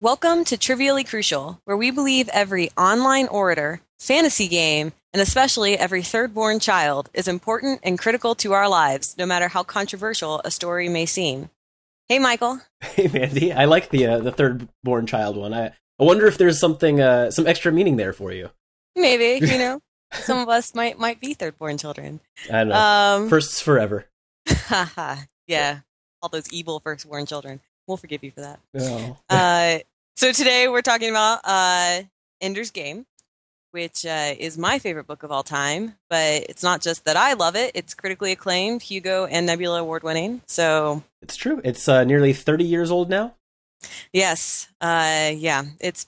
Welcome to Trivially Crucial, where we believe every online orator, fantasy game, and especially every third-born child is important and critical to our lives, no matter how controversial a story may seem. Hey, Michael. Hey, Mandy. I like the third-born child one. I wonder if there's something, some extra meaning there for you. Maybe, you know. Some of us might be third-born children. I don't know. Firsts forever. Haha. Yeah. All those evil first-born children. We'll forgive you for that. Oh. So today we're talking about Ender's Game, which is my favorite book of all time. But it's not just that I love it. It's critically acclaimed, Hugo and Nebula award-winning. So it's true. It's nearly 30 years old now. Yes. Yeah. It's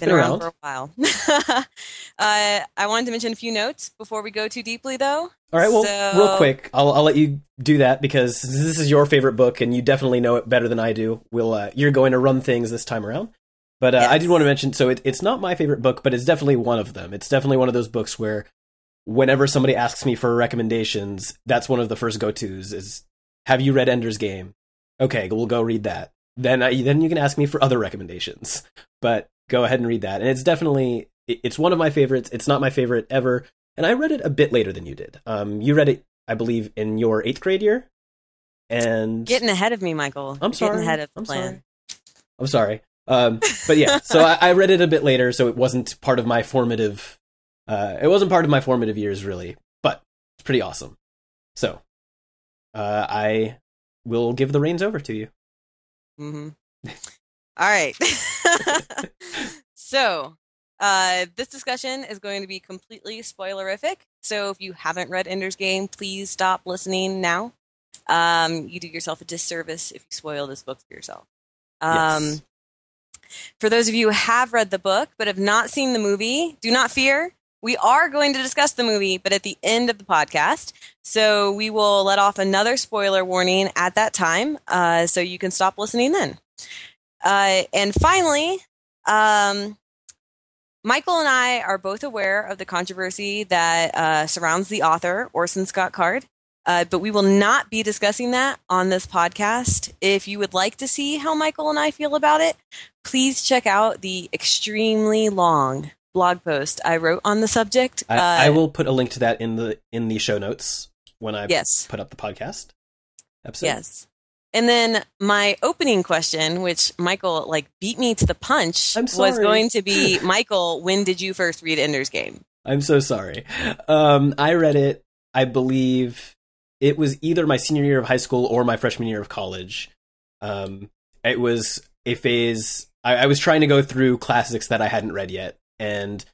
been around for a while. I wanted to mention a few notes before we go too deeply, though. All right, well, so, real quick, I'll let you do that because this is your favorite book, and you definitely know it better than I do. You're going to run things this time around. But yes. I did want to mention, so it's not my favorite book, but it's definitely one of them. It's definitely one of those books where whenever somebody asks me for recommendations, that's one of the first go-tos is, have you read Ender's Game? Okay, we'll go read that. Then you can ask me for other recommendations. But go ahead and read that. And it's definitely, it's one of my favorites. It's not my favorite ever. And I read it a bit later than you did. You read it, I believe, in your 8th grade year. And getting ahead of me, Michael. I'm sorry. Getting ahead of the plan. I'm sorry. But yeah, so I read it a bit later. So it wasn't part of my formative, years really, but it's pretty awesome. So I will give the reins over to you. Mm-hmm. All right. So, this discussion is going to be completely spoilerific. So if you haven't read Ender's Game, please stop listening now. You do yourself a disservice if you spoil this book for yourself. Yes. For those of you who have read the book but have not seen the movie, do not fear. We are going to discuss the movie, but at the end of the podcast. So we will let off another spoiler warning at that time. So you can stop listening then. And finally, Michael and I are both aware of the controversy that surrounds the author, Orson Scott Card, but we will not be discussing that on this podcast. If you would like to see how Michael and I feel about it, please check out the extremely long blog post I wrote on the subject. I will put a link to that in the show notes when I put up the podcast episode. Yes. And then my opening question, which Michael beat me to the punch, was going to be, Michael, when did you first read Ender's Game? I'm so sorry. I read it, I believe it was either my senior year of high school or my freshman year of college. It was a phase. I was trying to go through classics that I hadn't read yet and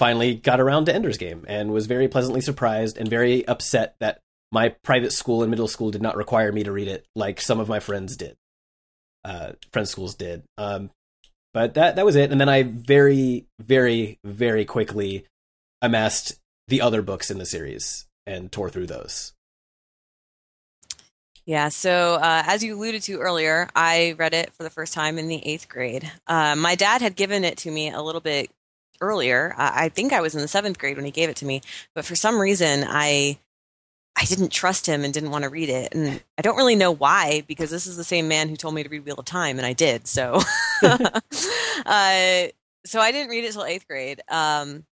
finally got around to Ender's Game and was very pleasantly surprised and very upset that my private school and middle school did not require me to read it like some of my friends did. Friends' schools did. But that was it. And then I very, very, very quickly amassed the other books in the series and tore through those. Yeah, so as you alluded to earlier, I read it for the first time in the 8th grade. My dad had given it to me a little bit earlier. I think I was in the 7th grade when he gave it to me. But for some reason, I didn't trust him and didn't want to read it. And I don't really know why, because this is the same man who told me to read Wheel of Time, and I did. So so I didn't read it till 8th grade. And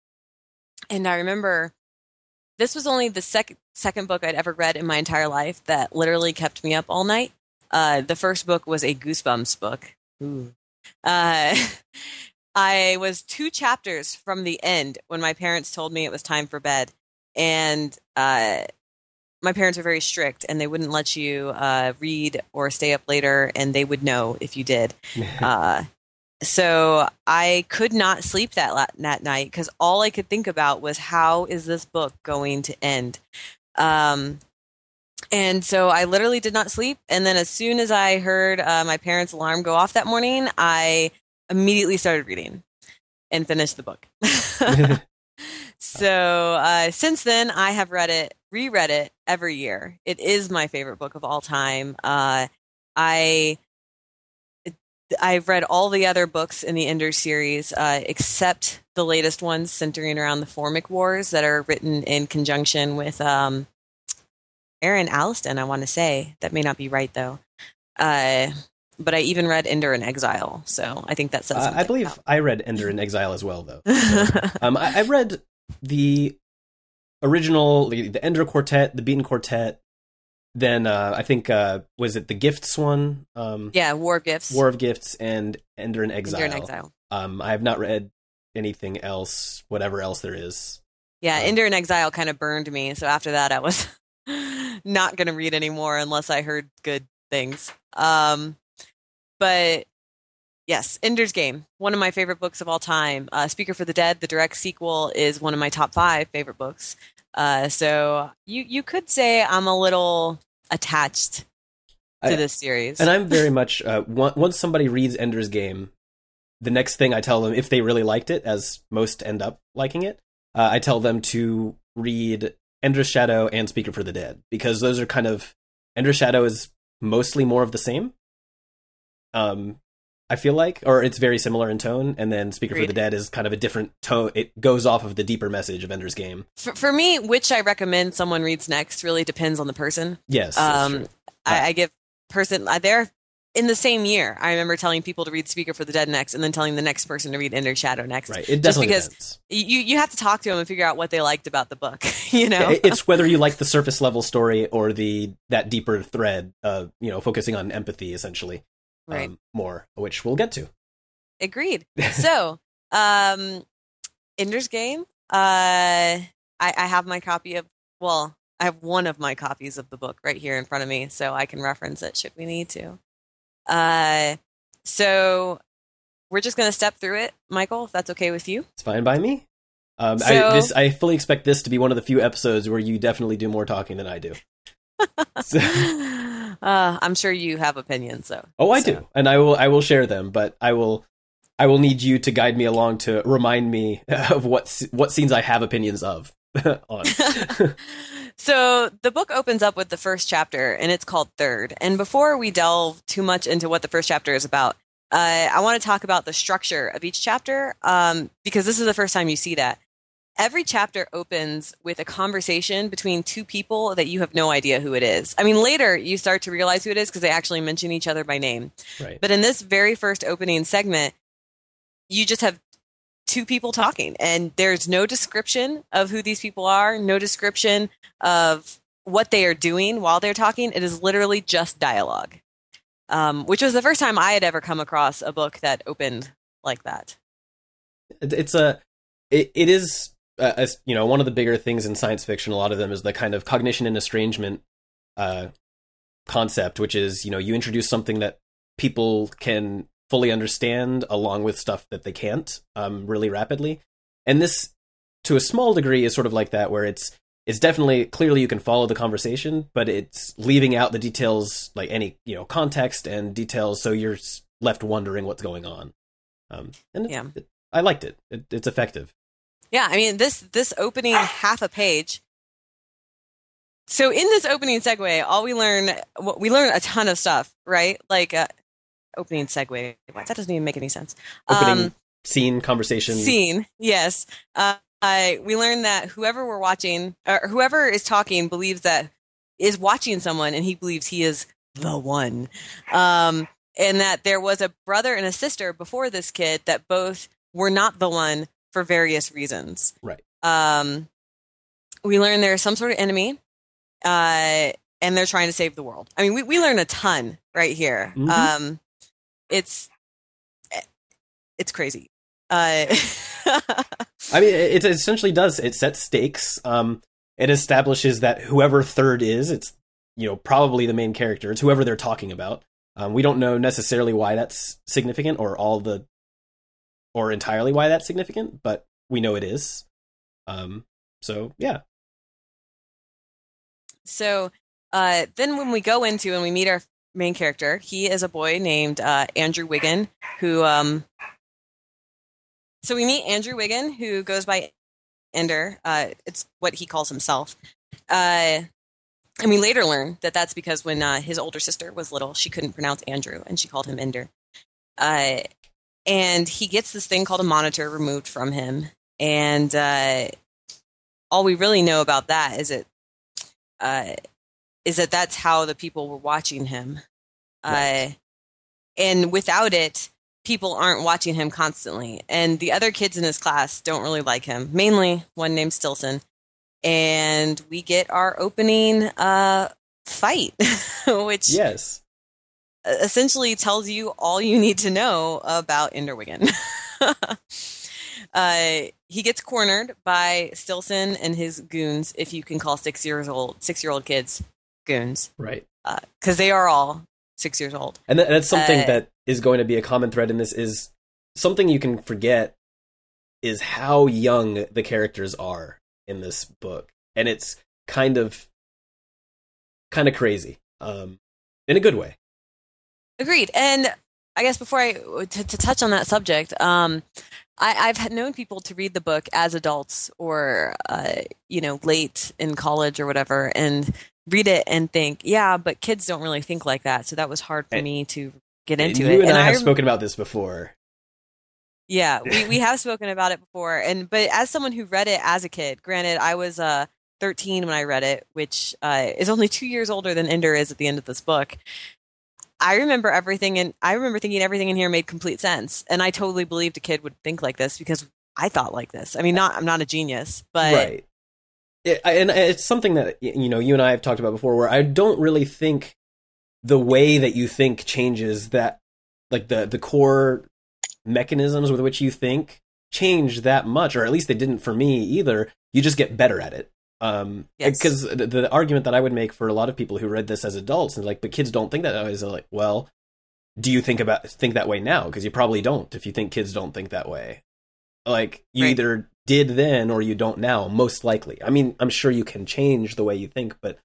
I remember this was only the second book I'd ever read in my entire life that literally kept me up all night. The first book was a Goosebumps book. Ooh. I was 2 chapters from the end when my parents told me it was time for bed. And my parents are very strict and they wouldn't let you read or stay up later, and they would know if you did. So I could not sleep that night because all I could think about was, how is this book going to end? And so I literally did not sleep. And then as soon as I heard my parents' alarm go off that morning, I immediately started reading and finished the book. So since then, I have reread it every year. It is my favorite book of all time. I've read all the other books in the Ender series, except the latest ones centering around the Formic Wars that are written in conjunction with Aaron Alliston, I want to say. That may not be right, though. But I even read Ender in Exile, so I think that says something. I believe about. I read Ender in Exile as well, though. So, I read the original, the Ender Quartet, the Bean Quartet. Then I think was it the Gifts one? Yeah, War of Gifts. War of Gifts and Ender in Exile. Ender in Exile. I have not read anything else, whatever else there is. Yeah, Ender in Exile kind of burned me, so after that I was not going to read anymore unless I heard good things. But yes, Ender's Game, one of my favorite books of all time. Speaker for the Dead, the direct sequel, is one of my top 5 favorite books. So you could say I'm a little attached to this series. And I'm very much, once somebody reads Ender's Game, the next thing I tell them, if they really liked it, as most end up liking it, I tell them to read Ender's Shadow and Speaker for the Dead, because those are kind of, Ender's Shadow is mostly more of the same. I feel like, or it's very similar in tone, and then Speaker for the Dead is kind of a different tone. It goes off of the deeper message of Ender's Game. For me, which I recommend someone reads next really depends on the person. Yes, that's true. I give person, they're in the same year. I remember telling people to read Speaker for the Dead next, and then telling the next person to read Ender's Shadow next. Right, it definitely depends. Just because you have to talk to them and figure out what they liked about the book. You know, it's whether you like the surface level story or that deeper thread of focusing on empathy essentially. Right. More, which we'll get to. Agreed. So, Ender's Game, I have my copy of, well, I have one of my copies of the book right here in front of me, so I can reference it should we need to. So we're just going to step through it, Michael, if that's okay with you. It's fine by me. I fully expect this to be one of the few episodes where you definitely do more talking than I do. So. I'm sure you have opinions, though. Oh, I do, and I will share them, but I will need you to guide me along to remind me of what scenes I have opinions of. on. So the book opens up with the first chapter, and it's called Third. And before we delve too much into what the first chapter is about, I want to talk about the structure of each chapter, because this is the first time you see that. Every chapter opens with a conversation between two people that you have no idea who it is. I mean, later you start to realize who it is because they actually mention each other by name. Right. But in this very first opening segment, you just have two people talking, and there's no description of who these people are, no description of what they are doing while they're talking. It is literally just dialogue, which was the first time I had ever come across a book that opened like that. It is... as you know, one of the bigger things in science fiction, a lot of them, is the kind of cognition and estrangement concept, which is, you introduce something that people can fully understand along with stuff that they can't really rapidly. And this, to a small degree, is sort of like that, where it's definitely, clearly you can follow the conversation, but it's leaving out the details, like any, context and details, so you're left wondering what's going on. I liked it. It's effective. Yeah, I mean, this opening half a page. So in this opening segue, we learn a ton of stuff, right? Like opening segue. That doesn't even make any sense. Opening scene, conversation. Scene, yes. We learn that whoever we're watching, or whoever is talking, believes that is watching someone, and he believes he is the one. And that there was a brother and a sister before this kid that both were not the one, for various reasons. Right. We learn there's some sort of enemy, and they're trying to save the world. I mean, we learn a ton right here. Mm-hmm. It's crazy. I mean, it essentially does. It sets stakes. It establishes that whoever Third is, it's, probably the main character. It's whoever they're talking about. We don't know necessarily why that's significant or entirely why that's significant, but we know it is. So, yeah. So then when we go into and we meet our main character, he is a boy named Andrew Wiggin, who... So we meet Andrew Wiggin, who goes by Ender. It's what he calls himself. And we later learn that that's because when his older sister was little, she couldn't pronounce Andrew, and she called him Ender. And he gets this thing called a monitor removed from him. And all we really know about that is that that's how the people were watching him. Right. And without it, people aren't watching him constantly. And the other kids in his class don't really like him, mainly one named Stilson. And we get our opening fight, which yes, essentially tells you all you need to know about Enderwigan. He gets cornered by Stilson and his goons, if you can call six-year-old kids goons. Right. Because they are all 6 years old. And that's something that is going to be a common thread in this, is something you can forget is how young the characters are in this book. And it's kind of crazy, in a good way. Agreed. And I guess before to touch on that subject, I've known people to read the book as adults or, late in college or whatever, and read it and think, yeah, but kids don't really think like that. So that was hard for me to get into it. You and I have spoken about this before. Yeah, we have spoken about it before. But as someone who read it as a kid, granted, I was 13 when I read it, which is only 2 years older than Ender is at the end of this book. I remember everything, and I remember thinking everything in here made complete sense. And I totally believed a kid would think like this because I thought like this. I mean, I'm not a genius, but... Right. And it's something that, you and I have talked about before, where I don't really think the way that you think changes, that, like, the core mechanisms with which you think change that much, or at least they didn't for me either. You just get better at it. Yes. Because the argument that I would make for a lot of people who read this as adults and like, but kids don't think that way, is like, well, do you think that way now? Because you probably don't. If you think kids don't think that way, like you right. either did then or you don't now, most likely. I mean, I'm sure you can change the way you think, but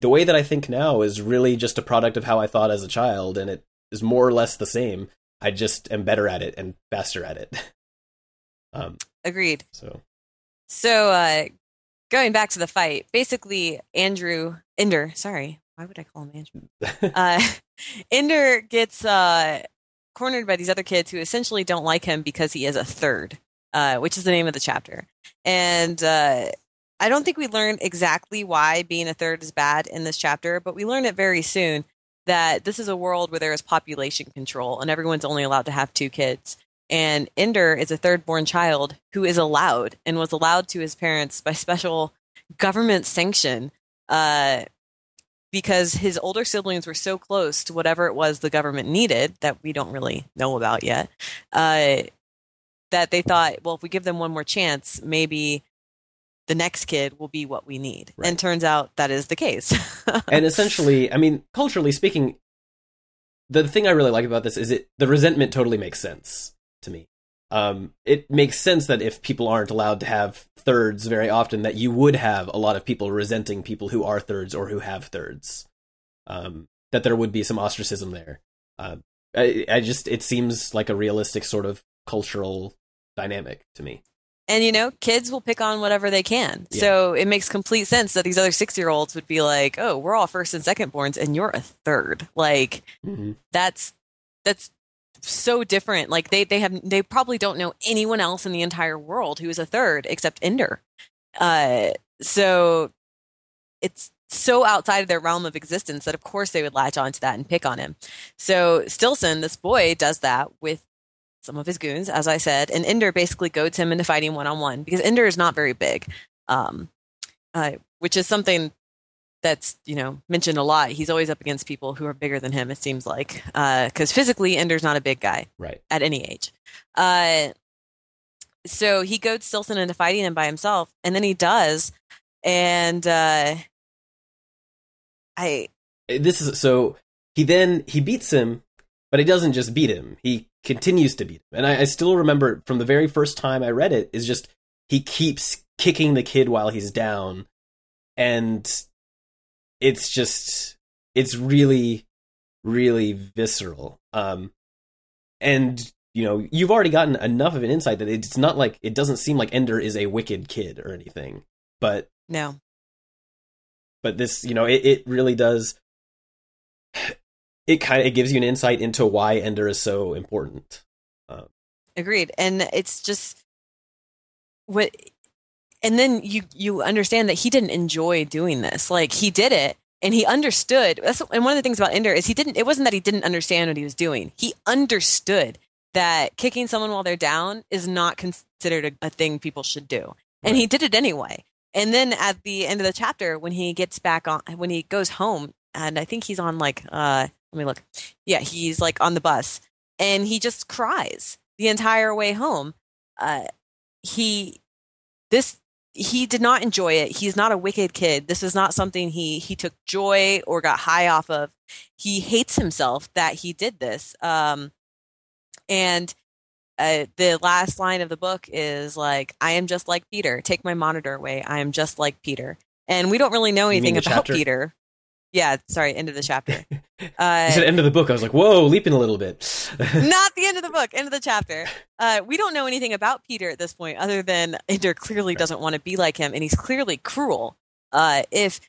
the way that I think now is really just a product of how I thought as a child, and it is more or less the same. I just am better at it and faster at it. Agreed. So going back to the fight, basically Ender. Sorry, why would I call him Andrew? Ender gets cornered by these other kids who essentially don't like him because he is a third, which is the name of the chapter. And I don't think we learn exactly why being a third is bad in this chapter, but we learn it very soon that this is a world where there is population control and everyone's only allowed to have two kids. And Ender is a third-born child who is allowed and was allowed to his parents by special government sanction because his older siblings were so close to whatever it was the government needed that we don't really know about yet, that they thought, well, if we give them one more chance, maybe the next kid will be what we need. Right. And turns out that is the case. And essentially, I mean, culturally speaking, the thing I really like about this is the resentment totally makes sense. To me, it makes sense that if people aren't allowed to have thirds very often, that you would have a lot of people resenting people who are thirds or who have thirds, that there would be some ostracism there. It seems like a realistic sort of cultural dynamic to me. And, kids will pick on whatever they can. Yeah. So it makes complete sense that these other 6-year-olds would be like, oh, we're all first and second borns and you're a third. Like, mm-hmm. That's so different. Like they probably don't know anyone else in the entire world who is a third except Ender. So it's so outside of their realm of existence that of course they would latch onto that and pick on him. So Stilson, this boy, does that with some of his goons, as I said, and Ender basically goads him into fighting one-on-one because Ender is not very big, which is something that's, mentioned a lot. He's always up against people who are bigger than him, it seems like, because physically Ender's not a big guy right. at any age. So he goads Stilson into fighting him by himself, and then he does. And he beats him, but he doesn't just beat him. He continues to beat him. And I still remember from the very first time I read it is just, he keeps kicking the kid while he's down. And it's really, really visceral. And, you've already gotten enough of an insight that it's not like, it doesn't seem like Ender is a wicked kid or anything, but no, but this, it really does. It gives you an insight into why Ender is so important. Agreed. And it's just what. And then you understand that he didn't enjoy doing this. Like, he did it And he understood. And one of the things about Ender is it wasn't that he didn't understand what he was doing. He understood that kicking someone while they're down is not considered a thing people should do. And he did it anyway. And then at the end of the chapter, when he gets back on, when he goes home, and I think he's on let me look. Yeah, he's on the bus, and he just cries the entire way home. He did not enjoy it. He's not a wicked kid. This is not something he took joy or got high off of. He hates himself that he did this. The last line of the book is I am just like Peter. Take my monitor away. I am just like Peter. And we don't really know anything about Peter. Yeah, sorry, end of the chapter. You said end of the book. I was like, whoa, leaping a little bit. Not the end of the book, end of the chapter. We don't know anything about Peter at this point other than Ender clearly doesn't want to be like him, and he's clearly cruel. If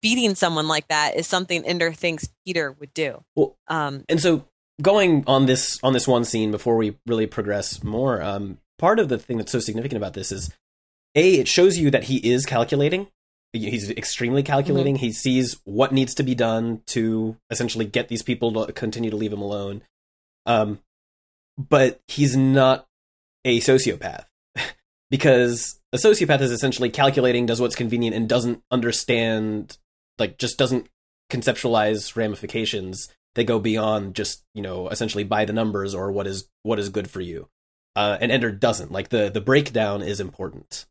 beating someone like that is something Ender thinks Peter would do. Well, and so going on this one scene before we really progress more, part of the thing that's so significant about this is, A, it shows you that he is calculating. He's extremely calculating. Mm-hmm. He sees what needs to be done to essentially get these people to continue to leave him alone. But he's not a sociopath, because a sociopath is essentially calculating, does what's convenient, and doesn't understand, just doesn't conceptualize ramifications that go beyond just, essentially by the numbers or what is good for you. And Ender doesn't. The breakdown is important.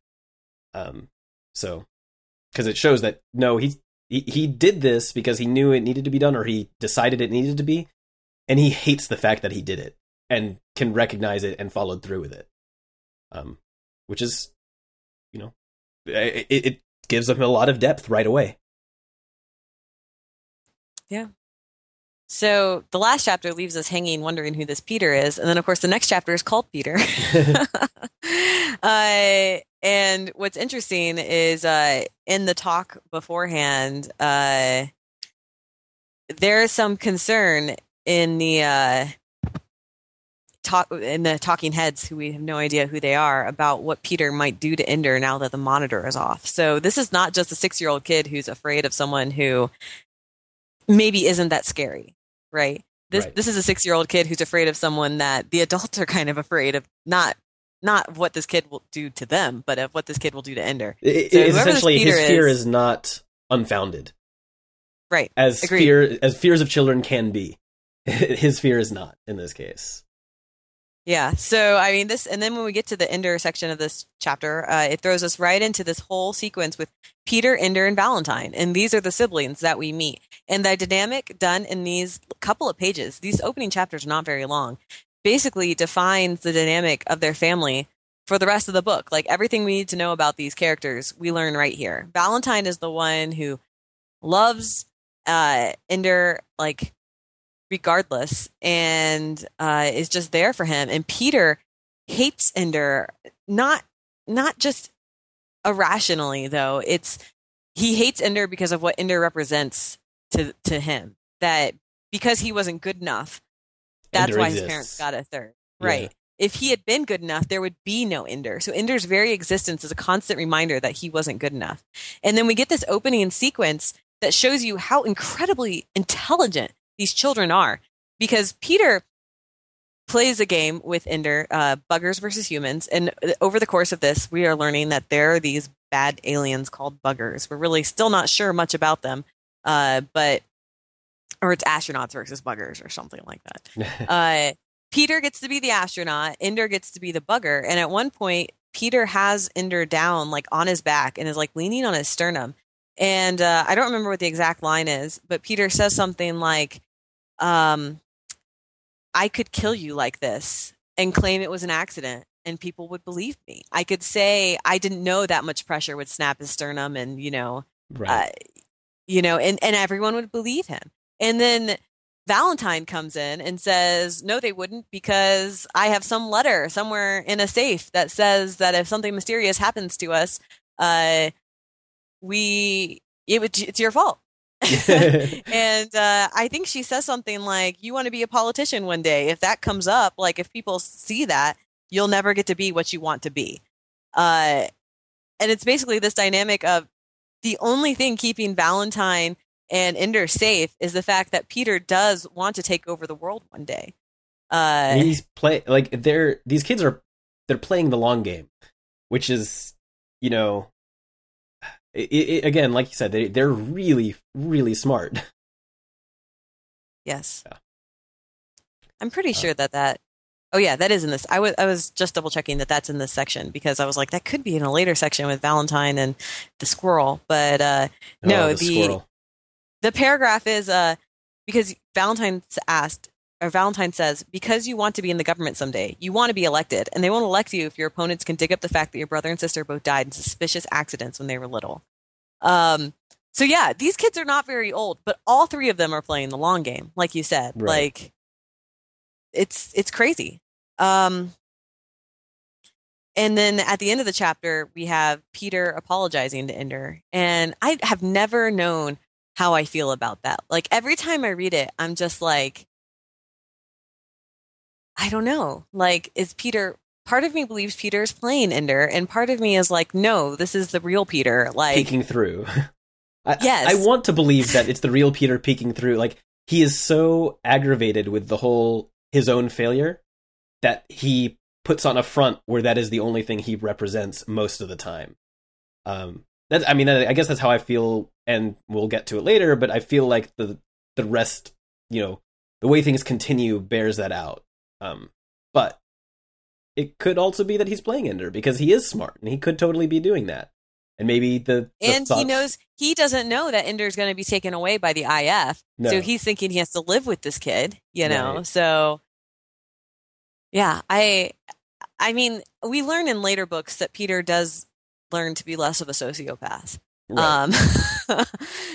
Because it shows that, no, he did this because he knew it needed to be done, or he decided it needed to be, and he hates the fact that he did it and can recognize it and followed through with it, which is, it gives him a lot of depth right away. Yeah. So the last chapter leaves us hanging, wondering who this Peter is. And then, of course, the next chapter is called Peter. And what's interesting is in the talk beforehand, there is some concern in the talking heads, who we have no idea who they are, about what Peter might do to Ender now that the monitor is off. So this is not just a 6-year-old kid who's afraid of someone who maybe isn't that scary. Right. This is a 6-year-old kid who's afraid of someone that the adults are kind of afraid of, not of what this kid will do to them, but of what this kid will do to Ender. Essentially, his fear is not unfounded. Right. As fears of children can be. His fear is not in this case. Yeah. So, this, and then when we get to the Ender section of this chapter, it throws us right into this whole sequence with Peter, Ender, and Valentine. And these are the siblings that we meet. And the dynamic done in these couple of pages, these opening chapters are not very long, basically defines the dynamic of their family for the rest of the book. Everything we need to know about these characters, we learn right here. Valentine is the one who loves Ender, regardless, and is just there for him. And Peter hates Ender, not just irrationally, though. He hates Ender because of what Ender represents to him. That because he wasn't good enough, that's why his parents got a third. Right. Yeah. If he had been good enough, there would be no Ender. So Ender's very existence is a constant reminder that he wasn't good enough. And then we get this opening sequence that shows you how incredibly intelligent these children are. Because Peter plays a game with Ender, buggers versus humans. And over the course of this, we are learning that there are these bad aliens called buggers. We're really still not sure much about them. Or it's astronauts versus buggers or something like that. Peter gets to be the astronaut. Ender gets to be the bugger. And at one point, Peter has Ender down on his back and is leaning on his sternum. And I don't remember what the exact line is, but Peter says something I could kill you like this and claim it was an accident and people would believe me. I could say I didn't know that much pressure would snap his sternum and, right. And everyone would believe him. And then Valentine comes in and says, no, they wouldn't, because I have some letter somewhere in a safe that says that if something mysterious happens to us, it's your fault. And I think she says something you want to be a politician one day. If that comes up, if people see that, you'll never get to be what you want to be. And it's basically this dynamic of the only thing keeping Valentine and Ender safe is the fact that Peter does want to take over the world one day. These kids are playing the long game, which is, you know, it, again, like you said, they're really, really smart. Yes. Yeah. I'm pretty sure that. Oh yeah, that is in this. I was just double checking that that's in this section because I was like, that could be in a later section with Valentine and the squirrel. But the paragraph is because Valentine says, because you want to be in the government someday, you want to be elected, and they won't elect you if your opponents can dig up the fact that your brother and sister both died in suspicious accidents when they were little. So yeah, these kids are not very old, but all three of them are playing the long game, like you said. Right. Like it's crazy. And then at the end of the chapter, we have Peter apologizing to Ender, and I have never known how I feel about that. Like every time I read it, I'm just like, I don't know. Like, is Peter? Part of me believes Peter is playing Ender, and part of me is like, no, this is the real Peter. Like peeking through. I want to believe that it's the real Peter peeking through. Like he is so aggravated with the whole his own failure that he puts on a front where that is the only thing he represents most of the time. I guess that's how I feel, and we'll get to it later. But I feel like the rest, you know, the way things continue bears that out. But it could also be that he's playing Ender because he is smart and he could totally be doing that. And maybe he knows he doesn't know that Ender's going to be taken away by the IF. No. So he's thinking he has to live with this kid, you know? Right. So yeah, I mean, we learn in later books that Peter does learn to be less of a sociopath. Right.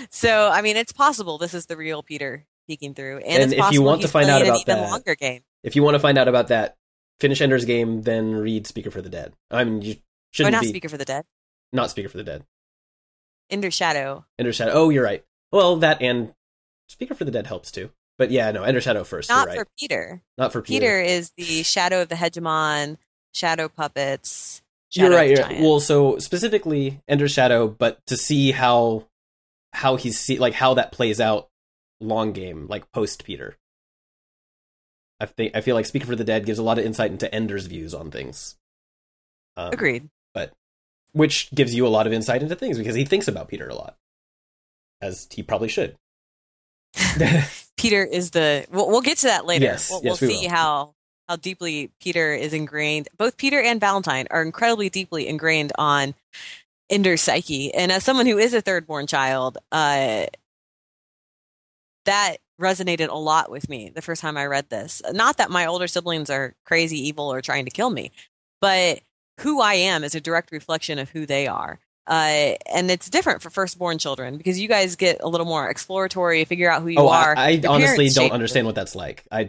So, I mean, it's possible this is the real Peter peeking through. And it's if possible you want to find out about that, longer game. If you want to find out about that, finish Ender's Game, then read Speaker for the Dead. I mean, you shouldn't be... Speaker for the Dead. Not Speaker for the Dead. Ender's Shadow. Ender's Shadow. Oh, you're right. Well, that and Speaker for the Dead helps too. But yeah, no, Ender's Shadow first. Not you're right. For Peter. Not for Peter. Peter is the Shadow of the Hegemon, Shadow Puppets, Shadow you're right, of the Giant. You're right. Well, so specifically Ender's Shadow, but to see how he's how that plays out long game, like post Peter. I feel like Speaker for the Dead gives a lot of insight into Ender's views on things. Agreed. But which gives you a lot of insight into things because he thinks about Peter a lot, as he probably should. Peter is we'll get to that later. Yes, we'll see how deeply Peter is ingrained. Both Peter and Valentine are incredibly deeply ingrained on Ender's psyche. And as someone who is a third-born child, that resonated a lot with me the first time I read this. Not that my older siblings are crazy, evil, or trying to kill me, but who I am is a direct reflection of who they are. And it's different for firstborn children because you guys get a little more exploratory, figure out who you are. I honestly don't understand what that's like. I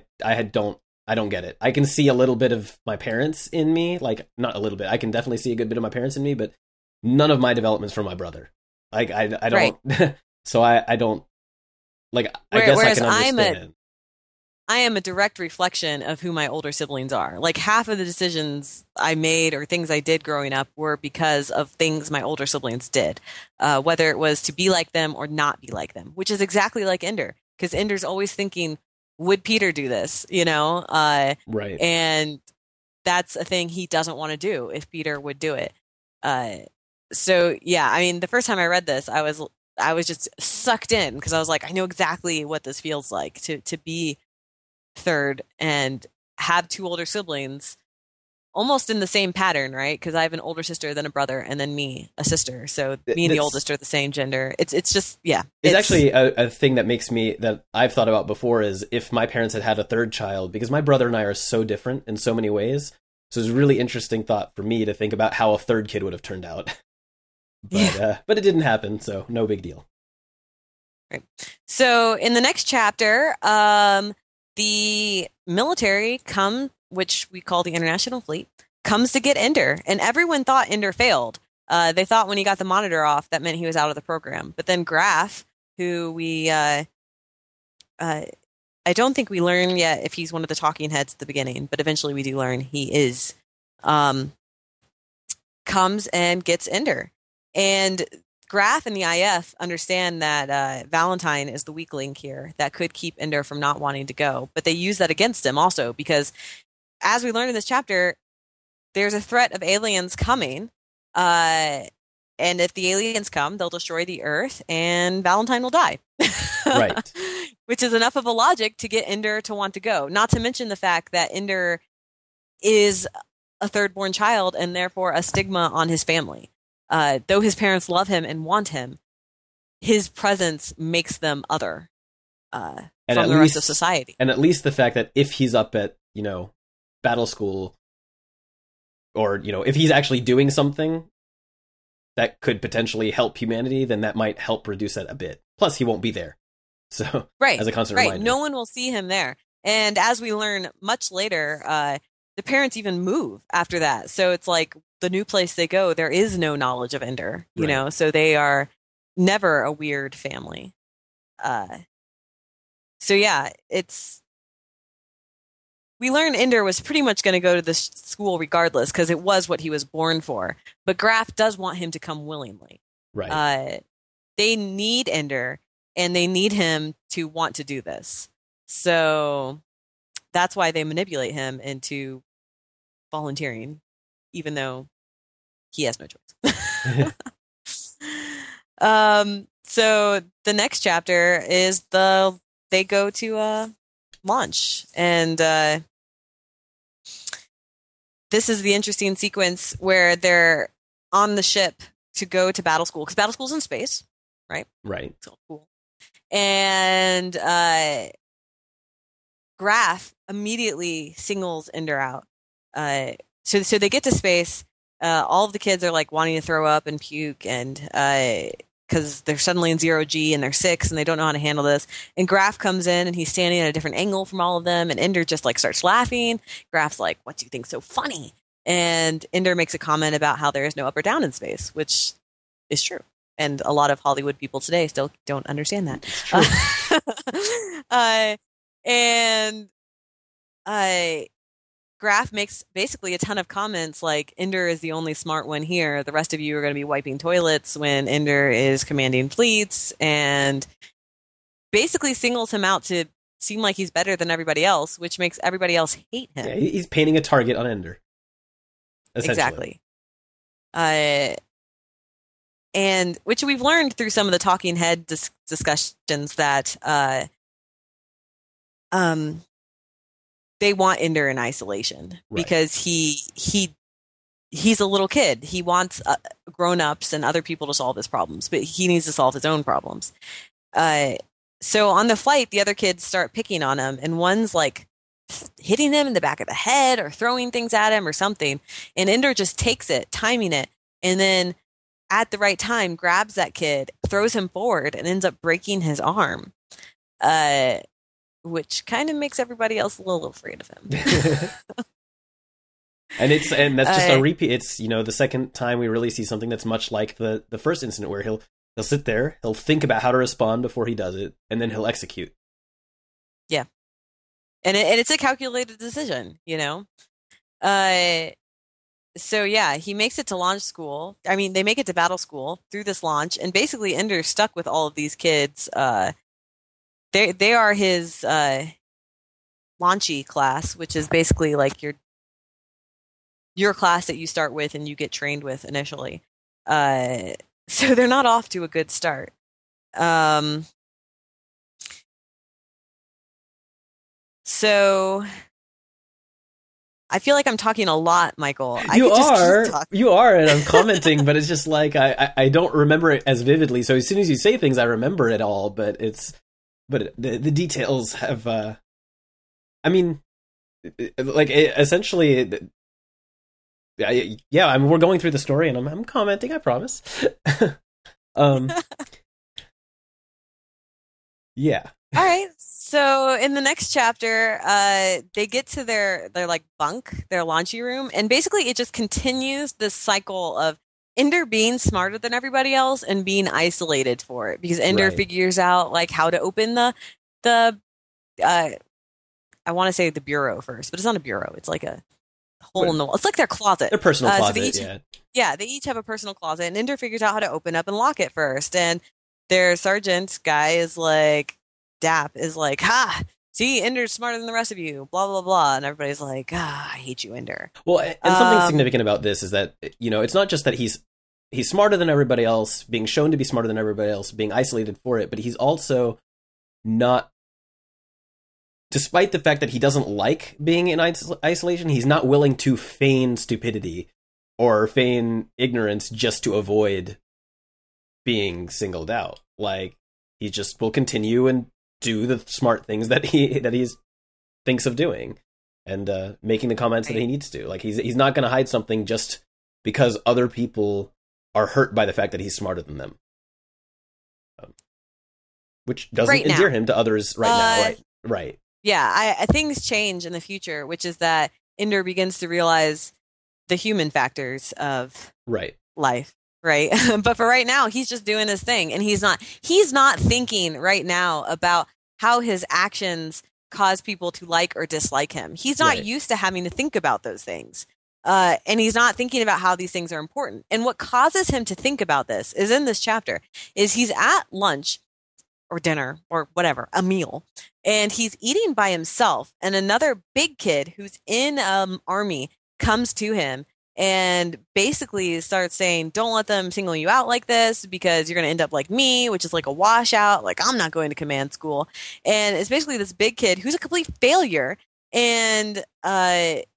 don't get it. I can see a little bit of my parents in me, like not a little bit. I can definitely see a good bit of my parents in me, but none of my development's from my brother. Like I don't. Right. So I don't. Like, I guess I can understand. I am a direct reflection of who my older siblings are. Like, half of the decisions I made or things I did growing up were because of things my older siblings did, whether it was to be like them or not be like them, which is exactly like Ender, because Ender's always thinking, would Peter do this, you know? Right. And that's a thing he doesn't want to do if Peter would do it. So, yeah, I mean, the first time I read this, I was just sucked in because I was like, I know exactly what this feels like to be third and have two older siblings almost in the same pattern, right? Because I have an older sister, then a brother, and then me, a sister. So me and the oldest are the same gender. It's just, yeah. It's actually a thing that makes me, that I've thought about before is if my parents had had a third child, because my brother and I are so different in so many ways. So it's a really interesting thought for me to think about how a third kid would have turned out. But, yeah. But it didn't happen, so no big deal. Right. So in the next chapter, the military which we call the International Fleet, comes to get Ender. And everyone thought Ender failed. They thought when he got the monitor off, that meant he was out of the program. But then Graf, who we... I don't think we learn yet if he's one of the talking heads at the beginning, but eventually we do learn he is. Comes and gets Ender. And Graf and the IF understand that Valentine is the weak link here that could keep Ender from not wanting to go. But they use that against him also because, as we learned in this chapter, there's a threat of aliens coming. And if the aliens come, they'll destroy the Earth and Valentine will die. Right. Which is enough of a logic to get Ender to want to go. Not to mention the fact that Ender is a third-born child and therefore a stigma on his family. Though his parents love him and want him, his presence makes them other from the rest of society. And at least the fact that if he's up at, you know, battle school, or, you know, if he's actually doing something that could potentially help humanity, then that might help reduce that a bit. Plus, he won't be there. So, right, as a constant reminder. No one will see him there. And as we learn much later, the parents even move after that. So it's like the new place they go, there is no knowledge of Ender, you know, so they are never a weird family. So yeah, we learn Ender was pretty much going to go to this school regardless because it was what he was born for. But Graf does want him to come willingly. Right. They need Ender and they need him to want to do this. So that's why they manipulate him into volunteering, even though he has no choice. So the next chapter is they go to launch, and this is the interesting sequence where they're on the ship to go to battle school because battle school's in space, right? Right. So cool. And Graf immediately singles Ender out. So they get to space. All of the kids are like wanting to throw up and puke, and because they're suddenly in 0G and they're 6 and they don't know how to handle this. And Graf comes in and he's standing at a different angle from all of them. And Ender just like starts laughing. Graf's like, "What do you think's so funny?" And Ender makes a comment about how there is no up or down in space, which is true. And a lot of Hollywood people today still don't understand that. It's true. Graf makes basically a ton of comments like Ender is the only smart one here. The rest of you are going to be wiping toilets when Ender is commanding fleets, and basically singles him out to seem like he's better than everybody else, which makes everybody else hate him. Yeah, he's painting a target on Ender. Exactly. And which we've learned through some of the talking head discussions that they want Ender in isolation because he's a little kid. He wants grown-ups and other people to solve his problems, but he needs to solve his own problems. So on the flight, the other kids start picking on him, and one's like hitting him in the back of the head or throwing things at him or something. And Ender just takes it, timing it, and then at the right time grabs that kid, throws him forward, and ends up breaking his arm. Which kind of makes everybody else a little afraid of him. and that's just a repeat. It's, you know, the second time we really see something that's much like the first incident where he'll sit there, he'll think about how to respond before he does it, and then he'll execute. Yeah. And it's a calculated decision, you know? So yeah, he makes it to launch school. I mean, they make it to battle school through this launch, and basically Ender's stuck with all of these kids, They are his launchy class, which is basically like your class that you start with and you get trained with initially. So they're not off to a good start. So I feel like I'm talking a lot, Michael. You are, and I'm commenting, but it's just like I don't remember it as vividly. So as soon as you say things, I remember it all, but it's. But the details have, essentially, yeah. I mean, we're going through the story, and I'm commenting. I promise. Yeah. All right. So in the next chapter, they get to their like bunk, their launchy room, and basically it just continues this cycle of Ender being smarter than everybody else and being isolated for it because Ender figures out like how to open the I want to say the bureau first, but it's not a bureau. It's like a hole in the wall. It's like their closet. Their personal closet, they each have a personal closet, and Ender figures out how to open up and lock it first. And their sergeant guy is like, Dap is like, ha! See, Ender's smarter than the rest of you, blah, blah, blah. And everybody's like, I hate you, Ender. Well, and something significant about this is that, you know, it's not just that he's smarter than everybody else, being shown to be smarter than everybody else, being isolated for it, but he's also not, despite the fact that he doesn't like being in isolation, he's not willing to feign stupidity or feign ignorance just to avoid being singled out. Like, he just will continue and do the smart things that he thinks of doing, and making the comments that he needs to. Like, he's not going to hide something just because other people are hurt by the fact that he's smarter than them, which doesn't endear him to others right now. Right. Yeah, things change in the future, which is that Ender begins to realize the human factors of life. Right. But for right now, he's just doing his thing, and he's not thinking right now about how his actions cause people to like or dislike him. He's not used to having to think about those things. And he's not thinking about how these things are important. And what causes him to think about this is in this chapter is he's at lunch or dinner or whatever, a meal, and he's eating by himself. And another big kid who's in army comes to him and basically starts saying, don't let them single you out like this, because you're going to end up like me, which is like a washout. Like, I'm not going to command school. And it's basically this big kid who's a complete failure. And Ender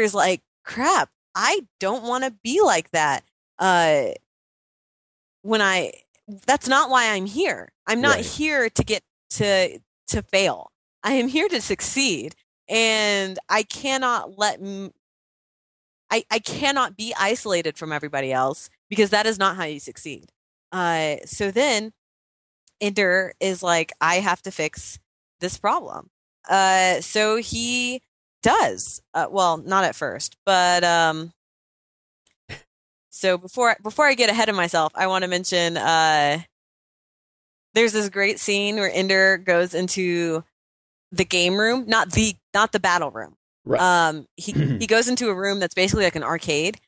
is like, crap, I don't want to be like that. That's not why I'm here. I'm not here to get to fail. I am here to succeed. And I cannot I cannot be isolated from everybody else, because that is not how you succeed. So then Ender is like, I have to fix this problem. So he does. Well, not at first, but so before I get ahead of myself, I want to mention there's this great scene where Ender goes into the game room, not the battle room. Right. He goes into a room that's basically like an arcade,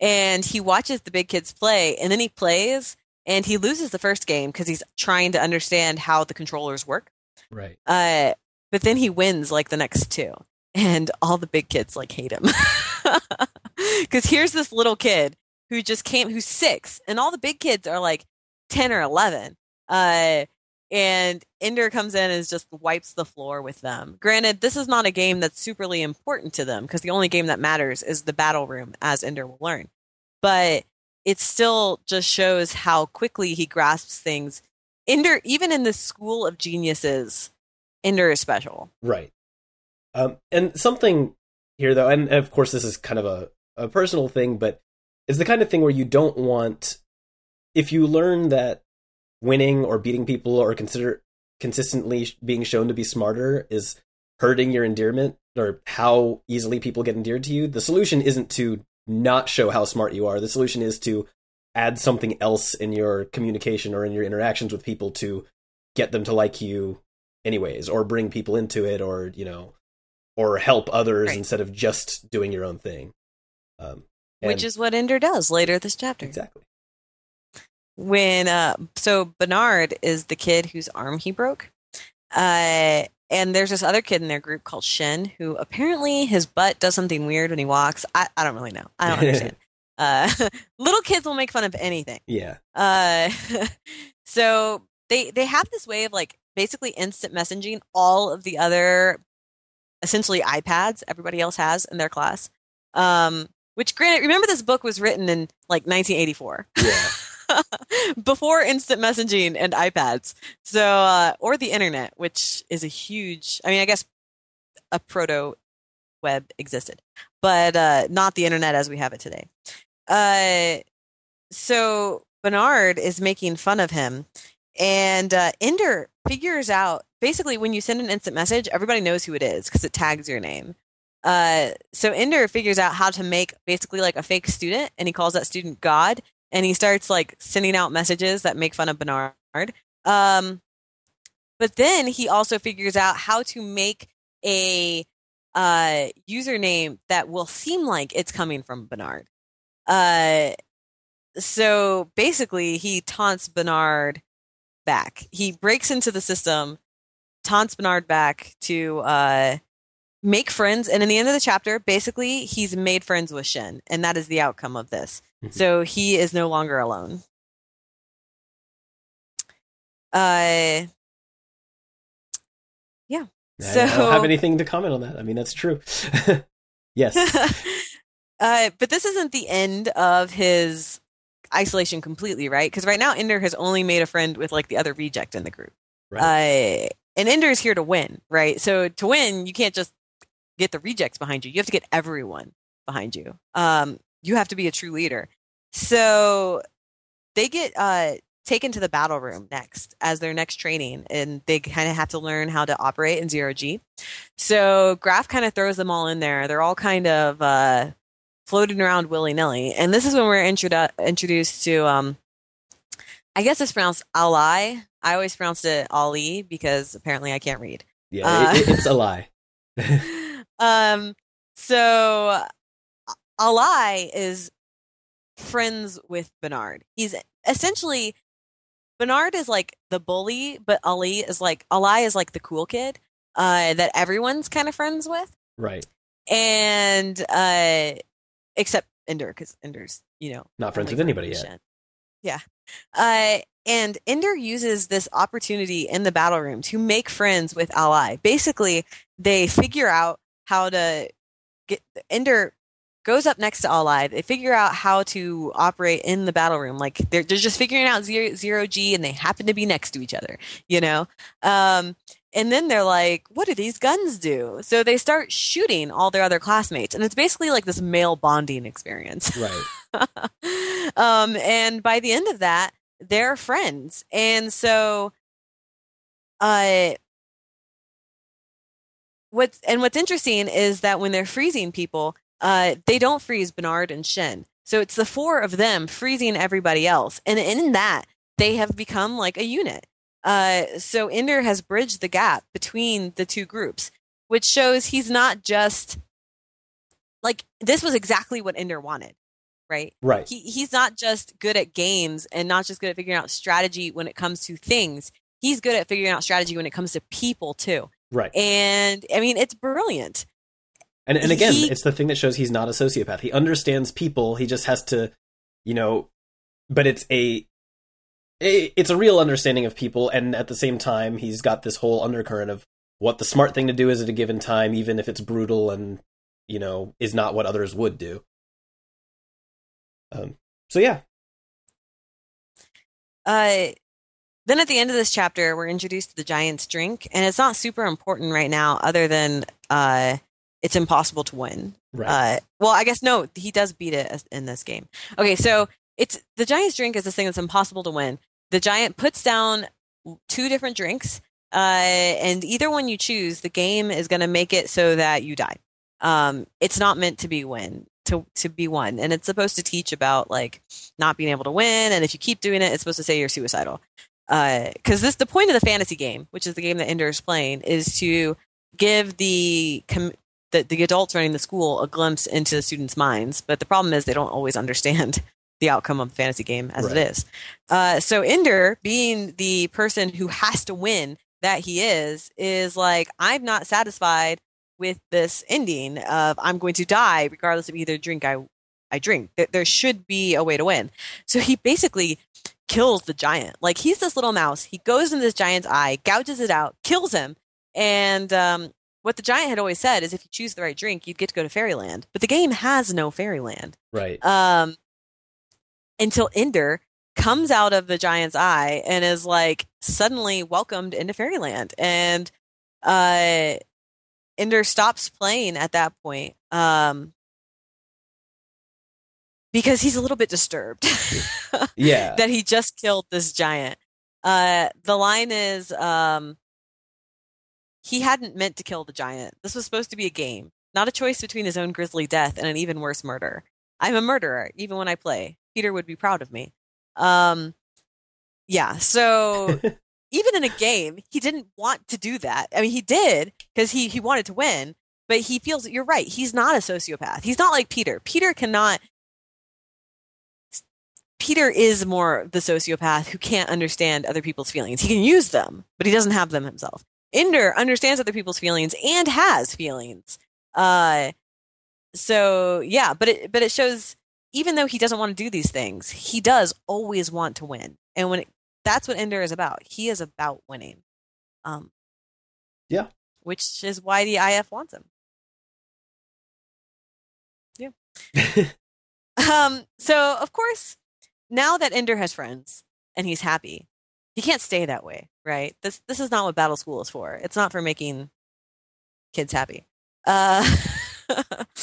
and he watches the big kids play, and then he plays, and he loses the first game because he's trying to understand how the controllers work. Right. But then he wins like the next two, and all the big kids like hate him, because here's this little kid who just came, who's 6, and all the big kids are like 10 or 11. And Ender comes in and just wipes the floor with them. Granted, this is not a game that's superly important to them, because the only game that matters is the battle room, as Ender will learn. But it still just shows how quickly he grasps things. Ender, even in this school of geniuses, Ender is special. Right. And something here, though, and of course this is kind of a personal thing, but it's the kind of thing where you don't want, if you learn that winning or beating people or consistently being shown to be smarter is hurting your endearment, or how easily people get endeared to you, the solution isn't to not show how smart you are. The solution is to add something else in your communication or in your interactions with people to get them to like you anyways, or bring people into it, or, you know, or help others instead of just doing your own thing. Which is what Ender does later this chapter. Exactly. When so Bernard is the kid whose arm he broke, and there's this other kid in their group called Shin, who apparently his butt does something weird when he walks. I don't really know. I don't understand. Little kids will make fun of anything. Yeah. So they have this way of like basically instant messaging all of the other essentially iPads everybody else has in their class. Which, granted, remember this book was written in like 1984. Yeah. Before instant messaging and iPads, so or the internet, which is a huge, I mean, I guess a proto web existed, but not the internet as we have it today. So Bernard is making fun of him, and Ender figures out, basically when you send an instant message, everybody knows who it is because it tags your name. So Ender figures out how to make basically like a fake student, and he calls that student God. And he starts like sending out messages that make fun of Bernard. But then he also figures out how to make a username that will seem like it's coming from Bernard. So basically, he taunts Bernard back. He breaks into the system, taunts Bernard back to make friends. And in the end of the chapter, basically, he's made friends with Shin. And that is the outcome of this. Mm-hmm. So he is no longer alone. Yeah. So, I don't have anything to comment on that. I mean, that's true. Yes. But this isn't the end of his isolation completely, right? Because right now, Ender has only made a friend with like the other reject in the group. Right. And Ender is here to win, right? So to win, you can't just get the rejects behind you. You have to get everyone behind you. You have to be a true leader. So they get taken to the battle room next as their next training, and they kind of have to learn how to operate in zero-G. So Graf kind of throws them all in there. They're all kind of floating around willy-nilly. And this is when we're introduced to, I guess it's pronounced Ali. I always pronounced it Ali because apparently I can't read. Yeah, it's Ali. So Ali is friends with Bernard. He's essentially, Bernard is like the bully, but Ali is like the cool kid that everyone's kind of friends with. Right. And except Ender, because Ender's, not friends with anybody yet. Yeah. And Ender uses this opportunity in the battle room to make friends with Ally. Basically, they figure out how to get Ender goes up next to Ally. They figure out how to operate in the battle room. Like they're just figuring out zero G, and they happen to be next to each other, and then they're like, what do these guns do? So they start shooting all their other classmates. And it's basically like this male bonding experience. Right. And by the end of that, they're friends. And so what's interesting is that when they're freezing people, they don't freeze Bernard and Shin. So it's the four of them freezing everybody else. And in that, they have become like a unit. So Ender has bridged the gap between the two groups, which shows he's not just like, this was exactly what Ender wanted, right? Right. He's not just good at games and not just good at figuring out strategy when it comes to things. He's good at figuring out strategy when it comes to people too. Right. And I mean, it's brilliant. And again, it's the thing that shows he's not a sociopath. He understands people. He just has to, but it's a real understanding of people, and at the same time, he's got this whole undercurrent of what the smart thing to do is at a given time, even if it's brutal and, is not what others would do. So, yeah. Then at the end of this chapter, we're introduced to the Giant's Drink, and it's not super important right now other than it's impossible to win. Right. Well, I guess, no, he does beat it in this game. Okay, so it's the Giant's Drink is this thing that's impossible to win. The giant puts down two different drinks, and either one you choose, the game is going to make it so that you die. It's not meant to be won, and it's supposed to teach about like not being able to win. And if you keep doing it, it's supposed to say you're suicidal. Because the point of the fantasy game, which is the game that Ender is playing, is to give the adults running the school a glimpse into the students' minds. But the problem is they don't always understand the outcome of the fantasy game as it is. So Ender, being the person who has to win that he is like, I'm not satisfied with this ending of I'm going to die regardless of either drink I drink. There should be a way to win. So he basically kills the giant. Like, he's this little mouse. He goes in this giant's eye, gouges it out, kills him. And what the giant had always said is if you choose the right drink, you'd get to go to fairyland. But the game has no fairyland. Right. Until Ender comes out of the giant's eye and is like suddenly welcomed into fairyland. And Ender stops playing at that point because he's a little bit disturbed that he just killed this giant. The line is he hadn't meant to kill the giant. This was supposed to be a game, not a choice between his own grisly death and an even worse murder. I'm a murderer, even when I play. Peter would be proud of me. So even in a game, he didn't want to do that. I mean, he did because he wanted to win, But he feels that you're right. He's not a sociopath. He's not like Peter. Peter is more the sociopath who can't understand other people's feelings. He can use them, but he doesn't have them himself. Ender understands other people's feelings and has feelings. So yeah, but it shows even though he doesn't want to do these things, he does always want to win. And that's what Ender is about. He is about winning. Yeah. Which is why the IF wants him. Yeah. So of course, now that Ender has friends and he's happy, he can't stay that way, right? This is not what Battle School is for. It's not for making kids happy. No,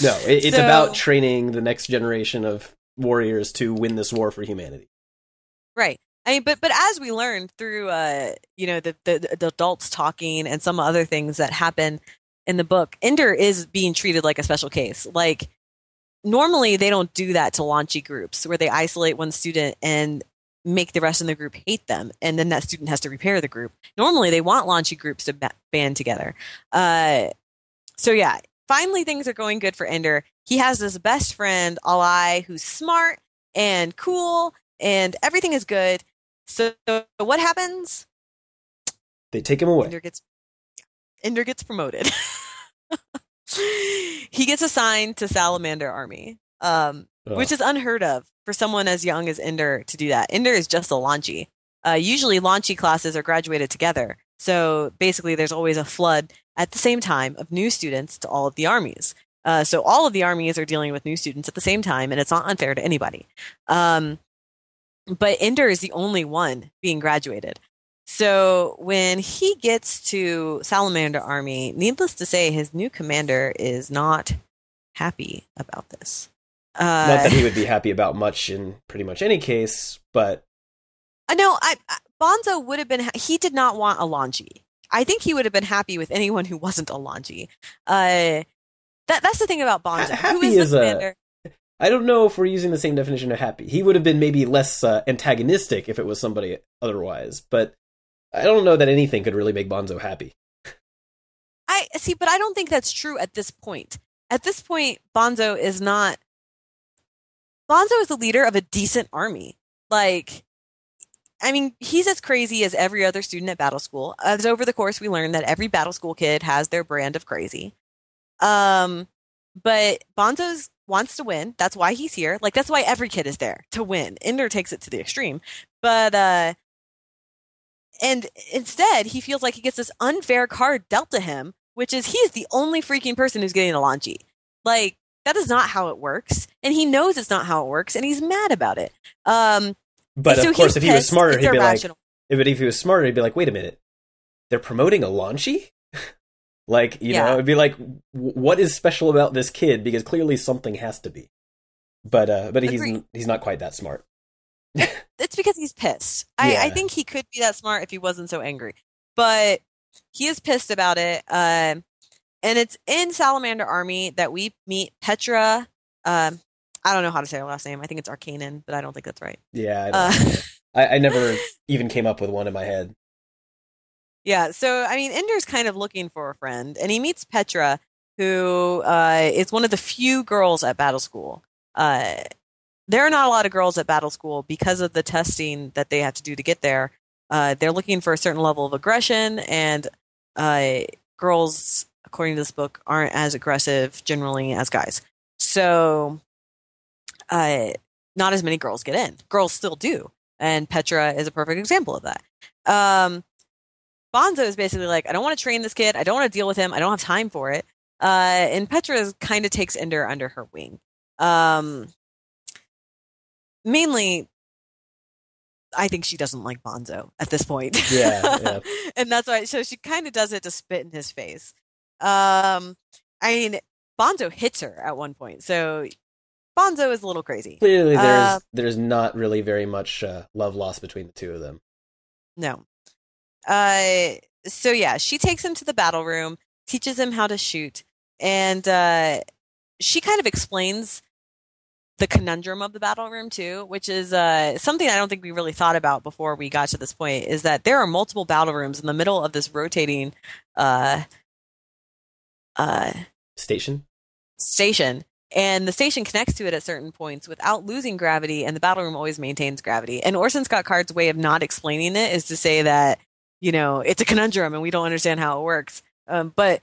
it's about training the next generation of warriors to win this war for humanity. Right. I mean, but as we learned through the adults talking and some other things that happen in the book, Ender is being treated like a special case. Like, normally they don't do that to launchy groups where they isolate one student and make the rest of the group hate them, and then that student has to repair the group. Normally they want launchy groups to band together. So yeah, finally things are going good for Ender. He has this best friend, I, who's smart and cool, and everything is good. So what happens? They take him away. Ender gets promoted. He gets assigned to Salamander Army, which is unheard of for someone as young as Ender to do that. Ender is just a launchy. Usually launchy classes are graduated together. So basically there's always a flood at the same time of new students to all of the armies. So all of the armies are dealing with new students at the same time, and it's not unfair to anybody. But Ender is the only one being graduated. So when he gets to Salamander Army, needless to say, his new commander is not happy about this. Not that he would be happy about much in pretty much any case, but... No, Bonzo would have been... He did not want a Lanji. I think he would have been happy with anyone who wasn't a Lanji. That's the thing about Bonzo. Happy who is the commander... I don't know if we're using the same definition of happy. He would have been maybe less antagonistic if it was somebody otherwise, but I don't know that anything could really make Bonzo happy. I see, but I don't think that's true at this point. At this point, Bonzo is the leader of a decent army. Like, I mean, he's as crazy as every other student at Battle School. As over the course, we learned that every Battle School kid has their brand of crazy. But Bonzo's wants to win. That's why he's here. Like, that's why every kid is there, to win. Ender takes it to the extreme. But, and instead, he feels like he gets this unfair card dealt to him, which is he's the only freaking person who's getting a Lanji. Like, that is not how it works. And he knows it's not how it works, and he's mad about it. But, of course, if he was smarter, he'd be like, wait a minute. They're promoting a Lanji? Like, you know, it'd be like, what is special about this kid? Because clearly something has to be. But he's not quite that smart. It's because he's pissed. Yeah. I think he could be that smart if he wasn't so angry. But he is pissed about it. And it's in Salamander Army that we meet Petra. I don't know how to say her last name. I think it's Arcanin, but I don't think that's right. Yeah, I never even came up with one in my head. Yeah, so, I mean, Ender's kind of looking for a friend, and he meets Petra, who is one of the few girls at Battle School. There are not a lot of girls at Battle School because of the testing that they have to do to get there. They're looking for a certain level of aggression, and girls, according to this book, aren't as aggressive generally as guys. So, not as many girls get in. Girls still do, and Petra is a perfect example of that. Bonzo is basically like, I don't want to train this kid. I don't want to deal with him. I don't have time for it. And Petra kind of takes Ender under her wing. Mainly, I think she doesn't like Bonzo at this point. Yeah. And that's why, so she kind of does it to spit in his face. I mean, Bonzo hits her at one point. So Bonzo is a little crazy. Clearly, there's not really very much love lost between the two of them. No. So yeah, she takes him to the battle room, teaches him how to shoot, and she kind of explains the conundrum of the battle room too, which is something I don't think we really thought about before we got to this point, is that there are multiple battle rooms in the middle of this rotating Station. And the station connects to it at certain points without losing gravity, and the battle room always maintains gravity. And Orson Scott Card's way of not explaining it is to say that, you know, it's a conundrum and we don't understand how it works. But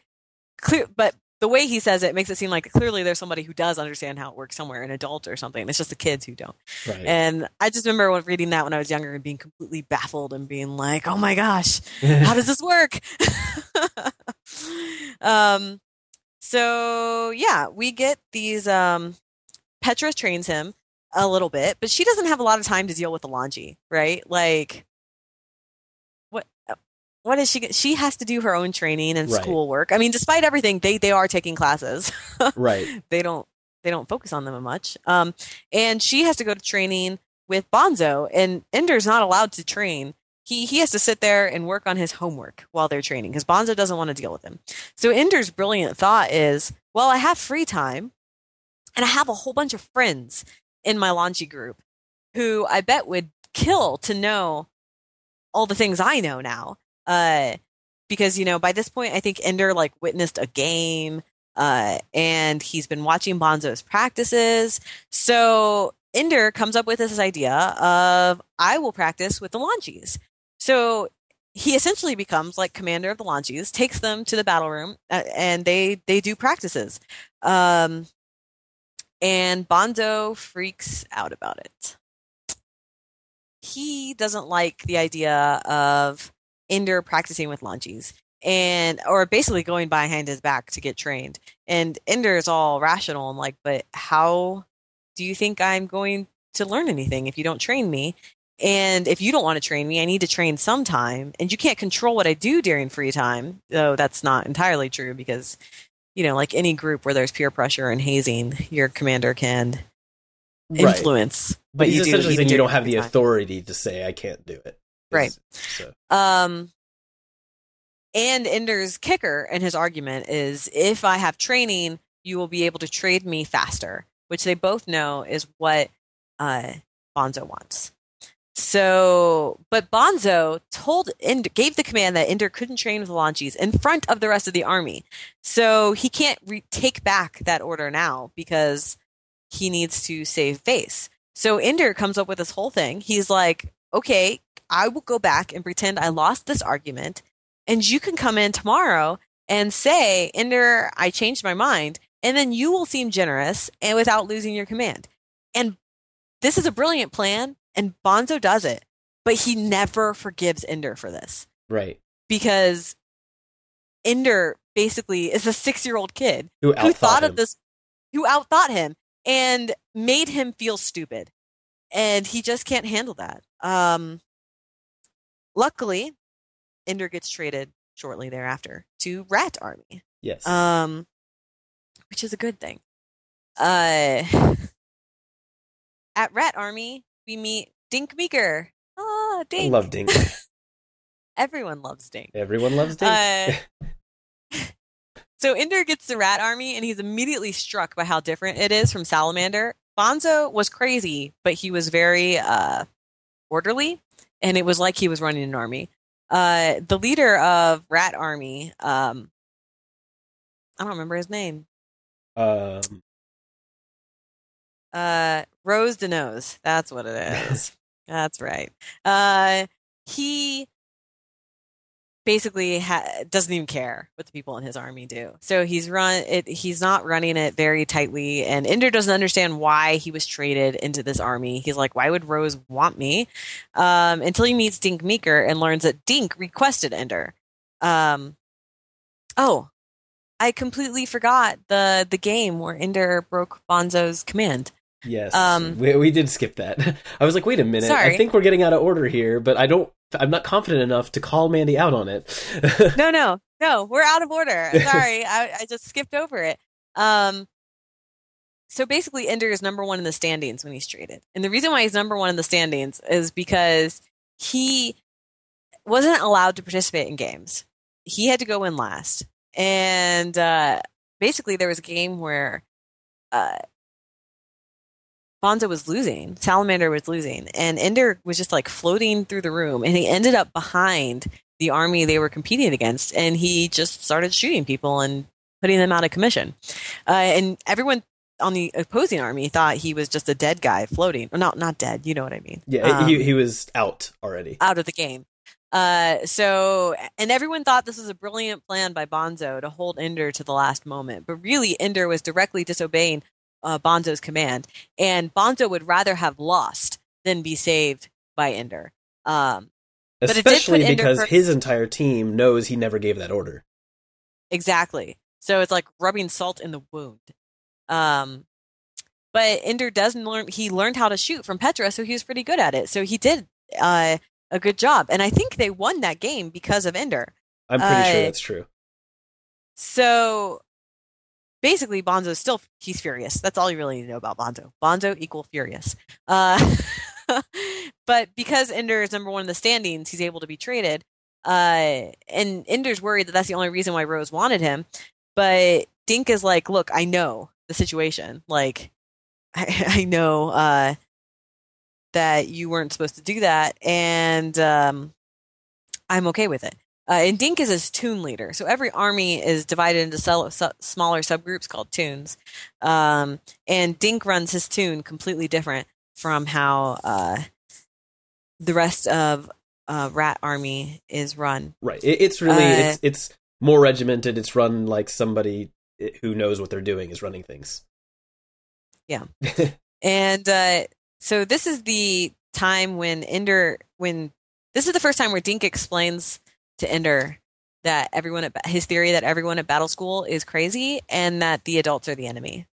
the way he says it makes it seem like clearly there's somebody who does understand how it works somewhere, an adult or something. It's just the kids who don't. Right. And I just remember reading that when I was younger and being completely baffled and being like, oh my gosh, how does this work? So, yeah, we get these, Petra trains him a little bit, but she doesn't have a lot of time to deal with Elonji, right? Like, what is she? She has to do her own training and schoolwork. I mean, despite everything, they are taking classes. Right. They don't focus on them much. And she has to go to training with Bonzo, and Ender's not allowed to train. He has to sit there and work on his homework while they're training because Bonzo doesn't want to deal with him. So Ender's brilliant thought is, well, I have free time and I have a whole bunch of friends in my Lanji group who I bet would kill to know all the things I know now. Because, you know, by this point, I think Ender like witnessed a game and he's been watching Bonzo's practices. So Ender comes up with this idea of, I will practice with the Lanjis. So he essentially becomes like commander of the Lanjis, takes them to the battle room, and they do practices. And Bonzo freaks out about it. He doesn't like the idea of Ender practicing with Lanjis or basically going behind his back to get trained. And Ender is all rational and like, but how do you think I'm going to learn anything if you don't train me? And if you don't want to train me, I need to train sometime. And you can't control what I do during free time, though that's not entirely true because, you know, like any group where there's peer pressure and hazing, your commander can influence. But he's essentially saying you don't have the authority to say, I can't do it. Right. So. And Ender's kicker and his argument is, if I have training, you will be able to trade me faster, which they both know is what Bonzo wants. So, but Bonzo gave the command that Ender couldn't train with the Lanjis in front of the rest of the army. So he can't take back that order now because he needs to save face. So Ender comes up with this whole thing. He's like, okay, I will go back and pretend I lost this argument, and you can come in tomorrow and say, Ender, I changed my mind, and then you will seem generous and without losing your command. And this is a brilliant plan, and Bonzo does it, but he never forgives Ender for this. Right. Because Ender basically is a 6-year-old kid who outthought him and made him feel stupid. And he just can't handle that. Luckily, Ender gets traded shortly thereafter to Rat Army. Yes. Which is a good thing. At Rat Army, we meet Dink Meeker. Ah, Dink. I love Dink. Everyone loves Dink. So Ender gets to Rat Army, and he's immediately struck by how different it is from Salamander. Bonzo was crazy, but he was very orderly. And it was like he was running an army. The leader of Rat Army, I don't remember his name. Rose DeNose. That's what it is. That's right. He basically doesn't even care what the people in his army do. So he's not running it very tightly, and Ender doesn't understand why he was traded into this army. He's like, why would Rose want me? Until he meets Dink Meeker and learns that Dink requested Ender. I completely forgot the game where Ender broke Bonzo's command. Yes. We did skip that. I was like, wait a minute. Sorry. I think we're getting out of order here, but I'm not confident enough to call Mandy out on it. No, we're out of order. Sorry. I just skipped over it. So basically Ender is number one in the standings when he's traded. And the reason why he's number one in the standings is because he wasn't allowed to participate in games. He had to go in last. And, basically there was a game where, Bonzo was losing, Salamander was losing, and Ender was just like floating through the room, and he ended up behind the army they were competing against, and he just started shooting people and putting them out of commission. And everyone on the opposing army thought he was just a dead guy floating. Well, not dead, you know what I mean. Yeah, he was out already. Out of the game. And everyone thought this was a brilliant plan by Bonzo to hold Ender to the last moment. But really, Ender was directly disobeying Bonzo's command. And Bonzo would rather have lost than be saved by Ender. Especially because his entire team knows he never gave that order. Exactly. So it's like rubbing salt in the wound. But Ender doesn't learn. He learned how to shoot from Petra, so he was pretty good at it. So he did a good job. And I think they won that game because of Ender. I'm pretty sure that's true. So basically, Bonzo's still, he's furious. That's all you really need to know about Bonzo. Bonzo equal furious. But because Ender is number one in the standings, he's able to be traded. And Ender's worried that that's the only reason why Rose wanted him. But Dink is like, look, I know the situation. Like, I know that you weren't supposed to do that. And I'm okay with it. And Dink is his toon leader. So every army is divided into smaller subgroups called toons. And Dink runs his toon completely different from how the rest of Rat Army is run. Right. It's really, it's more regimented. It's run like somebody who knows what they're doing is running things. Yeah. And so this is the time when Ender, this is the first time where Dink explains to Ender that everyone at his theory that everyone at Battle School is crazy and that the adults are the enemy.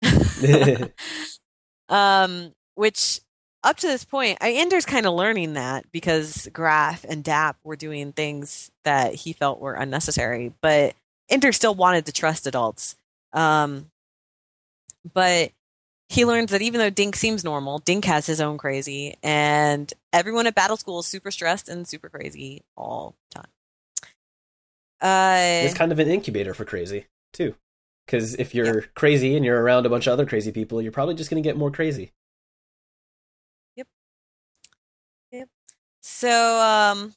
Which up to this point, Ender's kind of learning that because Graf and Dap were doing things that he felt were unnecessary, but Ender still wanted to trust adults. But he learns that even though Dink seems normal, Dink has his own crazy, and everyone at Battle School is super stressed and super crazy all the time. It's kind of an incubator for crazy, too. Because if you're crazy and you're around a bunch of other crazy people, you're probably just going to get more crazy. Yep. So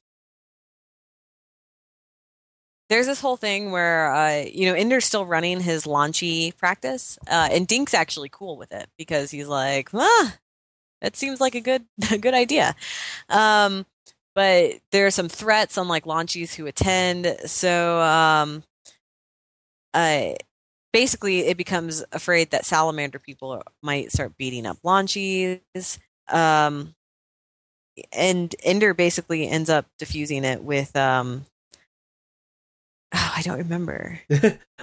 there's this whole thing where Ender's still running his launchy practice, and Dink's actually cool with it because he's like, that seems like a good idea. But there are some threats on like launchies who attend, so basically it becomes afraid that salamander people might start beating up launchies. And Ender basically ends up diffusing it with I don't remember.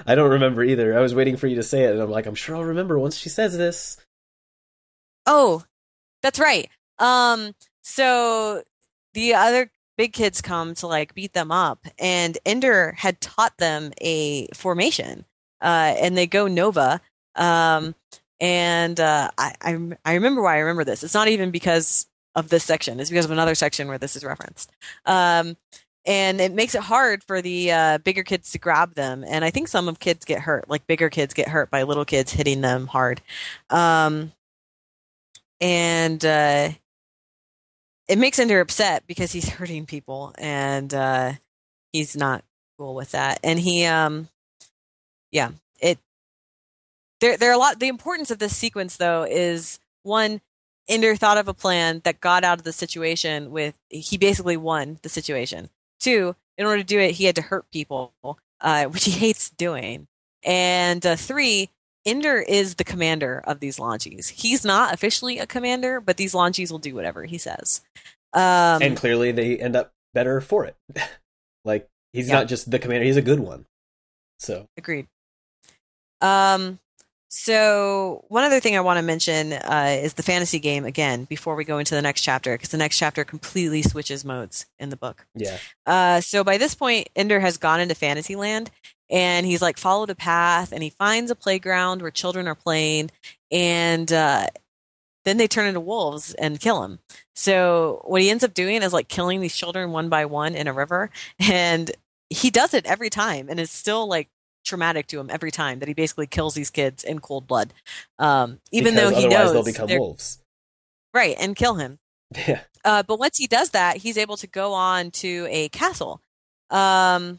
I don't remember either. I was waiting for you to say it, and I'm like, I'm sure I'll remember once she says this. Oh, that's right. So the other big kids come to like beat them up, and Ender had taught them a formation, and they go Nova. I remember why I remember this. It's not even because of this section. It's because of another section where this is referenced. And it makes it hard for the bigger kids to grab them. And I think some of kids get hurt, like bigger kids get hurt by little kids hitting them hard. It makes Ender upset because he's hurting people, and he's not cool with that. And he, there are a lot. The importance of this sequence, though, is one, Ender thought of a plan that got out of the situation he basically won the situation. Two, in order to do it, he had to hurt people, which he hates doing. And three, Ender is the commander of these launchies. He's not officially a commander, but these launchies will do whatever he says. And clearly they end up better for it. Like, he's not just the commander, he's a good one. So agreed. So one other thing I want to mention is the fantasy game again before we go into the next chapter, because the next chapter completely switches modes in the book. Yeah. So by this point, Ender has gone into Fantasyland, and he's like followed a path, and he finds a playground where children are playing, and then they turn into wolves and kill him. So what he ends up doing is like killing these children one by one in a river, and he does it every time, and it's still like traumatic to him every time that he basically kills these kids in cold blood, even because though he knows they'll become wolves, right, and kill him. Yeah. But once he does that, he's able to go on to a castle, and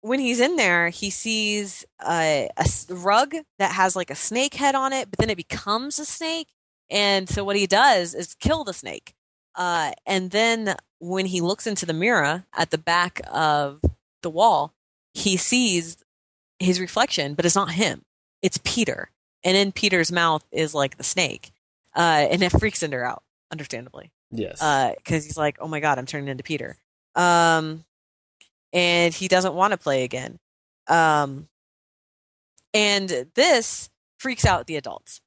when he's in there, he sees a rug that has like a snake head on it, but then it becomes a snake. And so what he does is kill the snake. And then when he looks into the mirror at the back of the wall, he sees his reflection, but it's not him. It's Peter. And in Peter's mouth is like the snake. And it freaks Ender out, understandably. Yes. Because he's like, oh my God, I'm turning into Peter. And he doesn't want to play again. And this freaks out the adults.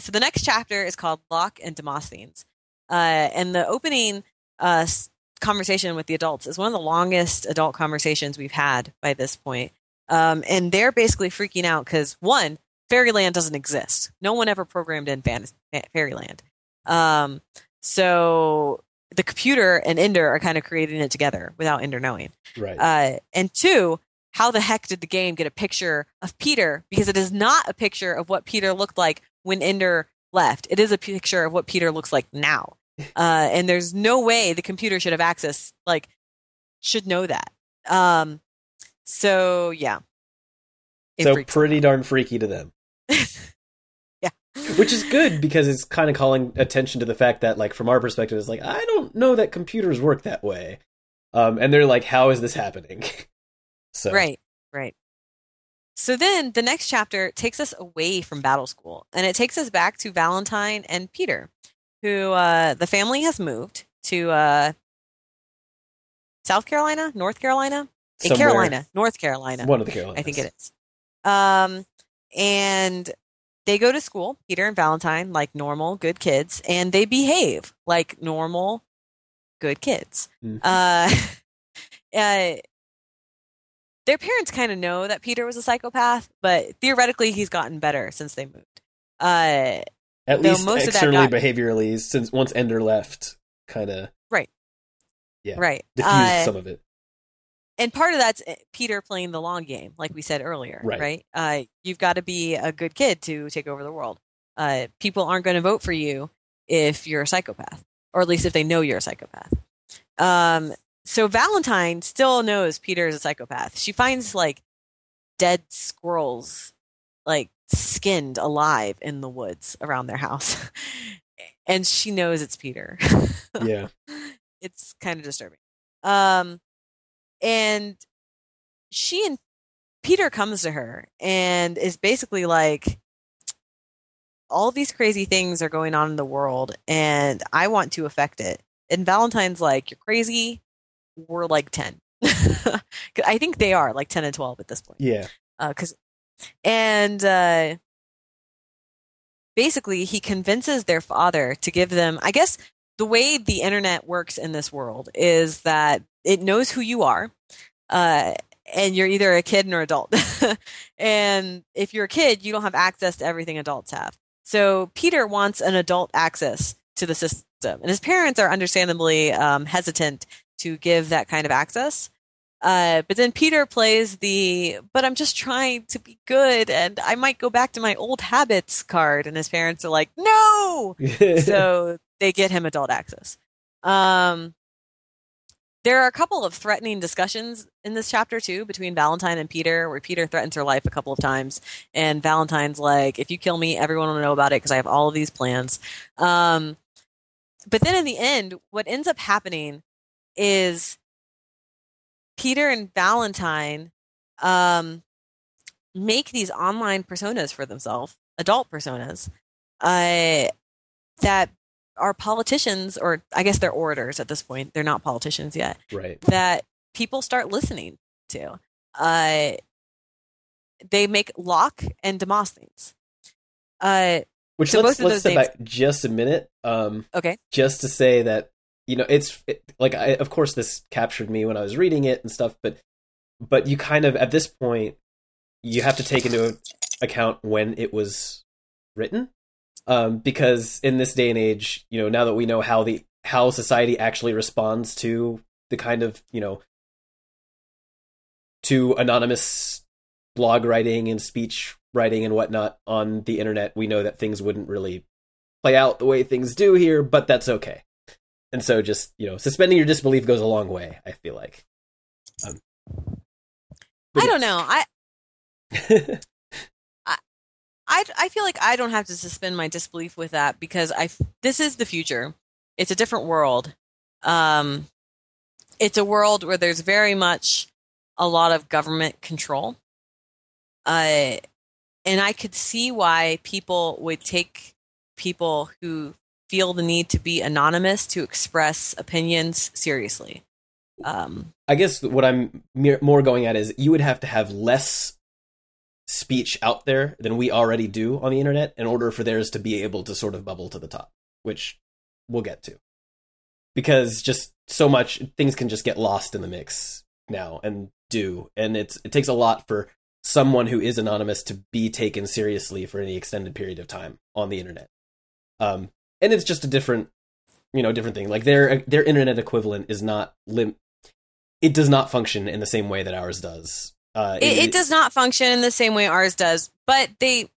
So the next chapter is called Locke and Demosthenes. And the opening conversation with the adults is one of the longest adult conversations we've had by this point. And they're basically freaking out because, one, Fairyland doesn't exist. No one ever programmed in Fairyland. So the computer and Ender are kind of creating it together without Ender knowing. Right. And two, how the heck did the game get a picture of Peter? Because it is not a picture of what Peter looked like when Ender left. It is a picture of what Peter looks like now. And there's no way the computer should have access, like, should know that. So, yeah. So pretty darn freaky to them. Yeah. Which is good because it's kind of calling attention to the fact that, like, from our perspective, it's like, I don't know that computers work that way. And they're like, how is this happening? So. Right, right. So then the next chapter takes us away from Battle School, and it takes us back to Valentine and Peter, who the family has moved to South Carolina, North Carolina? Somewhere. Carolina, North Carolina. One of the Carolinas. I think it is. And they go to school, Peter and Valentine, like normal, good kids, and they behave like normal, good kids. Mm-hmm. Their parents kind of know that Peter was a psychopath, but theoretically he's gotten better since they moved. At least most externally, of that behaviorally, since once Ender left, kind of. Right. Yeah. Right. Diffused some of it. And part of that's Peter playing the long game, like we said earlier, right? You've got to be a good kid to take over the world. People aren't going to vote for you if you're a psychopath, or at least if they know you're a psychopath. So Valentine still knows Peter is a psychopath. She finds, like, dead squirrels, like, skinned alive in the woods around their house. And she knows it's Peter. Yeah. It's kind of disturbing. And she and Peter comes to her and is basically like, all these crazy things are going on in the world and I want to affect it. And Valentine's like, you're crazy. We're like 10. I think they are like 10 and 12 at this point. Yeah. And basically he convinces their father to give them, I guess the way the internet works in this world is that it knows who you are, and you're either a kid or adult. And if you're a kid, you don't have access to everything adults have. So Peter wants an adult access to the system. And his parents are understandably hesitant to give that kind of access. But then Peter plays but I'm just trying to be good and I might go back to my old habits card. And his parents are like, no! So they get him adult access. There are a couple of threatening discussions in this chapter, too, between Valentine and Peter, where Peter threatens her life a couple of times. And Valentine's like, if you kill me, everyone will know about it because I have all of these plans. But then in the end, what ends up happening is Peter and Valentine make these online personas for themselves, adult personas, that are politicians, or I guess they're orators at this point. They're not politicians yet. Right. That people start listening to. They make Locke and Demosthenes. Which so let's step back just a minute. Okay. Just to say that, you know, of course this captured me when I was reading it and stuff, but you kind of, at this point, you have to take into account when it was written. Because in this day and age, you know, now that we know how society actually responds to the kind of, you know, to anonymous blog writing and speech writing and whatnot on the internet, we know that things wouldn't really play out the way things do here, but that's okay. And so just, you know, suspending your disbelief goes a long way, I feel like. Quidditch. I don't know. I feel like I don't have to suspend my disbelief with that because this is the future. It's a different world. It's a world where there's very much a lot of government control. And I could see why people would take people who feel the need to be anonymous to express opinions seriously. I guess what I'm more going at is you would have to have less speech out there than we already do on the internet in order for theirs to be able to sort of bubble to the top, which we'll get to. Because just so much, things can just get lost in the mix now and it takes a lot for someone who is anonymous to be taken seriously for any extended period of time on the internet. And it's just a different thing. Like their internet equivalent is not it does not function in the same way that ours does. It does not function in the same way ours does, but I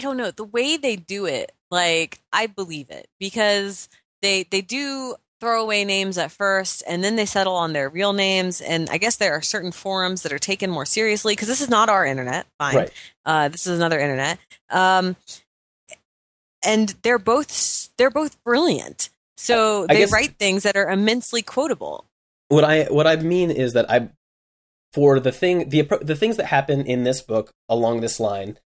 don't know, the way they do it, like I believe it because they do throw away names at first and then they settle on their real names. And I guess there are certain forums that are taken more seriously because this is not our internet. Fine. Right. This is another internet. And they're both brilliant. So they write things that are immensely quotable. What I mean is that the things that happen in this book along these lines,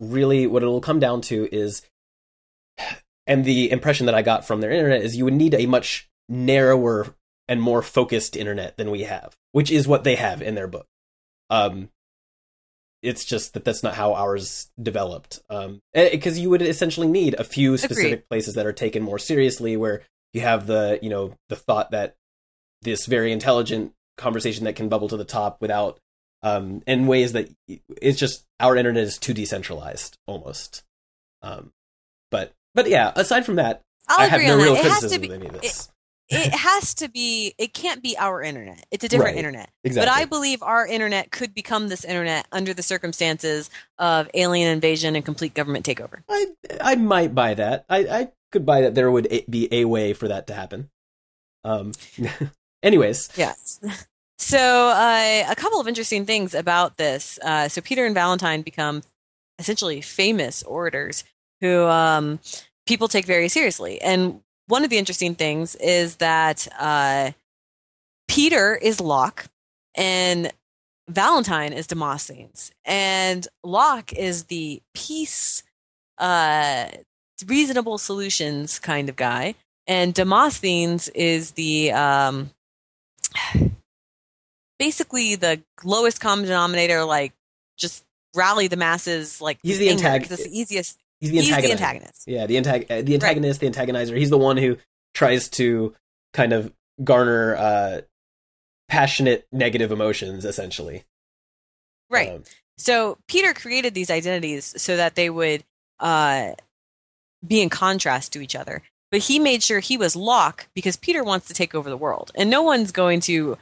really what it'll come down to is, and the impression that I got from their internet is you would need a much narrower and more focused internet than we have, which is what they have in their book. It's just that that's not how ours developed. Because you would essentially need a few specific places that are taken more seriously, where you have the thought that this very intelligent conversation that can bubble to the top without, in ways that it's just our internet is too decentralized almost. But yeah, aside from that, I have no real criticism of any of this. It has to be, it can't be our internet. It's a different internet. Exactly. But I believe our internet could become this internet under the circumstances of alien invasion and complete government takeover. I might buy that. I could buy that there would be a way for that to happen. Anyways. Yes. So a couple of interesting things about this. So Peter and Valentine become essentially famous orators who people take very seriously. And one of the interesting things is that Peter is Locke and Valentine is Demosthenes. And Locke is the peace, reasonable solutions kind of guy. And Demosthenes is the basically the lowest common denominator, like just rally the masses. Like he's the antagonist. That's the easiest. He's the antagonist. Yeah, the antagonist, right. The antagonizer. He's the one who tries to kind of garner passionate negative emotions, essentially. Right. So Peter created these identities so that they would be in contrast to each other. But he made sure he was Locke because Peter wants to take over the world. And no one's going to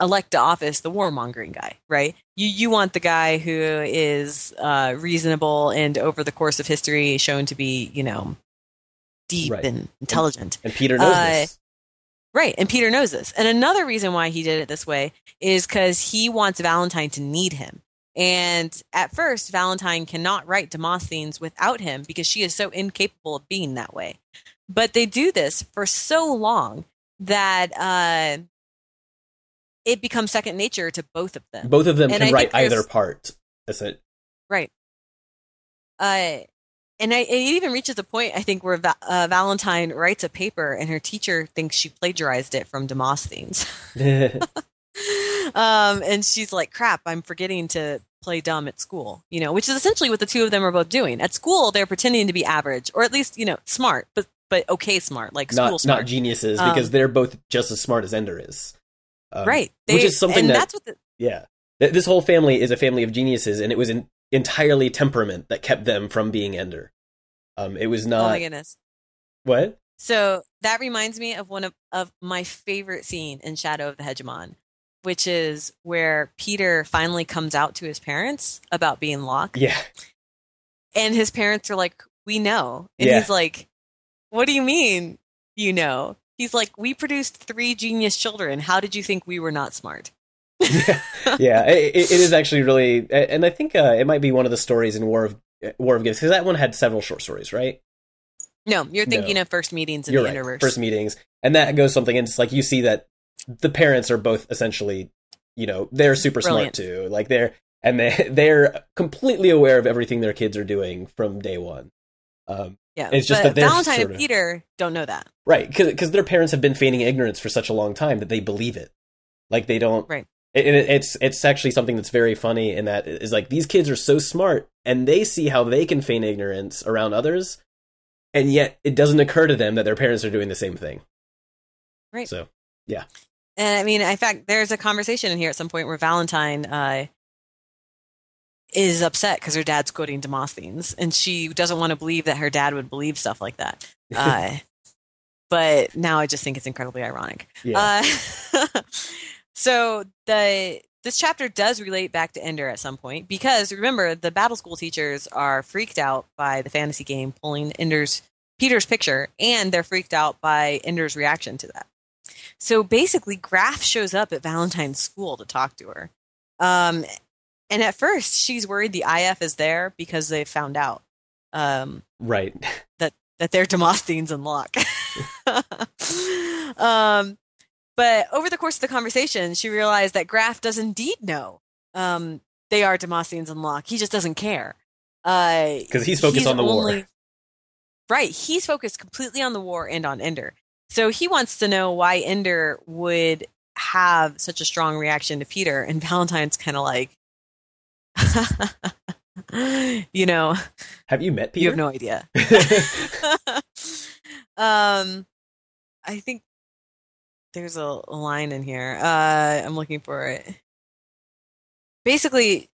elect to office the warmongering guy, right? You want the guy who is reasonable and over the course of history shown to be, deep and intelligent. And Peter knows this. Right, and Peter knows this. And another reason why he did it this way is because he wants Valentine to need him. And at first, Valentine cannot write Demosthenes without him because she is so incapable of being that way. But they do this for so long that it becomes second nature to both of them. Both of them can write either part. That's it. Right. It even reaches a point, I think, where Valentine writes a paper and her teacher thinks she plagiarized it from Demosthenes. And she's like, crap, I'm forgetting to play dumb at school, which is essentially what the two of them are both doing. At school, they're pretending to be average or at least, smart, but okay smart, like school smart. Not geniuses because they're both just as smart as Ender is. Right. Which is something this whole family is a family of geniuses, and it was entirely temperament that kept them from being Ender. It was not. Oh my goodness. What? So that reminds me of one of my favorite scene in Shadow of the Hegemon, which is where Peter finally comes out to his parents about being Locke. Yeah. And his parents are like, we know. And he's like, what do you mean? He's like, we produced 3 genius children. How did you think we were not smart? Yeah, it is actually really, and I think it might be one of the stories in War of Gifts, because that one had several short stories, right? No, you're thinking of First Meetings in the Interverse. First Meetings, and that goes something, and it's like you see that the parents are both essentially, they're super smart too, like they're completely aware of everything their kids are doing from day one. It's just that Valentine and Peter don't know that, right? Because their parents have been feigning ignorance for such a long time that they believe it, like they don't. Right. It's actually something that's very funny in that is like these kids are so smart and they see how they can feign ignorance around others, and yet it doesn't occur to them that their parents are doing the same thing. Right. So, yeah. And I mean, in fact, there's a conversation in here at some point where Valentine is upset because her dad's quoting Demosthenes, and she doesn't want to believe that her dad would believe stuff like that. But now I just think it's incredibly ironic. Yeah. So this chapter does relate back to Ender at some point, because remember the Battle School teachers are freaked out by the fantasy game pulling Peter's picture, and they're freaked out by Ender's reaction to that. So basically, Graf shows up at Valentine's school to talk to her, and at first she's worried the IF is there because they found out, that they're Demosthenes and Locke. But over the course of the conversation, she realized that Graf does indeed know they are Demosthenes and Locke. He just doesn't care. Because he's focused on the war. Right. He's focused completely on the war and on Ender. So he wants to know why Ender would have such a strong reaction to Peter. And Valentine's kind of like, Have you met Peter? You have no idea. I think there's a line in here. I'm looking for it. Basically,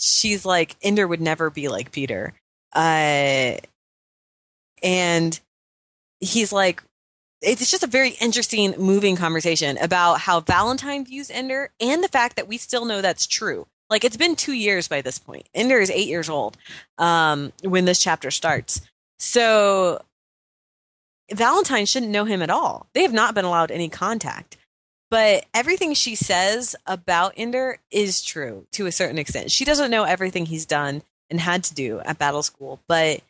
she's like, Ender would never be like Peter. And he's like, it's just a very interesting, moving conversation about how Valentine views Ender and the fact that we still know that's true. Like, it's been 2 years by this point. Ender is 8 years old when this chapter starts. So Valentine shouldn't know him at all. They have not been allowed any contact. But everything she says about Ender is true to a certain extent. She doesn't know everything he's done and had to do at Battle School, but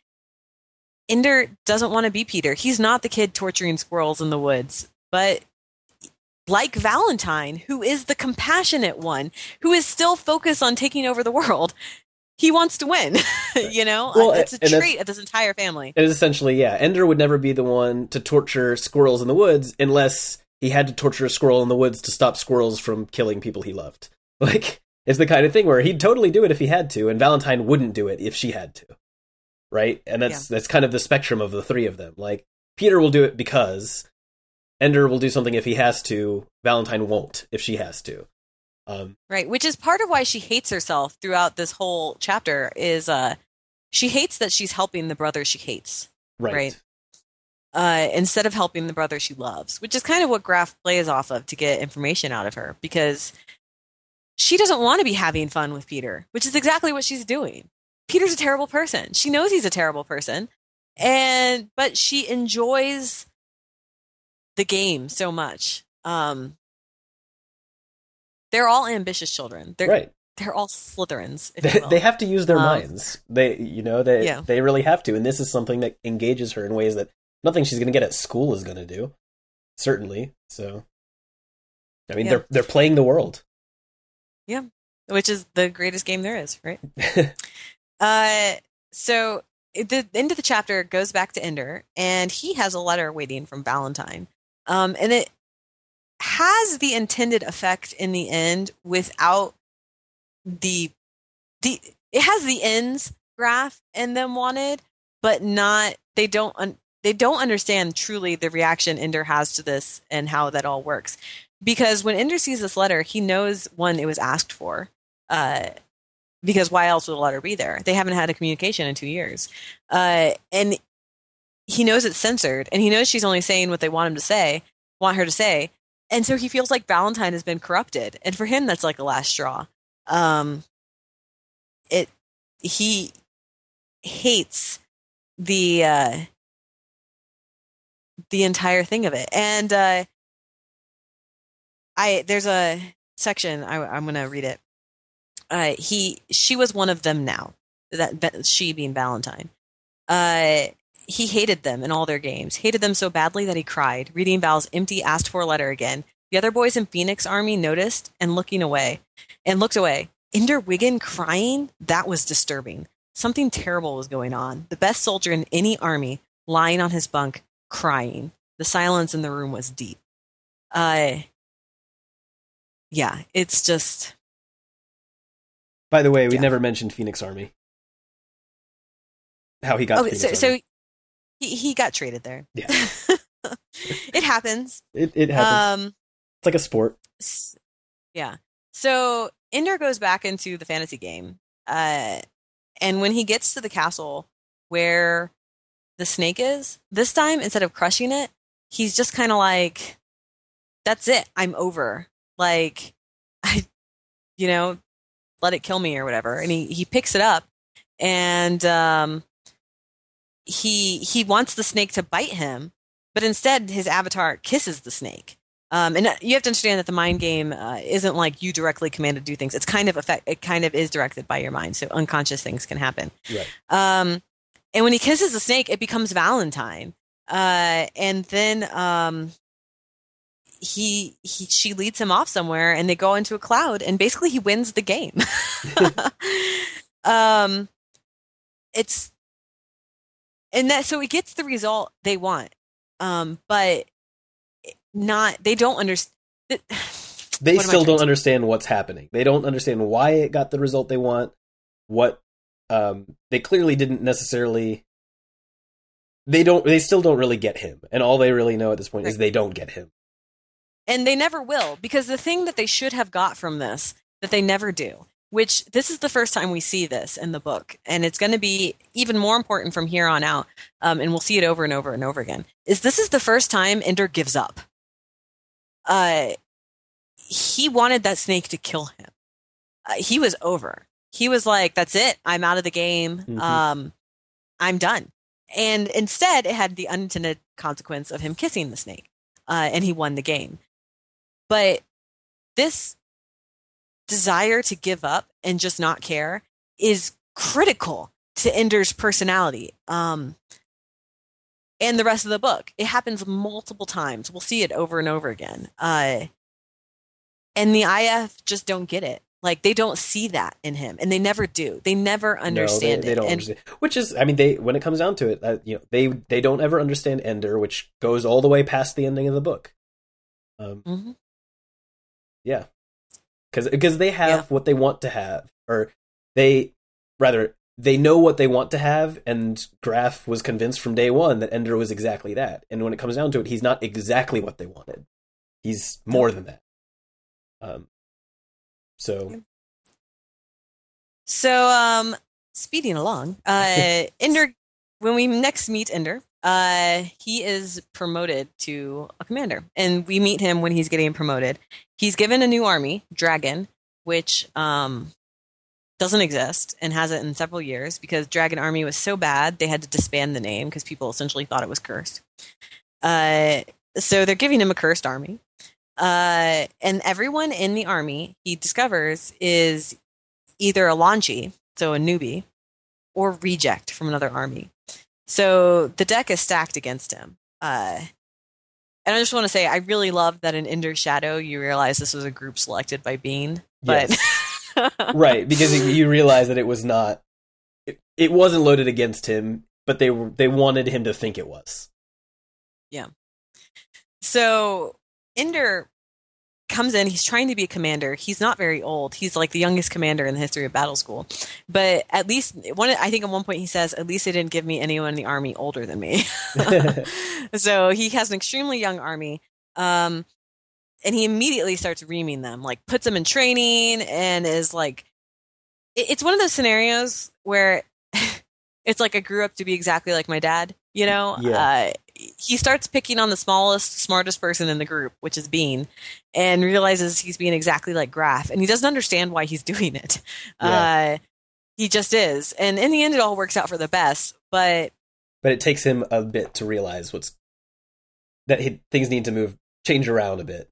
Ender doesn't want to be Peter. He's not the kid torturing squirrels in the woods, but like Valentine, who is the compassionate one, who is still focused on taking over the world, he wants to win, Well, it's a trait of this entire family. It is essentially, Ender would never be the one to torture squirrels in the woods unless he had to torture a squirrel in the woods to stop squirrels from killing people he loved. Like, it's the kind of thing where he'd totally do it if he had to, and Valentine wouldn't do it if she had to, right? And that's kind of the spectrum of the three of them. Like, Peter will do it because, Ender will do something if he has to, Valentine won't if she has to. Right, which is part of why she hates herself throughout this whole chapter, is she hates that she's helping the brother she hates, right? Instead of helping the brother she loves, which is kind of what Graf plays off of to get information out of her, because she doesn't want to be having fun with Peter, which is exactly what she's doing. Peter's a terrible person. She knows he's a terrible person, but she enjoys the game so much. They're all ambitious children. They're all Slytherins. They have to use their minds. They really have to. And this is something that engages her in ways that nothing she's going to get at school is going to do. Certainly. So, I mean, they're playing the world. Yeah, which is the greatest game there is, right? So the end of the chapter goes back to Ender, and he has a letter waiting from Valentine, and it has the intended effect in the end without the it has the ends graph in them wanted, but not they don't understand truly the reaction Ender has to this and how that all works. Because when Ender sees this letter, he knows it was asked for, because why else would a letter be there? They haven't had a communication in 2 years, and he knows it's censored, and he knows she's only saying what they want her to say. And so he feels like Valentine has been corrupted. And for him, that's like the last straw. He hates the entire thing of it. And there's a section, I'm going to read it. She was one of them now, that she being Valentine. He hated them and all their games, hated them so badly that he cried, reading Val's empty asked-for letter again. The other boys in Phoenix Army noticed and looked away. Ender Wiggin crying? That was disturbing. Something terrible was going on. The best soldier in any army, lying on his bunk, crying. The silence in the room was deep. Yeah, it's just... By the way, we never mentioned Phoenix Army. How he got Phoenix Army. So he got traded there. Yeah. It happens. It happens. It's like a sport. Yeah. So Ender goes back into the fantasy game. And when he gets to the castle where the snake is, this time, instead of crushing it, he's just kind of like, that's it. I'm over. Like, let it kill me or whatever. And he picks it up and he wants the snake to bite him. But instead, his avatar kisses the snake. And you have to understand that the mind game isn't like you directly commanded to do things. It's it kind of is directed by your mind. So unconscious things can happen. Right. And when he kisses the snake, it becomes Valentine. And then she leads him off somewhere and they go into a cloud and basically he wins the game. So he gets the result they want. But they don't understand. They still don't understand what's happening. They don't understand why it got the result they want. What they clearly didn't necessarily. They still don't really get him, and all they really know at this point is they don't get him. And they never will, because the thing that they should have got from this that they never do. Which this is the first time we see this in the book, and it's going to be even more important from here on out, and we'll see it over and over and over again, is this is the first time Ender gives up. He wanted that snake to kill him. He was over. He was like, that's it. I'm out of the game. Mm-hmm. I'm done. And instead, it had the unintended consequence of him kissing the snake, and he won the game. But this... desire to give up and just not care is critical to Ender's personality and the rest of the book. It happens multiple times. We'll see it over and over again. And the IF just don't get it. Like, they don't see that in him, and they never do. They never understand. No, they don't understand. Which is, I mean, when it comes down to it, they don't ever understand Ender, which goes all the way past the ending of the book. Mm-hmm. Yeah. Because they have what they want to have, or they know what they want to have, and Graf was convinced from day one that Ender was exactly that. And when it comes down to it, he's not exactly what they wanted. He's more than that. So, speeding along, Ender, when we next meet Ender, he is promoted to a commander, and we meet him when he's getting promoted. He's given a new army, Dragon, which doesn't exist and hasn't in several years because Dragon Army was so bad they had to disband the name because people essentially thought it was cursed. So they're giving him a cursed army, and everyone in the army he discovers is either a Lanchi, so a newbie, or reject from another army. So the deck is stacked against him. And I just want to say, I really love that in Ender's Shadow, you realize this was a group selected by Bean. But yes. Right, because you realize that it was not... It wasn't loaded against him, but they wanted him to think it was. Yeah. So Ender comes in, he's trying to be a commander. He's not very old. He's like the youngest commander in the history of battle school. But at least I think at one point he says, at least they didn't give me anyone in the army older than me. So he has an extremely young army. And he immediately starts reaming them, like puts them in training and is like, it's one of those scenarios where it's like, I grew up to be exactly like my dad, you know? Yeah. He starts picking on the smallest, smartest person in the group, which is Bean, and realizes he's being exactly like Graf, and he doesn't understand why he's doing it. Yeah. He just is. And in the end, it all works out for the best, but... But it takes him a bit to realize what's that things need to change around a bit.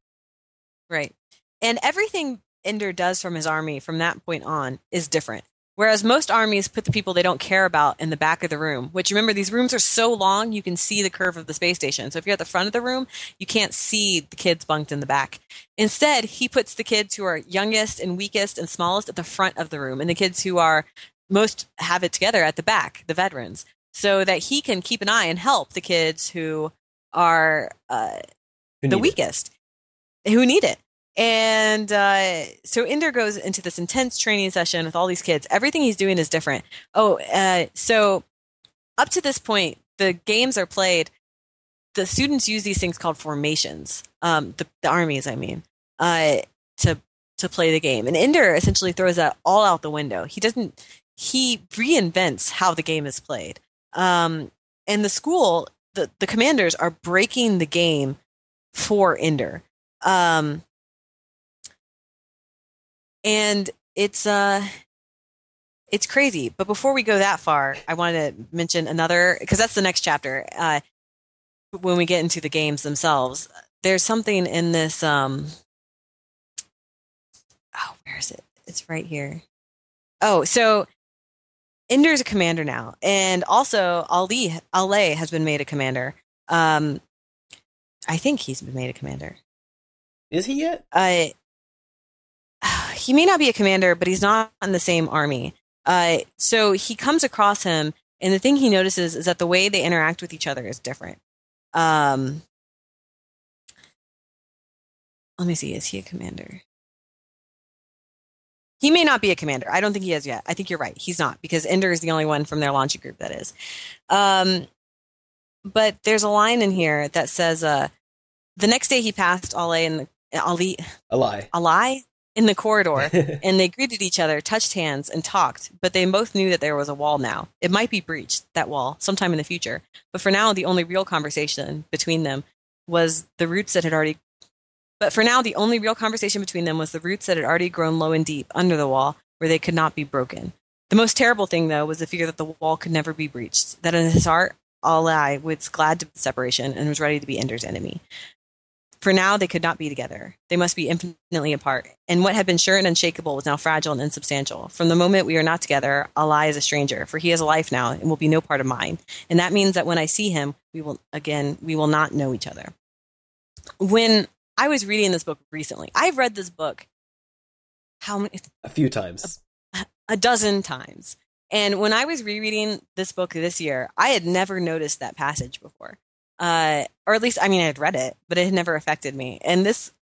Right. And everything Ender does from his army from that point on is different. Whereas most armies put the people they don't care about in the back of the room, which, remember, these rooms are so long you can see the curve of the space station. So if you're at the front of the room, you can't see the kids bunked in the back. Instead, he puts the kids who are youngest and weakest and smallest at the front of the room, and the kids who are most have it together at the back, the veterans, so that he can keep an eye and help the kids who are the weakest, who need it. And so Ender goes into this intense training session with all these kids. Everything he's doing is different. So up to this point, the games are played. The students use these things called formations, the armies, I mean, to play the game. And Ender essentially throws that all out the window. He reinvents how the game is played. And the school, the commanders are breaking the game for Ender. And it's crazy. But before we go that far, I wanted to mention another, because that's the next chapter. When we get into the games themselves, there's something in this. Where is it? It's right here. So Ender's a commander now, and also Ale has been made a commander. I think he's been made a commander. Is he yet? He may not be a commander, but he's not in the same army. So he comes across him, and the thing he notices is that the way they interact with each other is different. Let me see. Is he a commander? He may not be a commander. I don't think he is yet. I think you're right. He's not, because Ender is the only one from their launching group that is. But there's a line in here that says, the next day he passed Ali in the corridor, and they greeted each other, touched hands, and talked, but they both knew that there was a wall now. It might be breached, that wall, sometime in the future, but for now, the only real conversation between them was the roots that had already grown low and deep under the wall, where they could not be broken. The most terrible thing, though, was the fear that the wall could never be breached, that in his heart, Ali was glad to separation and was ready to be Ender's enemy. For now, they could not be together. They must be infinitely apart. And what had been sure and unshakable was now fragile and insubstantial. From the moment we are not together, Ali is a stranger, for he has a life now and will be no part of mine. And that means that when I see him, we will not know each other. When I was reading this book recently, I've read this book a few times. A dozen times. And when I was rereading this book this year, I had never noticed that passage before. Or at least, I mean, I had read it, but it had never affected me. And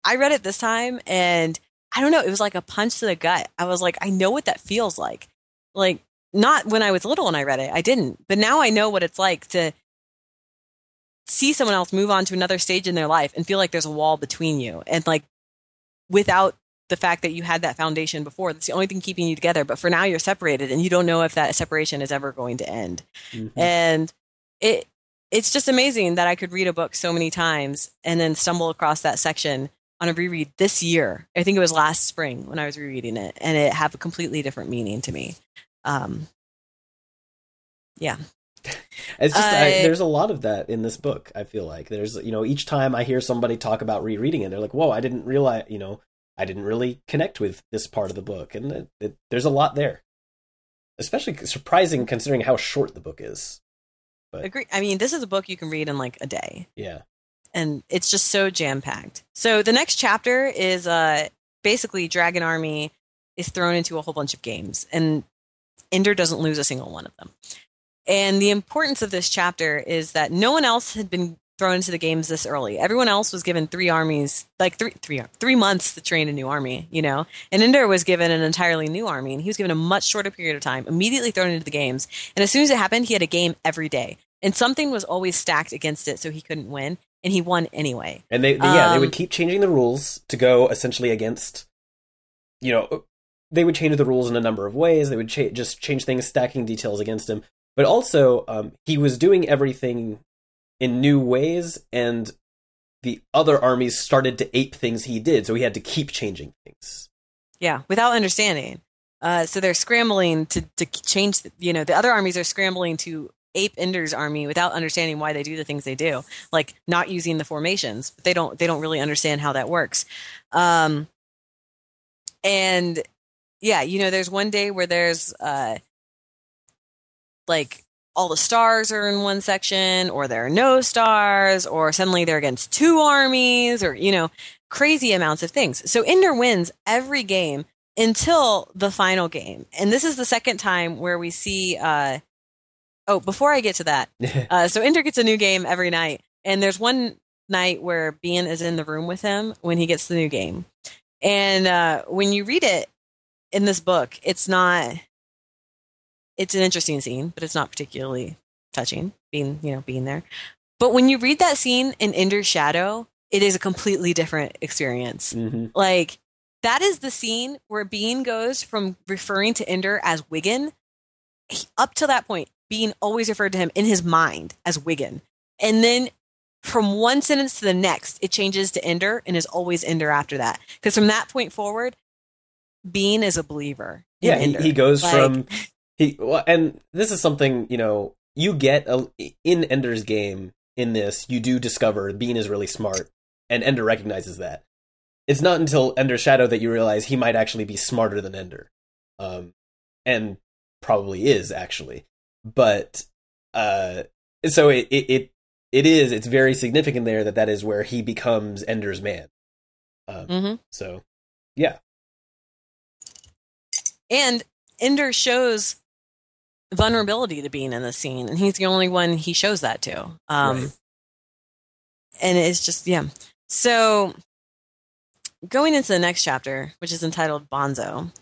I read it this time, and I don't know, it was like a punch to the gut. I was like, I know what that feels like. Like, not when I was little and I read it, I didn't. But now I know what it's like to see someone else move on to another stage in their life and feel like there's a wall between you. And like, without the fact that you had that foundation before, that's the only thing keeping you together. But for now, you're separated, and you don't know if that separation is ever going to end. Mm-hmm. And it's just amazing that I could read a book so many times and then stumble across that section on a reread this year. I think it was last spring when I was rereading it, and it had a completely different meaning to me. Yeah. It's just, there's a lot of that in this book. I feel like there's, each time I hear somebody talk about rereading it, they're like, whoa, I didn't realize, I didn't really connect with this part of the book. And there's a lot there, especially surprising considering how short the book is. But. Agree. I mean, this is a book you can read in like a day. Yeah. And it's just so jam-packed. So the next chapter is basically Dragon Army is thrown into a whole bunch of games, and Ender doesn't lose a single one of them. And the importance of this chapter is that no one else had been thrown into the games this early. Everyone else was given three months to train a new army, and Ender was given an entirely new army, and he was given a much shorter period of time, immediately thrown into the games. And as soon as it happened, he had a game every day, and something was always stacked against it. So he couldn't win, and he won anyway. And they would keep changing the rules to go essentially against, they would change the rules in a number of ways. They would just change things, stacking details against him. But also he was doing everything in new ways, and the other armies started to ape things he did, so he had to keep changing things. Yeah, without understanding. So they're scrambling to change, the other armies are scrambling to ape Ender's army without understanding why they do the things they do, like not using the formations. But they don't really understand how that works. And yeah, you know, there's one day where there's like all the stars are in one section, or there are no stars, or suddenly they're against two armies, or, you know, crazy amounts of things. So Ender wins every game until the final game. And this is the second time where we see, before I get to that, so Ender gets a new game every night. And there's one night where Bean is in the room with him when he gets the new game. And when you read it in this book, it's an interesting scene, but it's not particularly touching, being there. But when you read that scene in Ender's Shadow, it is a completely different experience. Mm-hmm. Like, that is the scene where Bean goes from referring to Ender as Wiggin. Up to that point, Bean always referred to him in his mind as Wiggin. And then from one sentence to the next, it changes to Ender and is always Ender after that. Because from that point forward, Bean is a believer. Yeah, he goes from... and this is something, you know, you get in Ender's Game, in this, you do discover Bean is really smart, and Ender recognizes that. It's not until Ender's Shadow that you realize he might actually be smarter than Ender. And probably is, actually. But, so it's very significant there that is where he becomes Ender's man. So, yeah. And Ender shows vulnerability to Bean in the scene, and he's the only one he shows that to. Right. And it's just, yeah. So going into the next chapter, which is entitled Bonzo.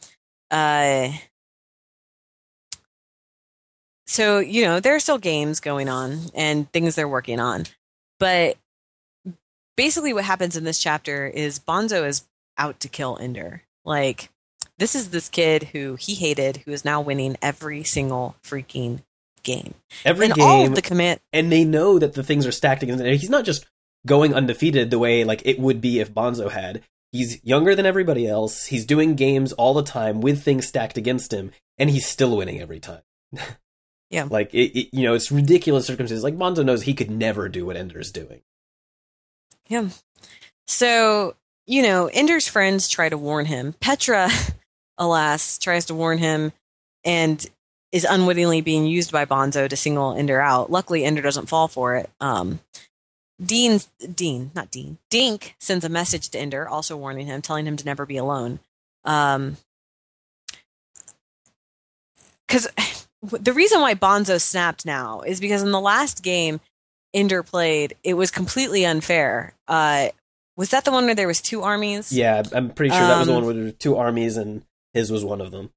So, you know, there are still games going on and things they're working on, but basically what happens in this chapter is Bonzo is out to kill Ender. Like, this is this kid who he hated, who is now winning every single freaking game. All of the command. And they know that the things are stacked against him. He's not just going undefeated the way like it would be if Bonzo had. He's younger than everybody else. He's doing games all the time with things stacked against him, and he's still winning every time. Yeah, like it, you know, it's ridiculous circumstances. Like Bonzo knows he could never do what Ender's doing. Yeah. So, you know, Ender's friends try to warn him. Petra. Alas, tries to warn him and is unwittingly being used by Bonzo to single Ender out. Luckily, Ender doesn't fall for it. Dink sends a message to Ender, also warning him, telling him to never be alone. Because the reason why Bonzo snapped now is because in the last game Ender played, it was completely unfair. Was that the one where there was two armies? Yeah, I'm pretty sure that was the one where there were two armies and his was one of them.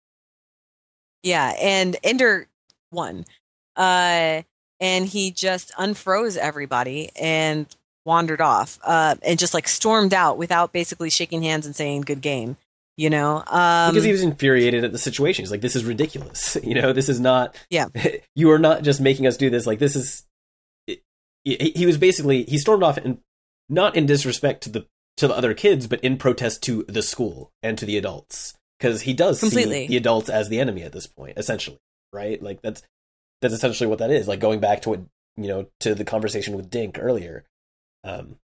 Yeah, and Ender won. And he just unfroze everybody and wandered off and just like stormed out without basically shaking hands and saying good game, you know? Because he was infuriated at the situation. He's like, this is ridiculous. You know, this is not... Yeah. You are not just making us do this. Like, this is... He was basically... He stormed off, and not in disrespect to the other kids, but in protest to the school and to the adults. Because he does see the adults as the enemy at this point, essentially, right? Like that's essentially what that is. Like going back to what, you know, to the conversation with Dink earlier, and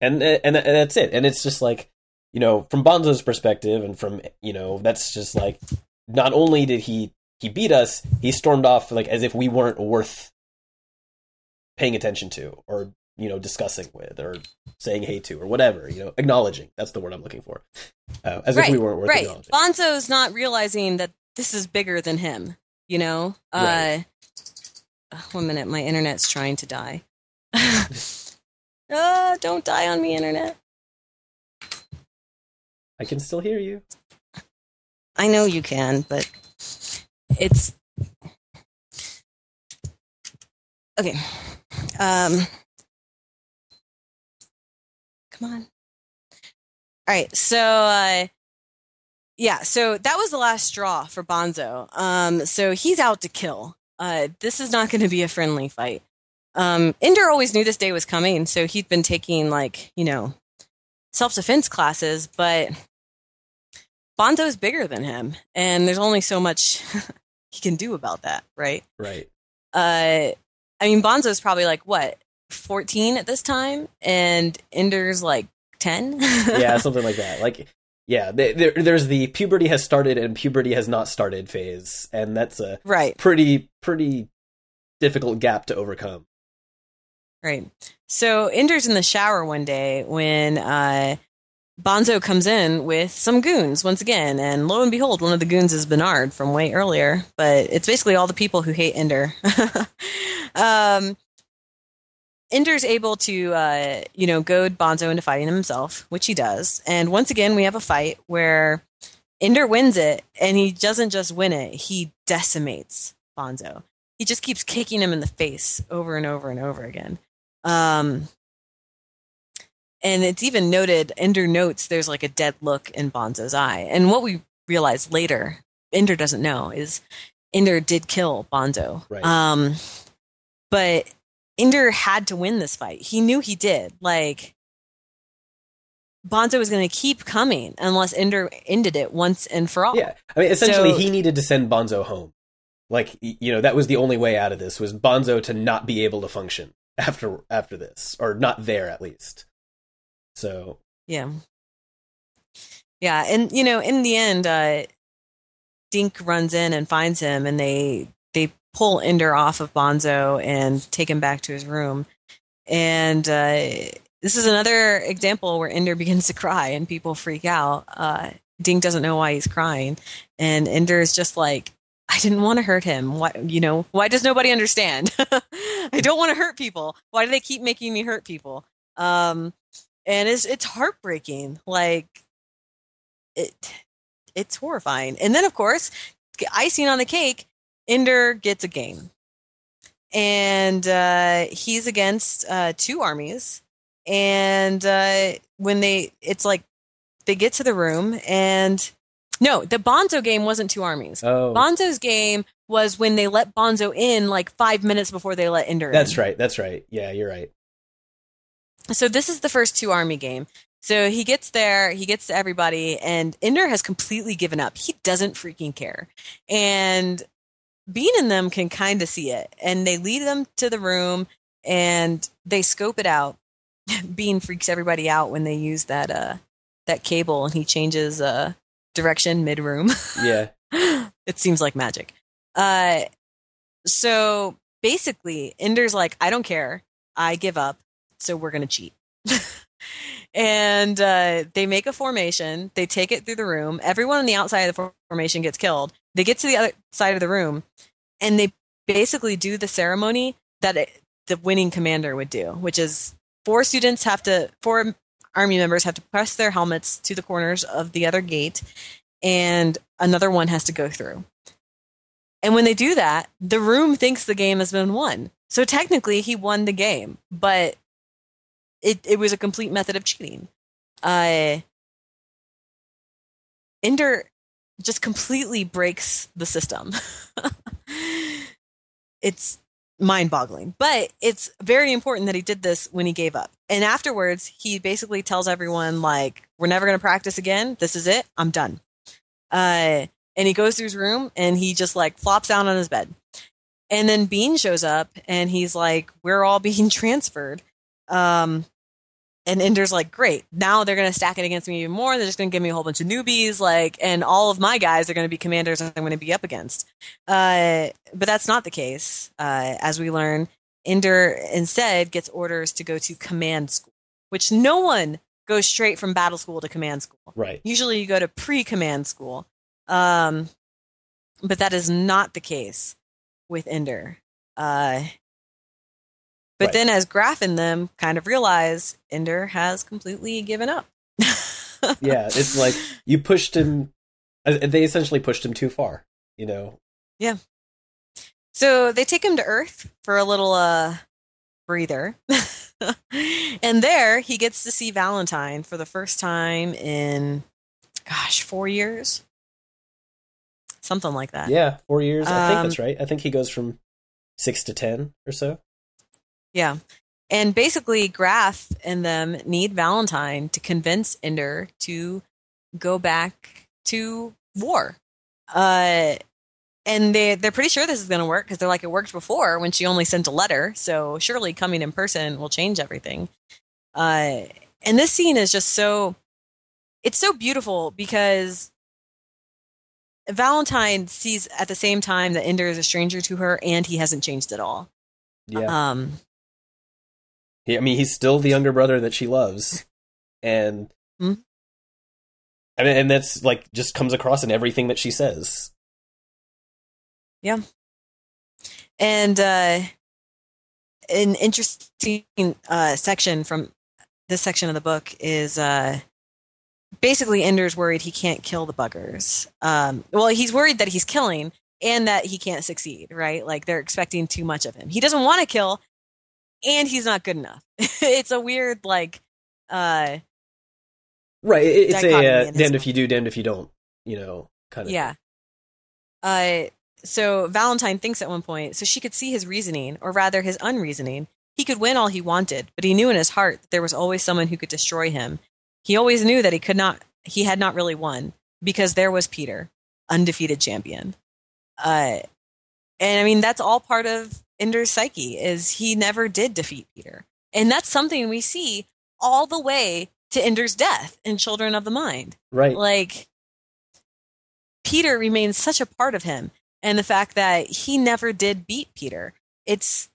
that's it. And it's just like, you know, from Bonzo's perspective, and from, you know, that's just like, not only did he beat us, he stormed off like as if we weren't worth paying attention to, or, you know, discussing with, or saying hey to, or whatever, you know, acknowledging. That's the word I'm looking for. If we weren't worth acknowledging. Bonzo's not realizing that this is bigger than him, you know? Right. 1 minute, my internet's trying to die. Don't die on me, internet. I can still hear you. I know you can, but it's... Okay. Come on. All right. So, yeah, so that was the last straw for Bonzo. So he's out to kill. This is not going to be a friendly fight. Ender always knew this day was coming. So he'd been taking, like, you know, self-defense classes, but Bonzo's bigger than him. And there's only so much he can do about that. Right. I mean, Bonzo's probably like, what, 14 at this time? And Ender's like 10? Yeah, something like that. Like, yeah, there's the puberty has started and puberty has not started phase. And that's a pretty difficult gap to overcome. Right. So Ender's in the shower one day when Bonzo comes in with some goons once again. And lo and behold, one of the goons is Bernard from way earlier. But it's basically all the people who hate Ender. Ender's able to, goad Bonzo into fighting himself, which he does. And once again, we have a fight where Ender wins it, and he doesn't just win it. He decimates Bonzo. He just keeps kicking him in the face over and over and over again. And it's even noted, Ender notes there's like a dead look in Bonzo's eye. And what we realize later, Ender doesn't know, is Ender did kill Bonzo. Right. But Ender had to win this fight. He knew he did. Like, Bonzo was going to keep coming unless Ender ended it once and for all. Yeah. I mean, essentially, he needed to send Bonzo home. Like, you know, that was the only way out of this, was Bonzo to not be able to function after this, or not there at least. So. Yeah. Yeah. And, you know, in the end, Dink runs in and finds him, and they pull Ender off of Bonzo and take him back to his room. And this is another example where Ender begins to cry and people freak out. Dink doesn't know why he's crying. And Ender is just like, I didn't want to hurt him. Why does nobody understand? I don't want to hurt people. Why do they keep making me hurt people? And it's heartbreaking. Like, it's horrifying. And then, of course, icing on the cake, Ender gets a game, and he's against two armies. And they get to the room, and no, the Bonzo game wasn't two armies. Oh. Bonzo's game was when they let Bonzo in like 5 minutes before they let Ender in. That's right. Yeah, you're right. So this is the first two army game. So he gets there, he gets to everybody, and Ender has completely given up. He doesn't freaking care. And Bean and them can kind of see it, and they lead them to the room and they scope it out. Bean freaks everybody out when they use that cable, and he changes direction mid-room. Yeah. It seems like magic. So basically, Ender's like, I don't care. I give up. So we're going to cheat. And they make a formation. They take it through the room. Everyone on the outside of the formation gets killed. They get to the other side of the room, and they basically do the ceremony that the winning commander would do, which is four army members have to press their helmets to the corners of the other gate, and another one has to go through. And when they do that, the room thinks the game has been won. So technically, he won the game, but it was a complete method of cheating. Ender just completely breaks the system. It's mind-boggling, but it's very important that he did this when he gave up. And afterwards, he basically tells everyone, like, we're never going to practice again. This is it. I'm done. And he goes through his room, and he just, like, flops down on his bed. And then Bean shows up, and he's like, we're all being transferred. And Ender's like, great, now they're going to stack it against me even more. They're just going to give me a whole bunch of newbies, like, and all of my guys are going to be commanders I'm going to be up against. But that's not the case. As we learn, Ender instead gets orders to go to command school, which no one goes straight from battle school to command school. Right. Usually you go to pre-command school. But that is not the case with Ender. But then as Graf and them kind of realize, Ender has completely given up. Yeah, it's like you pushed him. They essentially pushed him too far, you know? Yeah. So they take him to Earth for a little breather. And there he gets to see Valentine for the first time in, 4 years. Something like that. Yeah, 4 years. I think that's right. I think he goes from 6 to 10 or so. Yeah. And basically, Graf and them need Valentine to convince Ender to go back to war. And they're pretty sure this is going to work because they're like, it worked before when she only sent a letter. So surely coming in person will change everything. And this scene is just it's so beautiful because Valentine sees at the same time that Ender is a stranger to her and he hasn't changed at all. Yeah. I mean, he's still the younger brother that she loves. And I mean, and that's like just comes across in everything that she says. Yeah. And an interesting section from this section of the book is basically Ender's worried he can't kill the buggers. Well, he's worried that he's killing and that he can't succeed, right? Like they're expecting too much of him. He doesn't want to kill and he's not good enough. It's a weird like right, it's a damned if you do, damned if you don't, you know, kind of. Yeah. So Valentine thinks at one point, so she could see his reasoning, or rather his unreasoning. He could win all he wanted, but he knew in his heart that there was always someone who could destroy him. He always knew that he had not really won, because there was Peter, undefeated champion. And I mean, that's all part of Ender's psyche, is he never did defeat Peter. And that's something we see all the way to Ender's death in Children of the Mind. Right. Like, Peter remains such a part of him. And the fact that he never did beat Peter, it's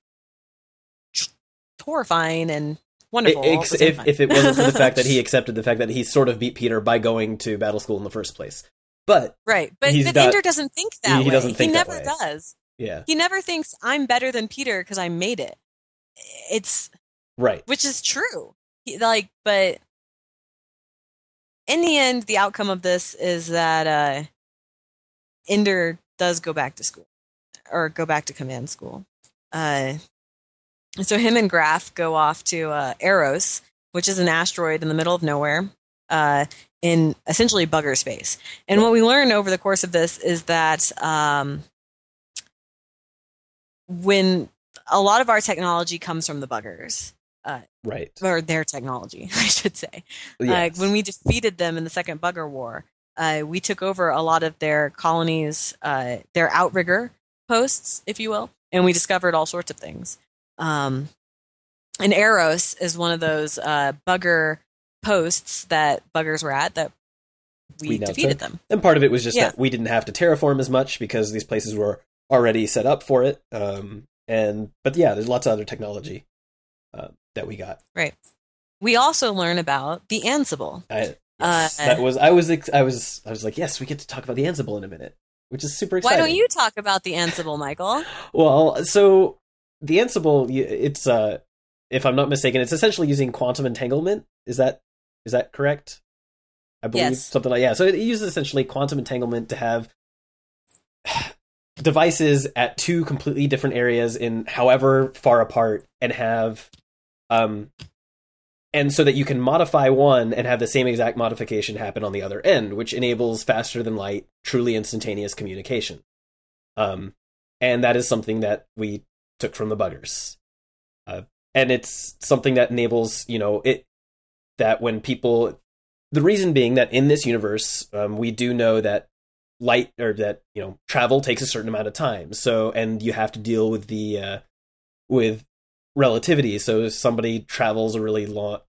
horrifying and wonderful. If it wasn't for the fact that he accepted the fact that he sort of beat Peter by going to battle school in the first place. But Ender doesn't think that way. He doesn't think that way. He never does. Yeah. He never thinks, I'm better than Peter because I made it. It's... Right. Which is true. But in the end, the outcome of this is that Ender does go back to school, or go back to command school. So him and Graf go off to Eros, which is an asteroid in the middle of nowhere, in essentially bugger space. And what we learn over the course of this is that when a lot of our technology comes from the buggers, right, or their technology, I should say. Yes. When we defeated them in the Second Bugger War, we took over a lot of their colonies, their outrigger posts, if you will, and we discovered all sorts of things. And Eros is one of those bugger posts that buggers were at that we defeated them. And part of it was just that we didn't have to terraform as much because these places were already set up for it. But there's lots of other technology that we got. Right. We also learn about the Ansible. I was like, yes, we get to talk about the Ansible in a minute, which is super exciting. Why don't you talk about the Ansible, Michael? Well, so the Ansible, it's if I'm not mistaken, it's essentially using quantum entanglement. Is that correct? I believe something like So it uses essentially quantum entanglement to have devices at two completely different areas in however far apart, and have and so that you can modify one and have the same exact modification happen on the other end, which enables faster than light, truly instantaneous communication. And that is something that we took from the buggers. And it's something that enables, the reason being that in this universe, we do know that light, or that, travel takes a certain amount of time. So, and you have to deal with the, with relativity. So if somebody travels a really long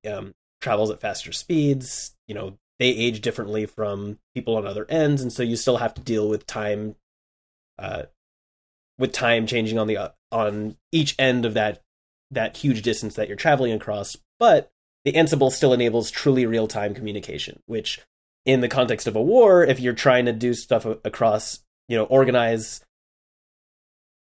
travels at faster speeds, they age differently from people on other ends, and so you still have to deal with time changing on each end of that huge distance that you're traveling across. But the Ansible still enables truly real-time communication, which in the context of a war, if you're trying to do stuff across, organize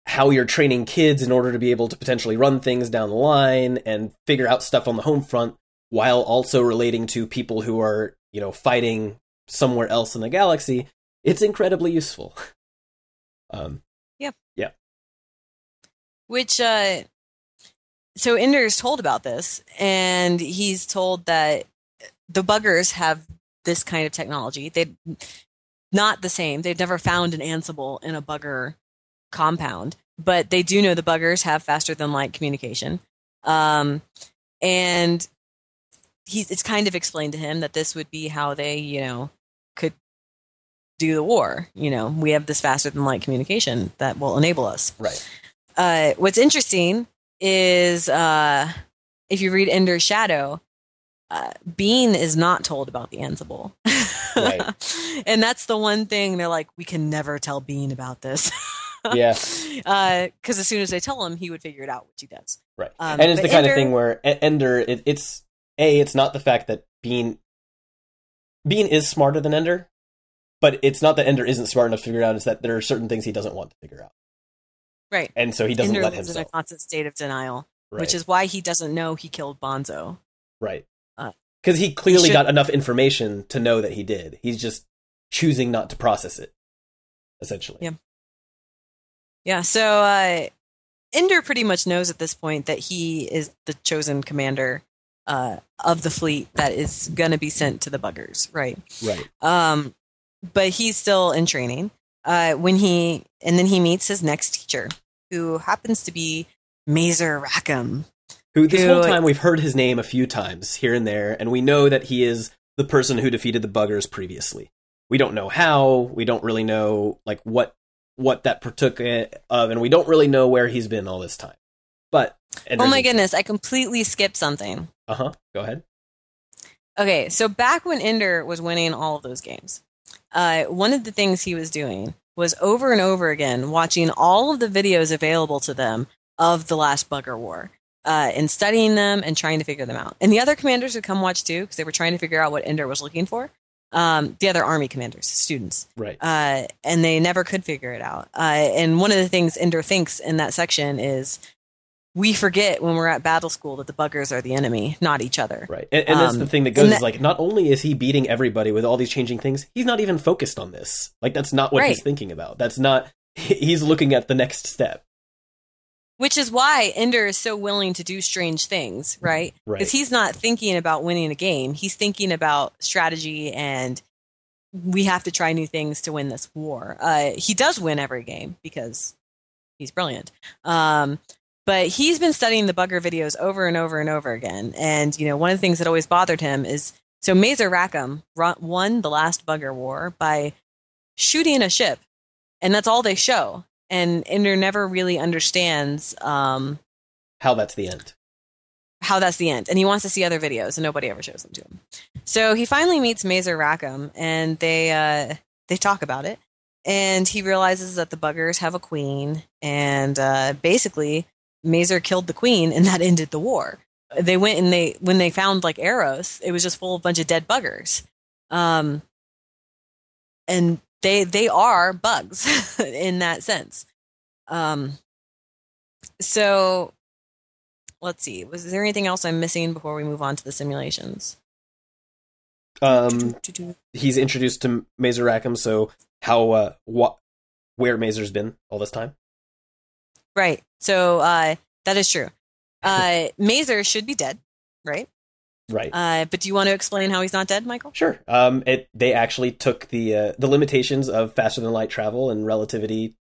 how you're training kids in order to be able to potentially run things down the line and figure out stuff on the home front while also relating to people who are, fighting somewhere else in the galaxy, it's incredibly useful. Yeah. Which, so Ender is told about this, and he's told that the buggers have this kind of technology. They're not the same. They've never found an Ansible in a bugger compound, but they do know the buggers have faster than light communication, and it's kind of explained to him that this would be how they could do the war. You know, we have this faster than light communication that will enable us. Right. What's interesting is if you read Ender's Shadow, Bean is not told about the Ansible. Right. And that's the one thing they're like, we can never tell Bean about this. Yeah. Because as soon as they tell him, he would figure it out, which he does. Right. And it's the kind of thing where Ender, it's not the fact that Bean is smarter than Ender, but it's not that Ender isn't smart enough to figure it out. It's that there are certain things he doesn't want to figure out. Right. And so he doesn't let himself. Ender lives in a constant state of denial, right, which is why he doesn't know he killed Bonzo. Right. Because he clearly got enough information to know that he did. He's just choosing not to process it, essentially. Yeah. Yeah, so Ender pretty much knows at this point that he is the chosen commander of the fleet that is going to be sent to the buggers, right? Right. But he's still in training. Then he meets his next teacher, who happens to be Mazer Rackham. Who whole time we've heard his name a few times here and there, and we know that he is the person who defeated the buggers previously. We don't know how. We don't really know like what that partook of, and we don't really know where he's been all this time. But oh my goodness, I completely skipped something. Go ahead. Okay, so back when Ender was winning all of those games, one of the things he was doing was over and over again watching all of the videos available to them of the last bugger war. And studying them and trying to figure them out. And the other commanders would come watch too, because they were trying to figure out what Ender was looking for. The other army commanders, students. Right. And they never could figure it out. And one of the things Ender thinks in that section is, we forget when we're at battle school that the buggers are the enemy, not each other. Right. And that's the thing that goes, is like, not only is he beating everybody with all these changing things, he's not even focused on this. Like, that's not what he's thinking about. That's not, he's looking at the next step. Which is why Ender is so willing to do strange things, right? Right. Because he's not thinking about winning a game. He's thinking about strategy and we have to try new things to win this war. He does win every game because he's brilliant. But he's been studying the bugger videos over and over and over again. And, you know, one of the things that always bothered him is, so Mazer Rackham won the last bugger war by shooting a ship. And that's all they show. And Ender never really understands how that's the end. How that's the end. And he wants to see other videos, and nobody ever shows them to him. So he finally meets Mazer Rackham, and they talk about it. And he realizes that the buggers have a queen, and basically Mazer killed the queen, and that ended the war. They went and when they found like Eros, it was just full of a bunch of dead buggers. And They are bugs in that sense. So let's see. Was there anything else I'm missing before we move on to the simulations? He's introduced to Mazer Rackham. So how, where Mazer's been all this time? Right. So that is true. Mazer should be dead, right? Right. But do you want to explain how he's not dead, Michael? Sure. They actually took the limitations of faster than light travel and relativity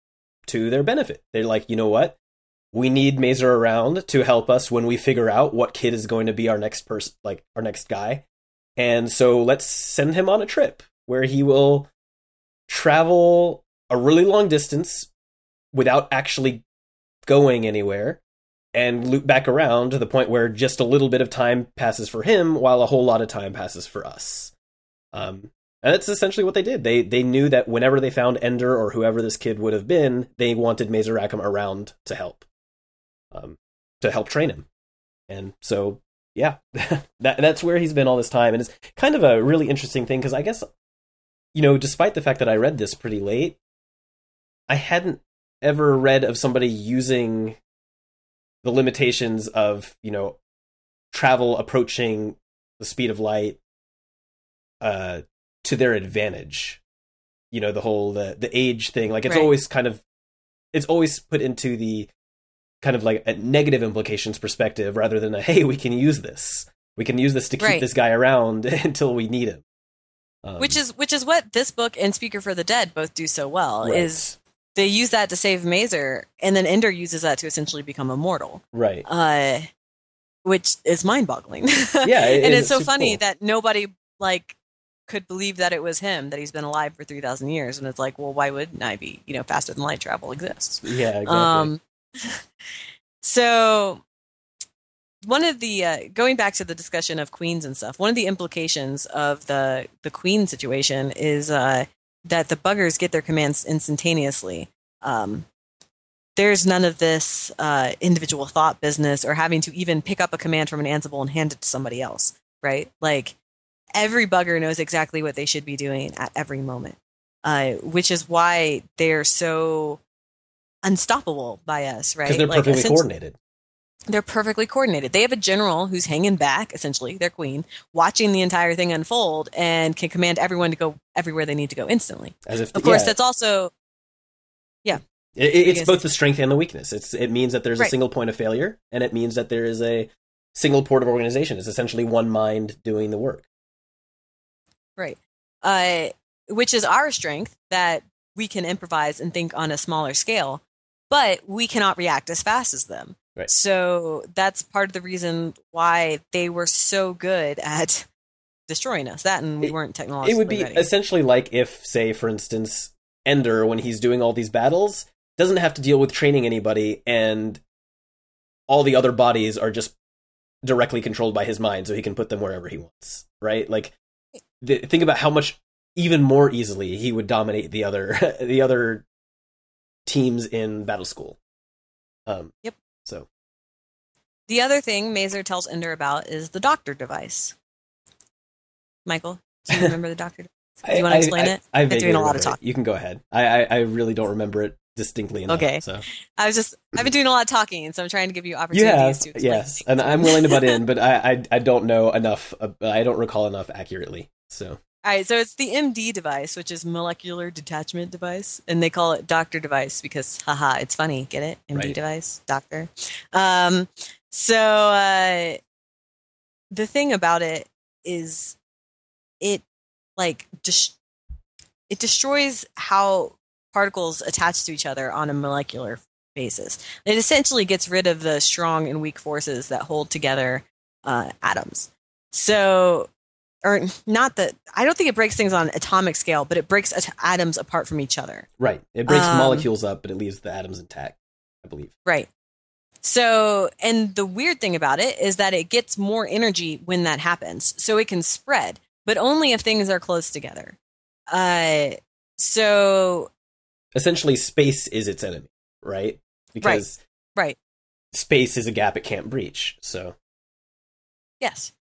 to their benefit. They're like, you know what? We need Mazer around to help us when we figure out what kid is going to be our next person, like our next guy. And so let's send him on a trip where he will travel a really long distance without actually going anywhere, and loop back around to the point where just a little bit of time passes for him while a whole lot of time passes for us. And that's essentially what they did. They knew that whenever they found Ender or whoever this kid would have been, they wanted Mazer Rackham around to help train him. And so, yeah, that's where he's been all this time. And it's kind of a really interesting thing because I guess, you know, despite the fact that I read this pretty late, I hadn't ever read of somebody using the limitations of, you know, travel approaching the speed of light to their advantage. You know, the whole the age thing, like it's always kind of, it's always put into the kind of like a negative implications perspective rather than a, hey, we can use this to keep this guy around until we need him. Which is what this book and Speaker for the Dead both do so well. Right. They use that to save Mazer, and then Ender uses that to essentially become immortal. Right. Which is mind-boggling. Yeah, and it's so funny that nobody, like, could believe that it was him, that he's been alive for 3,000 years. And it's like, well, why wouldn't I be? You know, faster than light travel exists. Yeah, exactly. So one of the, going back to the discussion of queens and stuff, one of the implications of the queen situation is that the buggers get their commands instantaneously. There's none of this individual thought business or having to even pick up a command from an Ansible and hand it to somebody else, right? Like, every bugger knows exactly what they should be doing at every moment, which is why they're so unstoppable by us, right? Because they're perfectly coordinated. They're perfectly coordinated. They have a general who's hanging back, essentially, their queen, watching the entire thing unfold and can command everyone to go everywhere they need to go instantly. Of course, that's also... Yeah. It's both the strength and the weakness. It means that there's a single point of failure, and it means that there is a single port of organization. It's essentially one mind doing the work. Right. Which is our strength, that we can improvise and think on a smaller scale, but we cannot react as fast as them. Right. So that's part of the reason why they were so good at destroying us. That, and we weren't technologically ready. It would be essentially like if, say, for instance, Ender, when he's doing all these battles, doesn't have to deal with training anybody, and all the other bodies are just directly controlled by his mind, so he can put them wherever he wants, right? Like, think about how much even more easily he would dominate the other teams in Battle School. Yep. So the other thing Mazer tells Ender about is the doctor device. Michael, do you remember the doctor device? Do you want to explain it? I've been doing a lot of talking. You can go ahead. I really don't remember it distinctly enough. Okay. So. I've been doing a lot of talking, so I'm trying to give you opportunities to explain. Yes, and I'm willing to butt in, but I don't know enough. I don't recall enough accurately. So. All right, so it's the MD device, which is molecular detachment device, and they call it doctor device because, haha, it's funny. Get it? MD device, doctor. So the thing about it is it destroys how particles attach to each other on a molecular basis. It essentially gets rid of the strong and weak forces that hold together atoms. So, I don't think it breaks things on atomic scale, but it breaks atoms apart from each other. Right. It breaks molecules up, but it leaves the atoms intact, I believe. Right. So, and the weird thing about it is that it gets more energy when that happens. So it can spread, but only if things are close together. So essentially, space is its enemy, right? Because space is a gap it can't breach. So yes,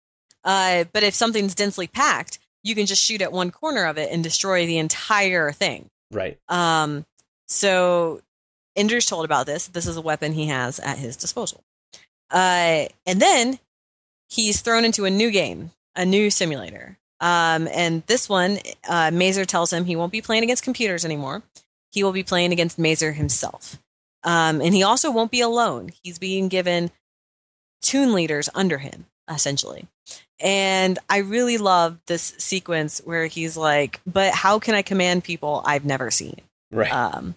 but if something's densely packed, you can just shoot at one corner of it and destroy the entire thing. Right. So Ender's told about this. This is a weapon he has at his disposal, and then he's thrown into a new game, a new simulator. And this one, Mazer tells him he won't be playing against computers anymore. He will be playing against Mazer himself. And he also won't be alone. He's being given toon leaders under him, essentially. And I really love this sequence where he's like, but how can I command people I've never seen? Right.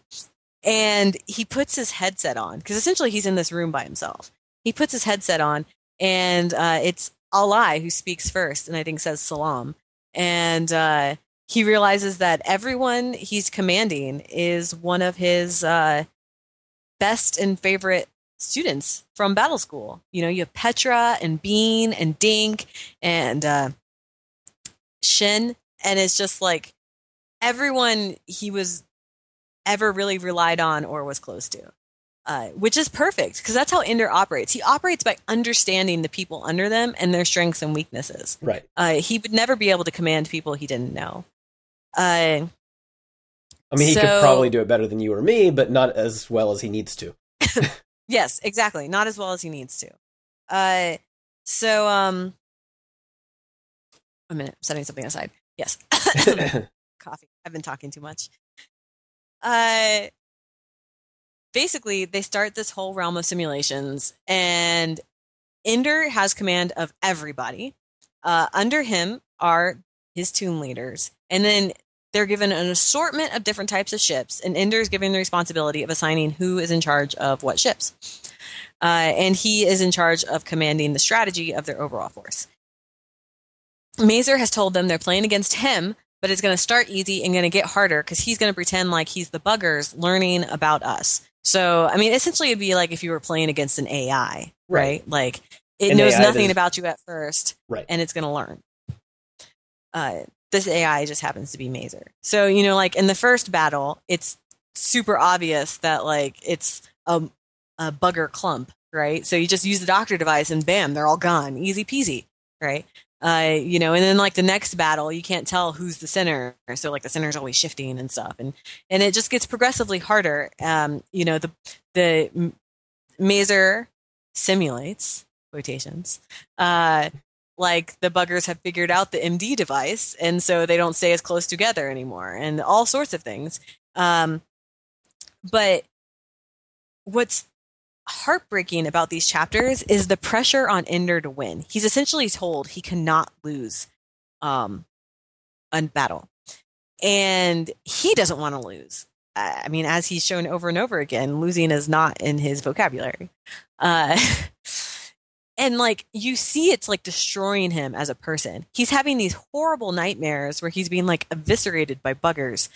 And he puts his headset on, because essentially he's in this room by himself. He puts his headset on, and it's Ali who speaks first, and I think says salam, and he realizes that everyone he's commanding is one of his best and favorite students from Battle School. You know, you have Petra and Bean and Dink and Shin, and it's just like everyone he was ever really relied on or was close to. Which is perfect, because that's how Ender operates. He operates by understanding the people under them and their strengths and weaknesses. Right. He would never be able to command people he didn't know. He could probably do it better than you or me, but not as well as he needs to. Yes, exactly. Not as well as he needs to. A minute, I'm setting something aside. Yes. Coffee. I've been talking too much. Basically, they start this whole realm of simulations, and Ender has command of everybody. Under him are his toon leaders, and then they're given an assortment of different types of ships, and Ender is given the responsibility of assigning who is in charge of what ships. And he is in charge of commanding the strategy of their overall force. Mazer has told them they're playing against him, but it's going to start easy and going to get harder because he's going to pretend like he's the buggers learning about us. So, I mean, essentially it'd be like if you were playing against an AI, right? Like it knows nothing about you at first, right? And it's going to learn. This AI just happens to be Mazer. So, you know, like in the first battle, it's super obvious that like it's a bugger clump, right? So you just use the doctor device and bam, they're all gone. Easy peasy, right? You know, and then like the next battle, you can't tell who's the center. So like the center's always shifting and stuff. And it just gets progressively harder. You know, the Mazer simulates quotations, like the buggers have figured out the MD device. And so they don't stay as close together anymore and all sorts of things. But what's heartbreaking about these chapters is the pressure on Ender to win. He's essentially told he cannot lose a battle. And he doesn't want to lose. I mean, as he's shown over and over again, losing is not in his vocabulary. And, like, you see it's, like, destroying him as a person. He's having these horrible nightmares where he's being, like, eviscerated by buggers.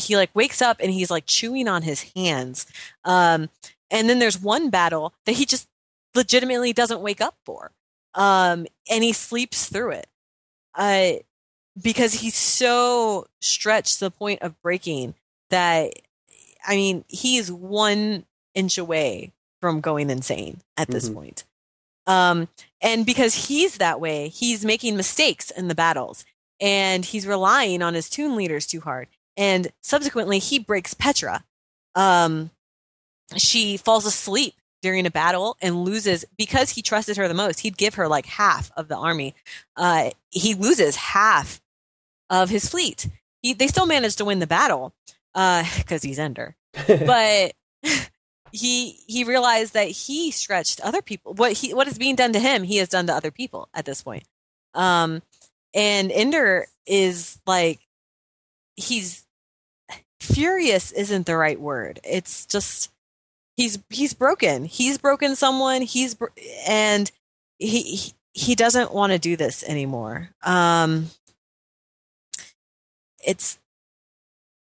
He, like, wakes up and he's, like, chewing on his hands. And then there's one battle that he just legitimately doesn't wake up for. And he sleeps through it. Because he's so stretched to the point of breaking that, I mean, he is 1 inch away from going insane at this point. And because he's that way, he's making mistakes in the battles and he's relying on his toon leaders too hard. And subsequently he breaks Petra. She falls asleep during a battle and loses because he trusted her the most. He'd give her like half of the army. He loses half of his fleet. They still managed to win the battle, cause he's Ender, but He realized that he stretched other people. What is being done to him, he has done to other people at this point. And Ender is like, he's furious isn't the right word. It's just he's broken. He's broken someone. And he doesn't want to do this anymore. So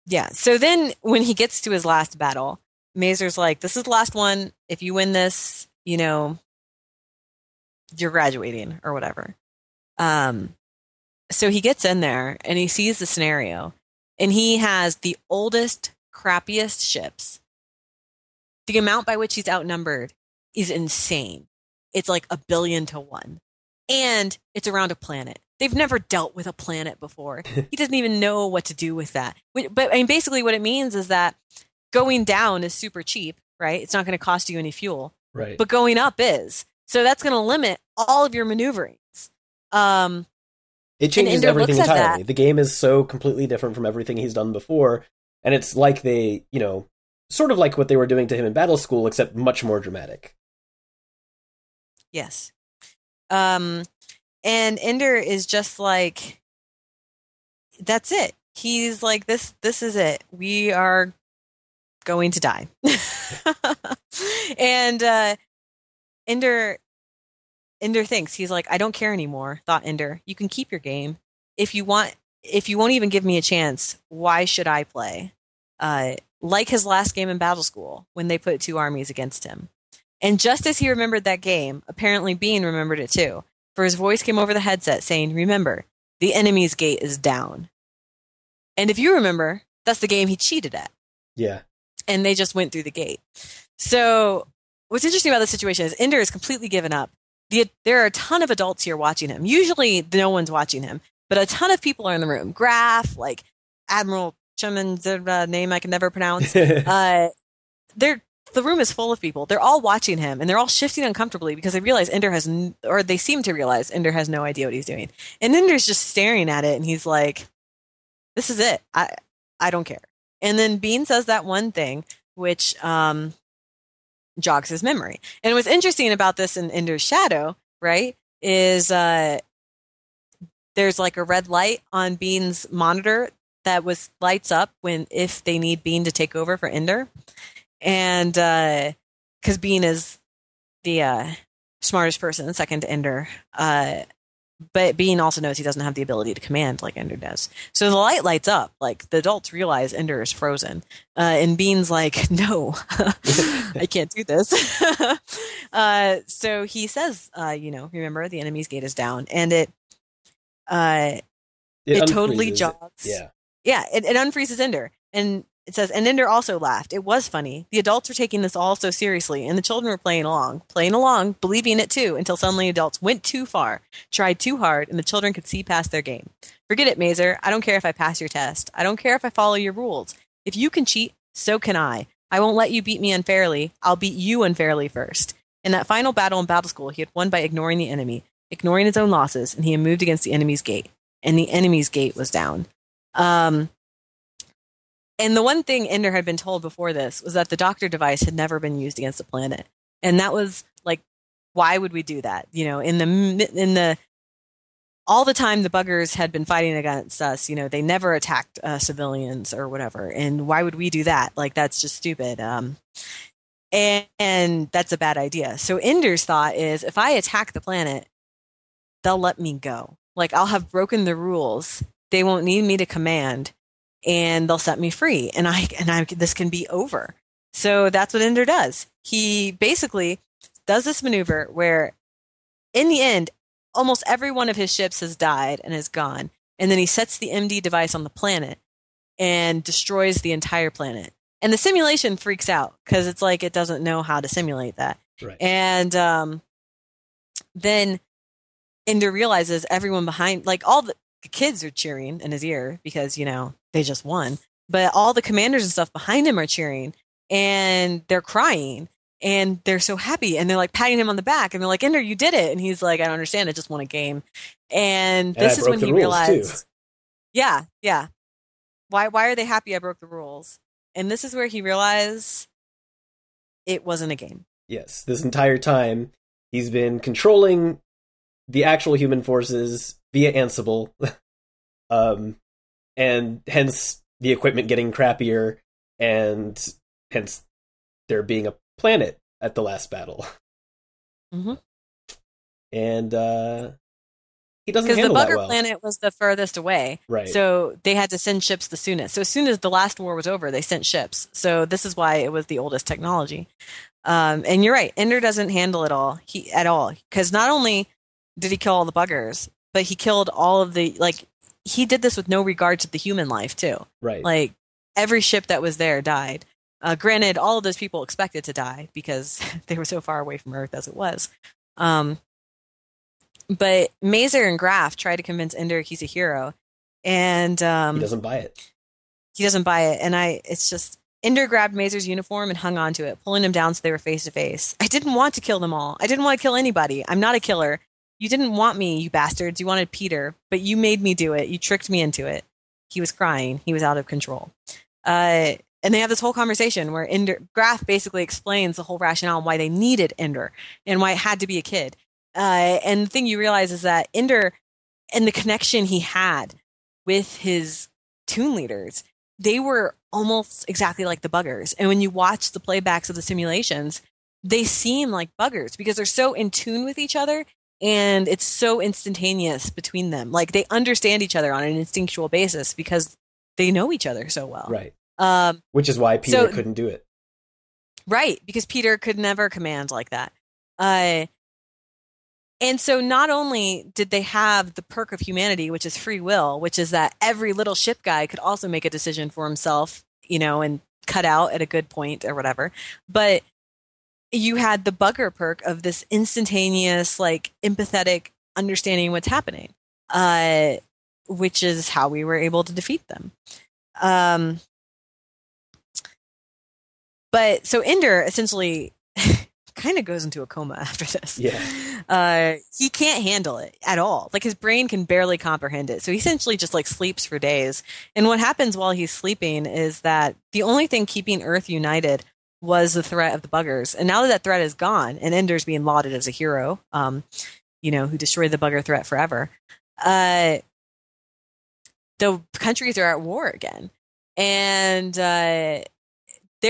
then when he gets to his last battle, Mazer's like, this is the last one. If you win this, you know, you're graduating or whatever. So he gets in there and he sees the scenario and he has the oldest, crappiest ships. The amount by which he's outnumbered is insane. It's like 1,000,000,000 to 1. And it's around a planet. They've never dealt with a planet before. He doesn't even know what to do with that. But I mean, basically what it means is that going down is super cheap, right? It's not going to cost you any fuel, right? But going up is. So that's going to limit all of your maneuverings. It changes everything entirely. The game is so completely different from everything he's done before. And it's like they, you know, sort of like what they were doing to him in Battle School, except much more dramatic. Yes. And Ender is just like, that's it. He's like, this is it. We are going to die. And Ender thinks, he's like, I don't care anymore, thought Ender. You can keep your game. If you won't even give me a chance, why should I play? Like his last game in Battle School when they put two armies against him. And just as he remembered that game, apparently Bean remembered it too, for his voice came over the headset saying, remember, the enemy's gate is down. And if you remember, that's the game he cheated at. Yeah. And they just went through the gate. So what's interesting about this situation is Ender is completely given up. There are a ton of adults here watching him. Usually no one's watching him, but a ton of people are in the room. Graf, like Admiral Chumman's name I can never pronounce. The room is full of people. They're all watching him and they're all shifting uncomfortably because they realize they seem to realize Ender has no idea what he's doing. And Ender's just staring at it and he's like, this is it. I don't care. And then Bean says that one thing, which jogs his memory. And what's interesting about this in Ender's Shadow, right, is there's like a red light on Bean's monitor that lights up if they need Bean to take over for Ender. And because Bean is the smartest person second to Ender, But Bean also knows he doesn't have the ability to command like Ender does. So the light lights up. Like, the adults realize Ender is frozen. And Bean's like, no, I can't do this. So he says, remember, the enemy's gate is down. And it totally jogs. Yeah, it unfreezes Ender. And it says, and Ender also laughed. It was funny. The adults were taking this all so seriously, and the children were playing along, believing it too, until suddenly adults went too far, tried too hard, and the children could see past their game. Forget it, Mazer. I don't care if I pass your test. I don't care if I follow your rules. If you can cheat, so can I. I won't let you beat me unfairly. I'll beat you unfairly first. In that final battle in Battle School, he had won by ignoring the enemy, ignoring his own losses, and he had moved against the enemy's gate. And the enemy's gate was down. And the one thing Ender had been told before this was that the doctor device had never been used against the planet. And that was like, why would we do that? You know, all the time the buggers had been fighting against us, they never attacked civilians or whatever. And why would we do that? Like, that's just stupid. And that's a bad idea. So Ender's thought is, if I attack the planet, they'll let me go. Like, I'll have broken the rules. They won't need me to command. And they'll set me free, and this can be over. So that's what Ender does. He basically does this maneuver where, in the end, almost every one of his ships has died and is gone. And then he sets the MD device on the planet and destroys the entire planet. And the simulation freaks out because it's like it doesn't know how to simulate that. Right. And then Ender realizes everyone behind, like all the kids are cheering in his ear because, they just won. But all the commanders and stuff behind him are cheering, and they're crying, and they're so happy, and they're like patting him on the back, and they're like, Ender, you did it. And he's like, I don't understand. I just won a game. And this is when he realized, yeah. Why are they happy I broke the rules? And this is where he realized it wasn't a game. Yes. This entire time he's been controlling the actual human forces via Ansible. And hence the equipment getting crappier, and hence there being a planet at the last battle. Mm-hmm. And he doesn't handle that well. Because the bugger planet was the furthest away, right? So they had to send ships the soonest. So as soon as the last war was over, they sent ships. So this is why it was the oldest technology. And you're right, Ender doesn't handle it all. Because not only did he kill all the buggers, but he killed all of the He did this with no regard to the human life, too. Right. Like, every ship that was there died. Granted, all of those people expected to die because they were so far away from Earth as it was. But Mazer and Graff try to convince Ender he's a hero. And he doesn't buy it. And it's just, Ender grabbed Mazer's uniform and hung on to it, pulling him down so they were face to face. I didn't want to kill them all. I didn't want to kill anybody. I'm not a killer. You didn't want me, you bastards. You wanted Peter, but you made me do it. You tricked me into it. He was crying. He was out of control. And they have this whole conversation where Graff basically explains the whole rationale and why they needed Ender and why it had to be a kid. And the thing you realize is that Ender and the connection he had with his toon leaders, they were almost exactly like the buggers. And when you watch the playbacks of the simulations, they seem like buggers because they're so in tune with each other. And it's so instantaneous between them. Like, they understand each other on an instinctual basis because they know each other so well. Right. Which is why Peter couldn't do it. Right. Because Peter could never command like that. And so not only did they have the perk of humanity, which is free will, which is that every little ship guy could also make a decision for himself, and cut out at a good point or whatever. But you had the bugger perk of this instantaneous, empathetic understanding what's happening, which is how we were able to defeat them. But so Ender essentially kind of goes into a coma after this. Yeah. He can't handle it at all. Like, his brain can barely comprehend it. So he essentially just sleeps for days. And what happens while he's sleeping is that the only thing keeping Earth united was the threat of the buggers. And now that threat is gone, and Ender's being lauded as a hero, who destroyed the bugger threat forever, the countries are at war again. And there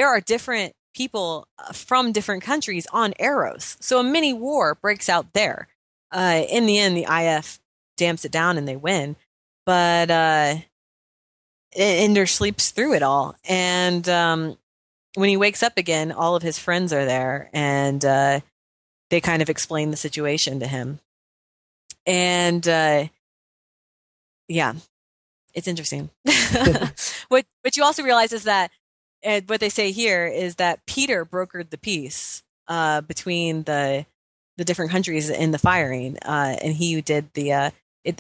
are different people from different countries on Eros. So a mini war breaks out there. In the end, the IF damps it down and they win. But Ender sleeps through it all. And when he wakes up again, all of his friends are there, and they kind of explain the situation to him. And yeah, it's interesting. What you also realize is that what they say here is that Peter brokered the peace between the different countries in the firing, and he did the.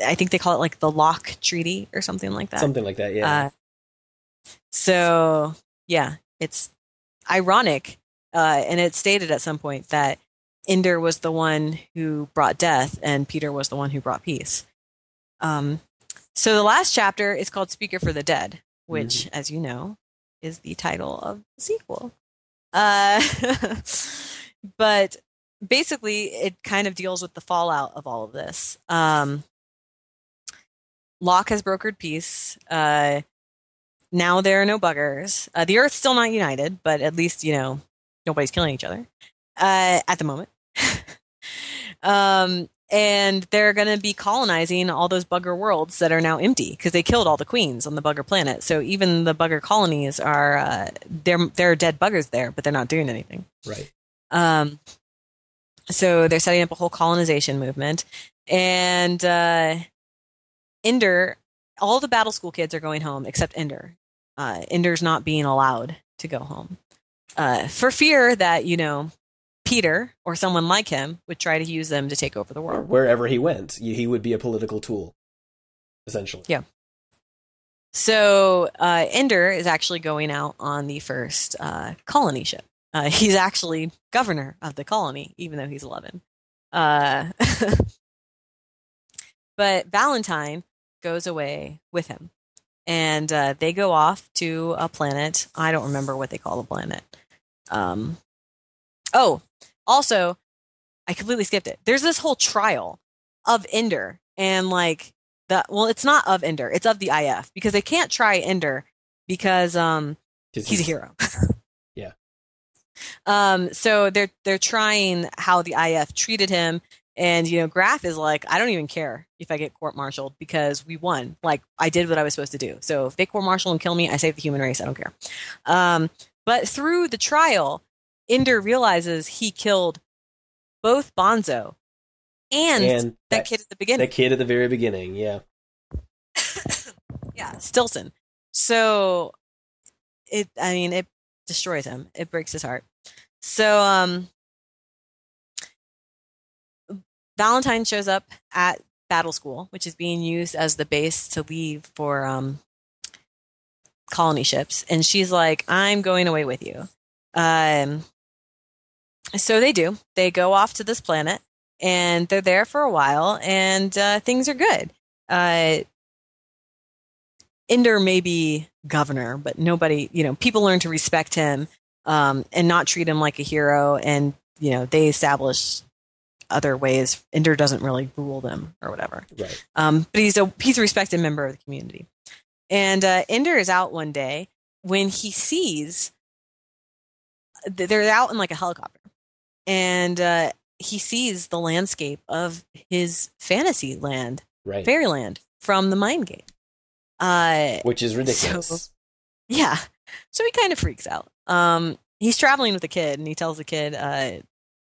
I think they call it like the Locke Treaty or something like that. Something like that, yeah. So yeah, it's ironic, and it's stated at some point that Ender was the one who brought death, and Peter was the one who brought peace. So the last chapter is called Speaker for the Dead, which, as you know, is the title of the sequel. But basically, it kind of deals with the fallout of all of this. Locke has brokered peace. Now there are no buggers. The Earth's still not united, but at least, you know, nobody's killing each other at the moment. And they're going to be colonizing all those bugger worlds that are now empty because they killed all the queens on the bugger planet. So even the bugger colonies are there are dead buggers there, but they're not doing anything. Right. So they're setting up a whole colonization movement, and Ender. All the battle school kids are going home except Ender. Ender's not being allowed to go home for fear that, you know, Peter or someone like him would try to use them to take over the world. Wherever he went, he would be a political tool, essentially. Yeah. So Ender is actually going out on the first colony ship. He's actually governor of the colony, even though he's 11. But Valentine goes away with him, and they go off to a planet. I don't remember what they call the planet. Oh, also, I completely skipped it. There's this whole trial of Ender, and like well, it's not of Ender, it's of the IF, because they can't try Ender because he's a hero. Yeah. So they're trying how the IF treated him, and you know, Graf is like, I don't even care if I get court-martialed because we won. Like, I did what I was supposed to do. So if they court-martial and kill me, I save the human race. I don't care. But through the trial, Ender realizes he killed both Bonzo and that kid at the beginning. That kid at the very beginning, yeah. Yeah, Stilson. So, it destroys him. It breaks his heart. So, Valentine shows up at Battle School, which is being used as the base to leave for colony ships. And she's like, I'm going away with you. So they do. They go off to this planet, and they're there for a while, and things are good. Ender may be governor, but nobody, you know, people learn to respect him and not treat him like a hero. And, you know, they establish other ways. Ender doesn't really rule them or whatever. Right. But he's a respected member of the community. And Ender is out one day when he sees... They're out in like a helicopter, and he sees the landscape of his fantasy land, right. Fairyland, from the Mind Gate. Which is ridiculous. So, yeah. So he kind of freaks out. He's traveling with a kid, and he tells the kid,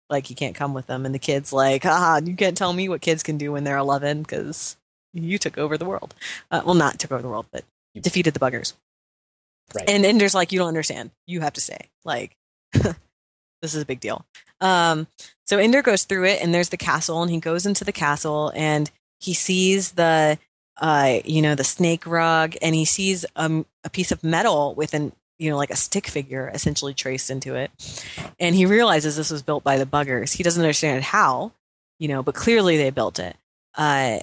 like, he can't come with them. And the kid's like, you can't tell me what kids can do when they're 11 because you took over the world. Well, not took over the world, but you defeated the buggers. Right. And Ender's like, you don't understand. You have to stay. Like, this is a big deal. So Ender goes through it, and there's the castle, and he goes into the castle, and he sees the, you know, the snake rug, and he sees a piece of metal with an, you know, like a stick figure essentially traced into it, and he realizes this was built by the buggers. He doesn't understand how, you know, but clearly they built it. So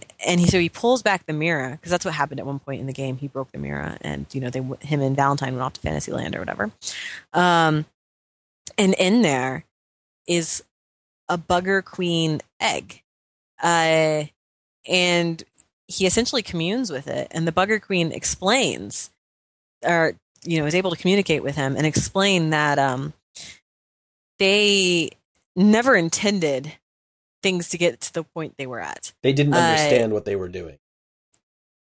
he pulls back the mirror, because that's what happened at one point in the game. He broke the mirror, and you know, him and Valentine went off to Fantasyland or whatever. And in there is a bugger queen egg. And he essentially communes with it. And the bugger queen explains, or, you know, is able to communicate with him and explain that they never intended things to get to the point they were at. They didn't understand what they were doing.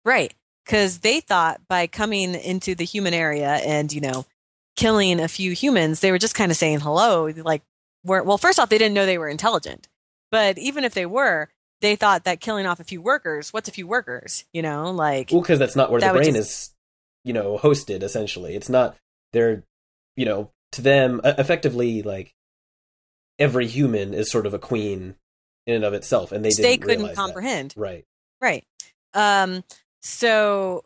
Right. Because they thought by coming into the human area and, you know, killing a few humans, they were just kind of saying hello. Like, well, first off, they didn't know they were intelligent. But even if they were, they thought that killing off a few workers, what's a few workers? You know, like... Well, because that's not where the brain is, you know, hosted, essentially. It's not... They're, you know, to them, effectively, like, every human is sort of a queen in and of itself, and they couldn't comprehend. That. Right. Right. So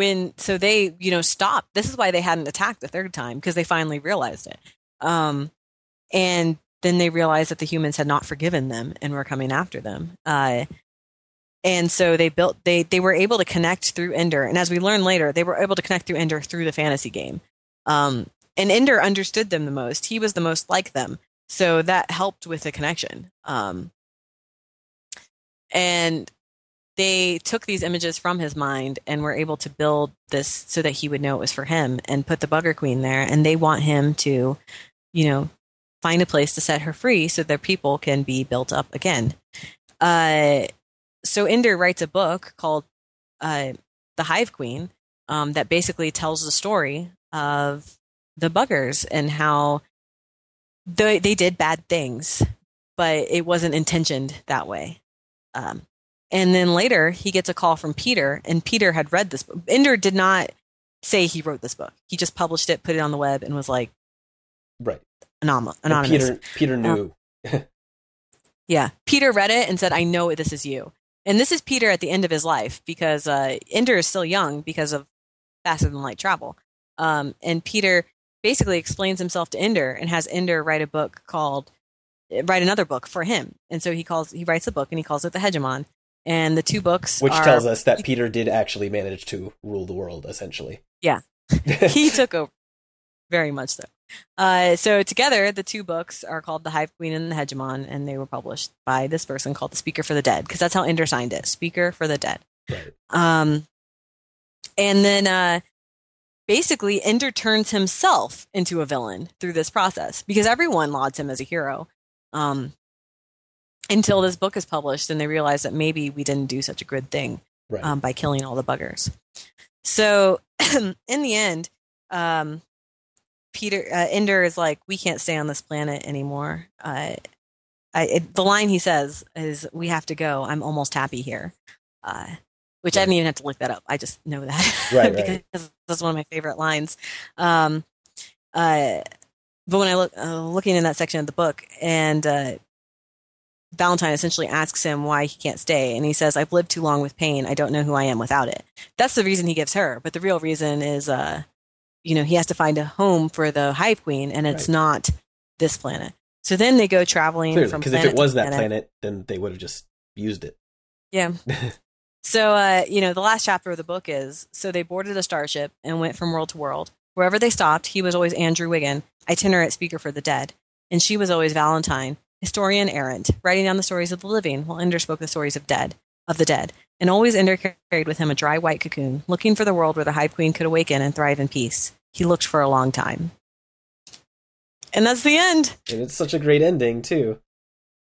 they, you know, stopped. This is why they hadn't attacked the third time, because they finally realized it. And then they realized that the humans had not forgiven them and were coming after them. And so they were able to connect through Ender. And as we learn later, they were able to connect through Ender through the fantasy game. And Ender understood them the most. He was the most like them. So that helped with the connection. And they took these images from his mind and were able to build this so that he would know it was for him and put the Bugger Queen there. And they want him to, you know, find a place to set her free so their people can be built up again. So Ender writes a book called The Hive Queen that basically tells the story of the buggers and how they did bad things, but it wasn't intentioned that way. And then later he gets a call from Peter, and Peter had read this book. Ender did not say he wrote this book. He just published it, put it on the web, and was like, right. Anonymous. Peter knew. Yeah. Peter read it and said, I know this is you. And this is Peter at the end of his life, because Ender is still young because of faster than light travel. And Peter basically explains himself to Ender and has Ender write another book for him. And so he writes a book and he calls it The Hegemon. And the two books which tells us that Peter did actually manage to rule the world, essentially. Yeah. He took over. Very much so. So together, the two books are called The Hive Queen and The Hegemon, and they were published by this person called the Speaker for the Dead, because that's how Ender signed it, Speaker for the Dead. Right. And then basically Ender turns himself into a villain through this process, because everyone lauds him as a hero until this book is published and they realize that maybe we didn't do such a good thing right. By killing all the buggers. So in the end... Ender is like, we can't stay on this planet anymore. The line he says is, we have to go. I'm almost happy here. Which right. I didn't even have to look that up. I just know that. Right, because that's one of my favorite lines. But when I look, looking in that section of the book, and Valentine essentially asks him why he can't stay. And he says, I've lived too long with pain. I don't know who I am without it. That's the reason he gives her. But the real reason is... you know, he has to find a home for the Hive Queen, and it's right. not this planet. So then they go traveling from planet to planet. Because if it was that planet, then they would have just used it. Yeah. So, you know, the last chapter of the book is, so they boarded a starship and went from world to world. Wherever they stopped, he was always Andrew Wiggin, itinerant speaker for the dead. And she was always Valentine, historian errant, writing down the stories of the living, while Ender spoke the stories of the dead. And always Ender carried with him a dry white cocoon, looking for the world where the Hive Queen could awaken and thrive in peace. He looked for a long time. And that's the end. And it's such a great ending, too.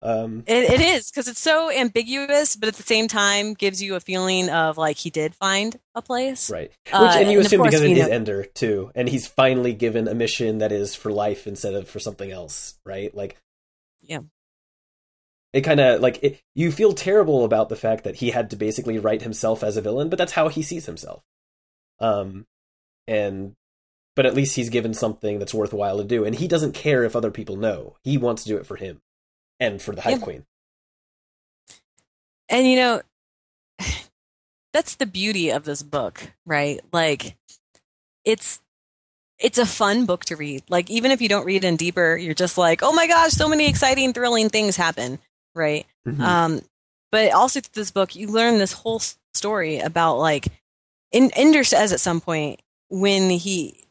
It is, because it's so ambiguous, but at the same time gives you a feeling of, like, he did find a place. Right. Which, and you assume because it is Ender, too. And he's finally given a mission that is for life instead of for something else, right? Like, yeah. It kind of, like, you feel terrible about the fact that he had to basically write himself as a villain, but that's how he sees himself. But at least he's given something that's worthwhile to do, and he doesn't care if other people know. He wants to do it for him and for the Hive Queen. And, you know, that's the beauty of this book, right? Like, it's a fun book to read. Like, even if you don't read in deeper, you're just like, oh my gosh, so many exciting, thrilling things happen. Right. Mm-hmm. But also through this book, you learn this whole story about, like, Ender says at some point, when he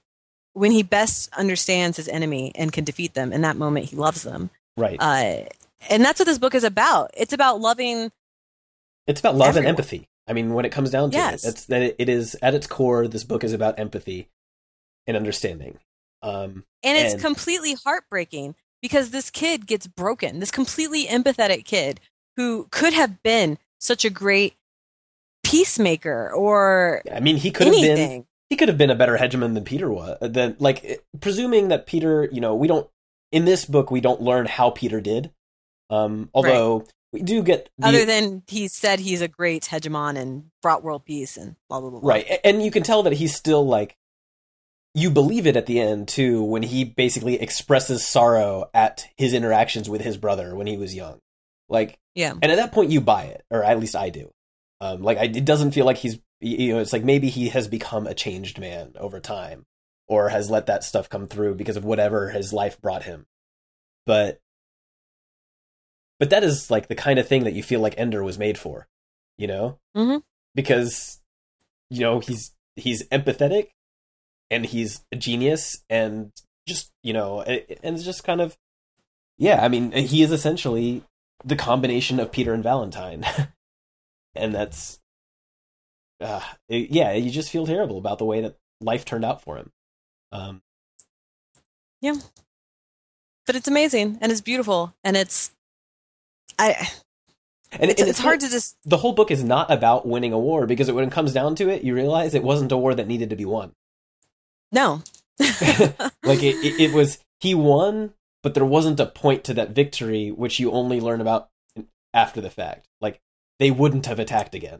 best understands his enemy and can defeat them, in that moment he loves them. Right. And that's what this book is about. It's about loving. It's about love everyone. And empathy. I mean, when it comes down to yes. It is at its core, this book is about empathy and understanding. And it's completely heartbreaking. because this kid gets broken, this completely empathetic kid who could have been such a great peacemaker or anything. I mean, he could have been a better hegemon than Peter was. Than, like, presuming that Peter, you know, we don't, in this book, we don't learn how Peter did. Although right. we do get... Other than he said he's a great hegemon and brought world peace and blah, blah, blah, blah. Right. And you can tell that he's still like, you believe it at the end, too, when he basically expresses sorrow at his interactions with his brother when he was young. Like, yeah. And at that point, you buy it, or at least I do. It doesn't feel like he's, you know, it's like maybe he has become a changed man over time or has let that stuff come through because of whatever his life brought him. But that is like the kind of thing that you feel like Ender was made for, you know? Mm-hmm. Because, you know, he's empathetic. And he's a genius, and just, you know, and it's just kind of, yeah, I mean, he is essentially the combination of Peter and Valentine. And that's, you just feel terrible about the way that life turned out for him. Yeah. But it's amazing, and it's beautiful, and it's hard to just... The whole book is not about winning a war, because when it comes down to it, you realize it wasn't a war that needed to be won. No. Like, it was, he won, but there wasn't a point to that victory, which you only learn about after the fact. Like, they wouldn't have attacked again.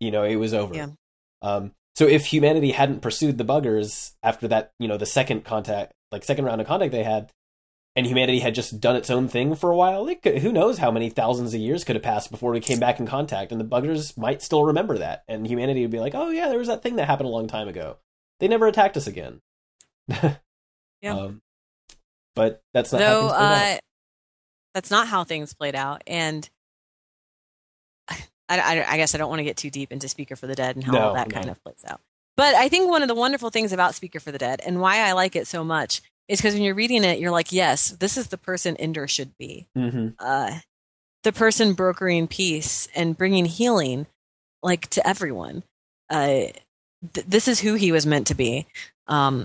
You know, it was over. Yeah. So if humanity hadn't pursued the buggers after that, you know, the second round of contact they had, and humanity had just done its own thing for a while, who knows how many thousands of years could have passed before we came back in contact, and the buggers might still remember that, and humanity would be like, oh yeah, there was that thing that happened a long time ago. They never attacked us again. Yeah. But that's not how things played out. That's not how things played out. And I guess I don't want to get too deep into Speaker for the Dead and how kind of plays out. But I think one of the wonderful things about Speaker for the Dead and why I like it so much is because when you're reading it, you're like, yes, this is the person Ender should be. Mm-hmm. The person brokering peace and bringing healing, like, to everyone. This is who he was meant to be. And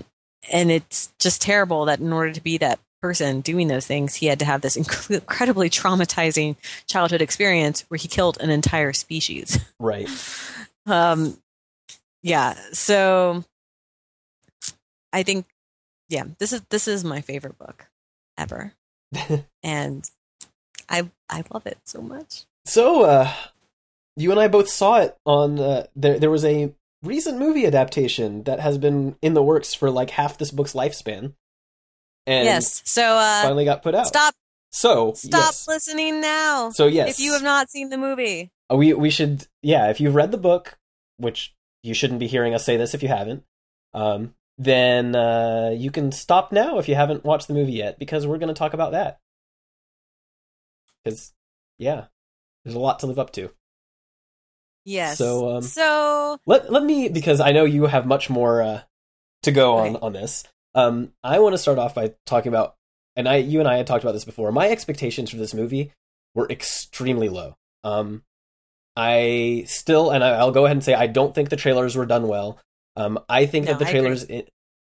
it's just terrible that in order to be that person doing those things, he had to have this incredibly traumatizing childhood experience where he killed an entire species. Right. Yeah. So I think, yeah, this is my favorite book ever. And I love it so much. So, you and I both saw it on, there was a recent movie adaptation that has been in the works for like half this book's lifespan, and yes, so finally got put out. Stop listening now. So yes, if you have not seen the movie, we should. Yeah, if you've read the book, which you shouldn't be hearing us say this if you haven't, then you can stop now if you haven't watched the movie yet, because we're going to talk about that. Because yeah, there's a lot to live up to. Yes. So, let me, because I know you have much more to go on, right, on this. I want to start off by talking about, and you and I had talked about this before. My expectations for this movie were extremely low. I still, and I'll go ahead and say, I don't think the trailers were done well. I think that the trailers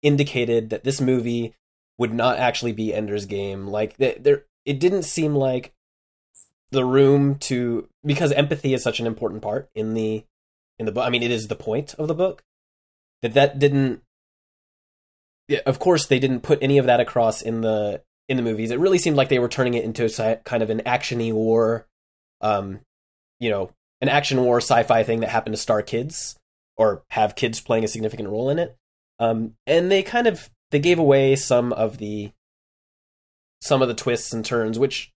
indicated that this movie would not actually be Ender's Game. Like, it didn't seem like the room to, because empathy is such an important part in the book. I mean, it is the point of the book. That didn't, yeah, of course they didn't put any of that across in the movies. It really seemed like they were turning it into a kind of an action-y war, you know, an action war sci-fi thing that happened to star kids or have kids playing a significant role in it. And they kind of, they gave away some of the twists and turns, which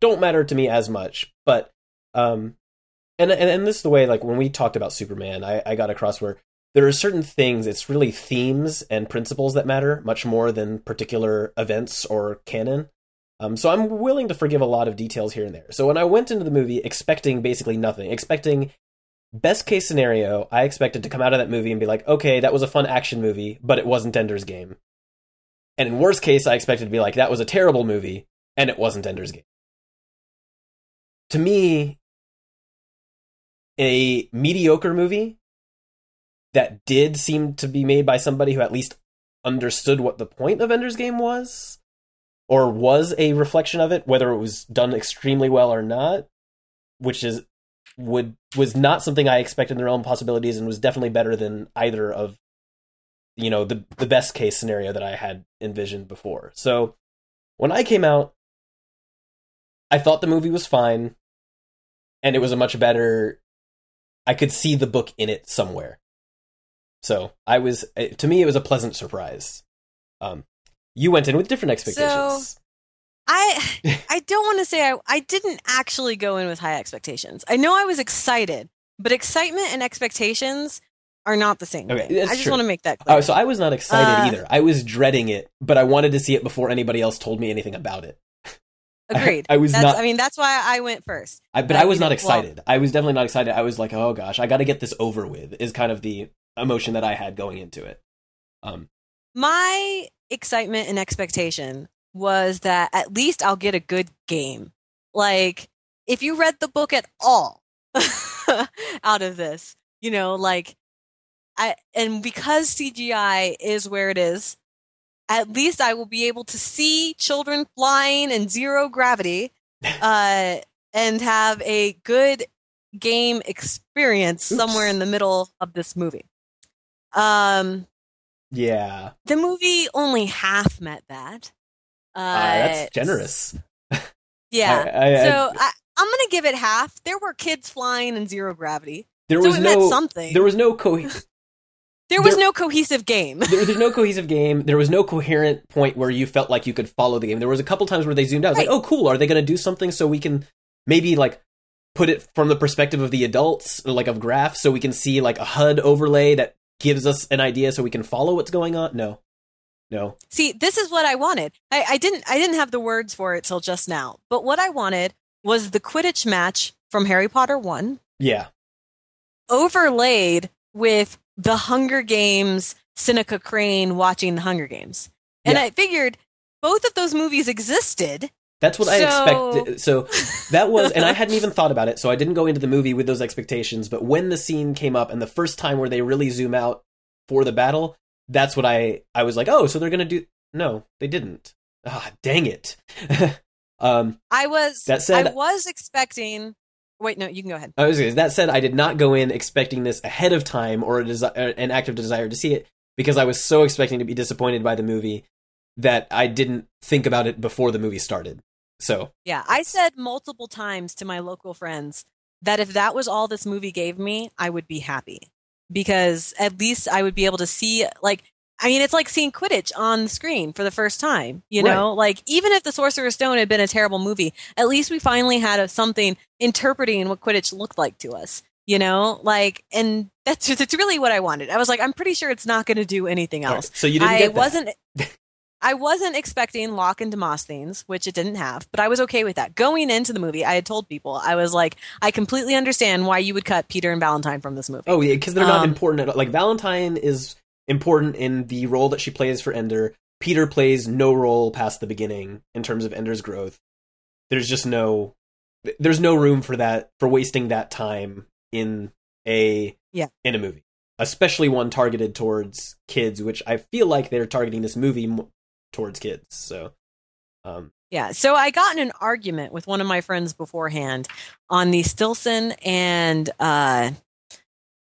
don't matter to me as much, but and this is the way, like, when we talked about Superman, I got across where there are certain things, it's really themes and principles that matter much more than particular events or canon. So I'm willing to forgive a lot of details here and there. So when I went into the movie expecting basically nothing, expecting best case scenario, I expected to come out of that movie and be like, okay, that was a fun action movie, but it wasn't Ender's Game. And in worst case, I expected to be like, that was a terrible movie and it wasn't Ender's Game. To me, a mediocre movie that did seem to be made by somebody who at least understood what the point of Ender's Game was or was a reflection of it, whether it was done extremely well or not, which is was not something I expected in the realm of possibilities, and was definitely better than either of, you know, the best case scenario that I had envisioned before. So when I came out, I thought the movie was fine, and it was a much better. I could see the book in it somewhere. So I was, to me, it was a pleasant surprise. You went in with different expectations. So I don't want to say I didn't actually go in with high expectations. I know I was excited, but excitement and expectations are not the same thing. I just want to make that clear. Oh, so I was not excited either. I was dreading it, but I wanted to see it before anybody else told me anything about it. Agreed. I mean, that's why I went first. I was not excited. I was definitely not excited. I was like, oh gosh, I got to get this over with, is kind of the emotion that I had going into it. My excitement and expectation was that at least I'll get a good game. Like, if you read the book at all out of this, you know, like, and because CGI is where it is, at least I will be able to see children flying in zero gravity and have a good game experience somewhere in the middle of this movie. Yeah. The movie only half met that. That's generous. Yeah. I'm going to give it half. There were kids flying in zero gravity. Meant something. There was no cohesion. There was no cohesive game. There's no cohesive game. There was no coherent point where you felt like you could follow the game. There was a couple times where they zoomed out. I was like, oh, cool. Are they going to do something so we can maybe, like, put it from the perspective of the adults, like, of graphs, so we can see, like, a HUD overlay that gives us an idea so we can follow what's going on? No. See, this is what I wanted. I didn't have the words for it till just now. But what I wanted was the Quidditch match from Harry Potter 1. Yeah. Overlaid with The Hunger Games, Seneca Crane watching The Hunger Games. And yeah. I figured both of those movies existed. That's what I expected. So that was, and I hadn't even thought about it, so I didn't go into the movie with those expectations. But when the scene came up and the first time where they really zoom out for the battle, that's what I was like, oh, so they're going to do. No, they didn't. Ah, dang it. I was expecting. Wait, no, you can go ahead. That said, I did not go in expecting this ahead of time or an active desire to see it, because I was so expecting to be disappointed by the movie that I didn't think about it before the movie started. So yeah, I said multiple times to my local friends that if that was all this movie gave me, I would be happy, because at least I would be able to see, like, I mean, it's like seeing Quidditch on the screen for the first time, you know? Right. Like, even if The Sorcerer's Stone had been a terrible movie, at least we finally had something interpreting what Quidditch looked like to us, you know? Like, and that's really what I wanted. I was like, I'm pretty sure it's not going to do anything else. Right. So you didn't get that. I wasn't expecting Locke and Demosthenes, which it didn't have, but I was okay with that. Going into the movie, I had told people, I was like, I completely understand why you would cut Peter and Valentine from this movie. Oh, yeah, because they're not important at all. Like, Valentine is important in the role that she plays for Ender. Peter plays no role past the beginning in terms of Ender's growth. There's just no room for that, for wasting that time in a movie, especially one targeted towards kids, which I feel like they're targeting this movie towards kids. So so I got in an argument with one of my friends beforehand on the Stilson and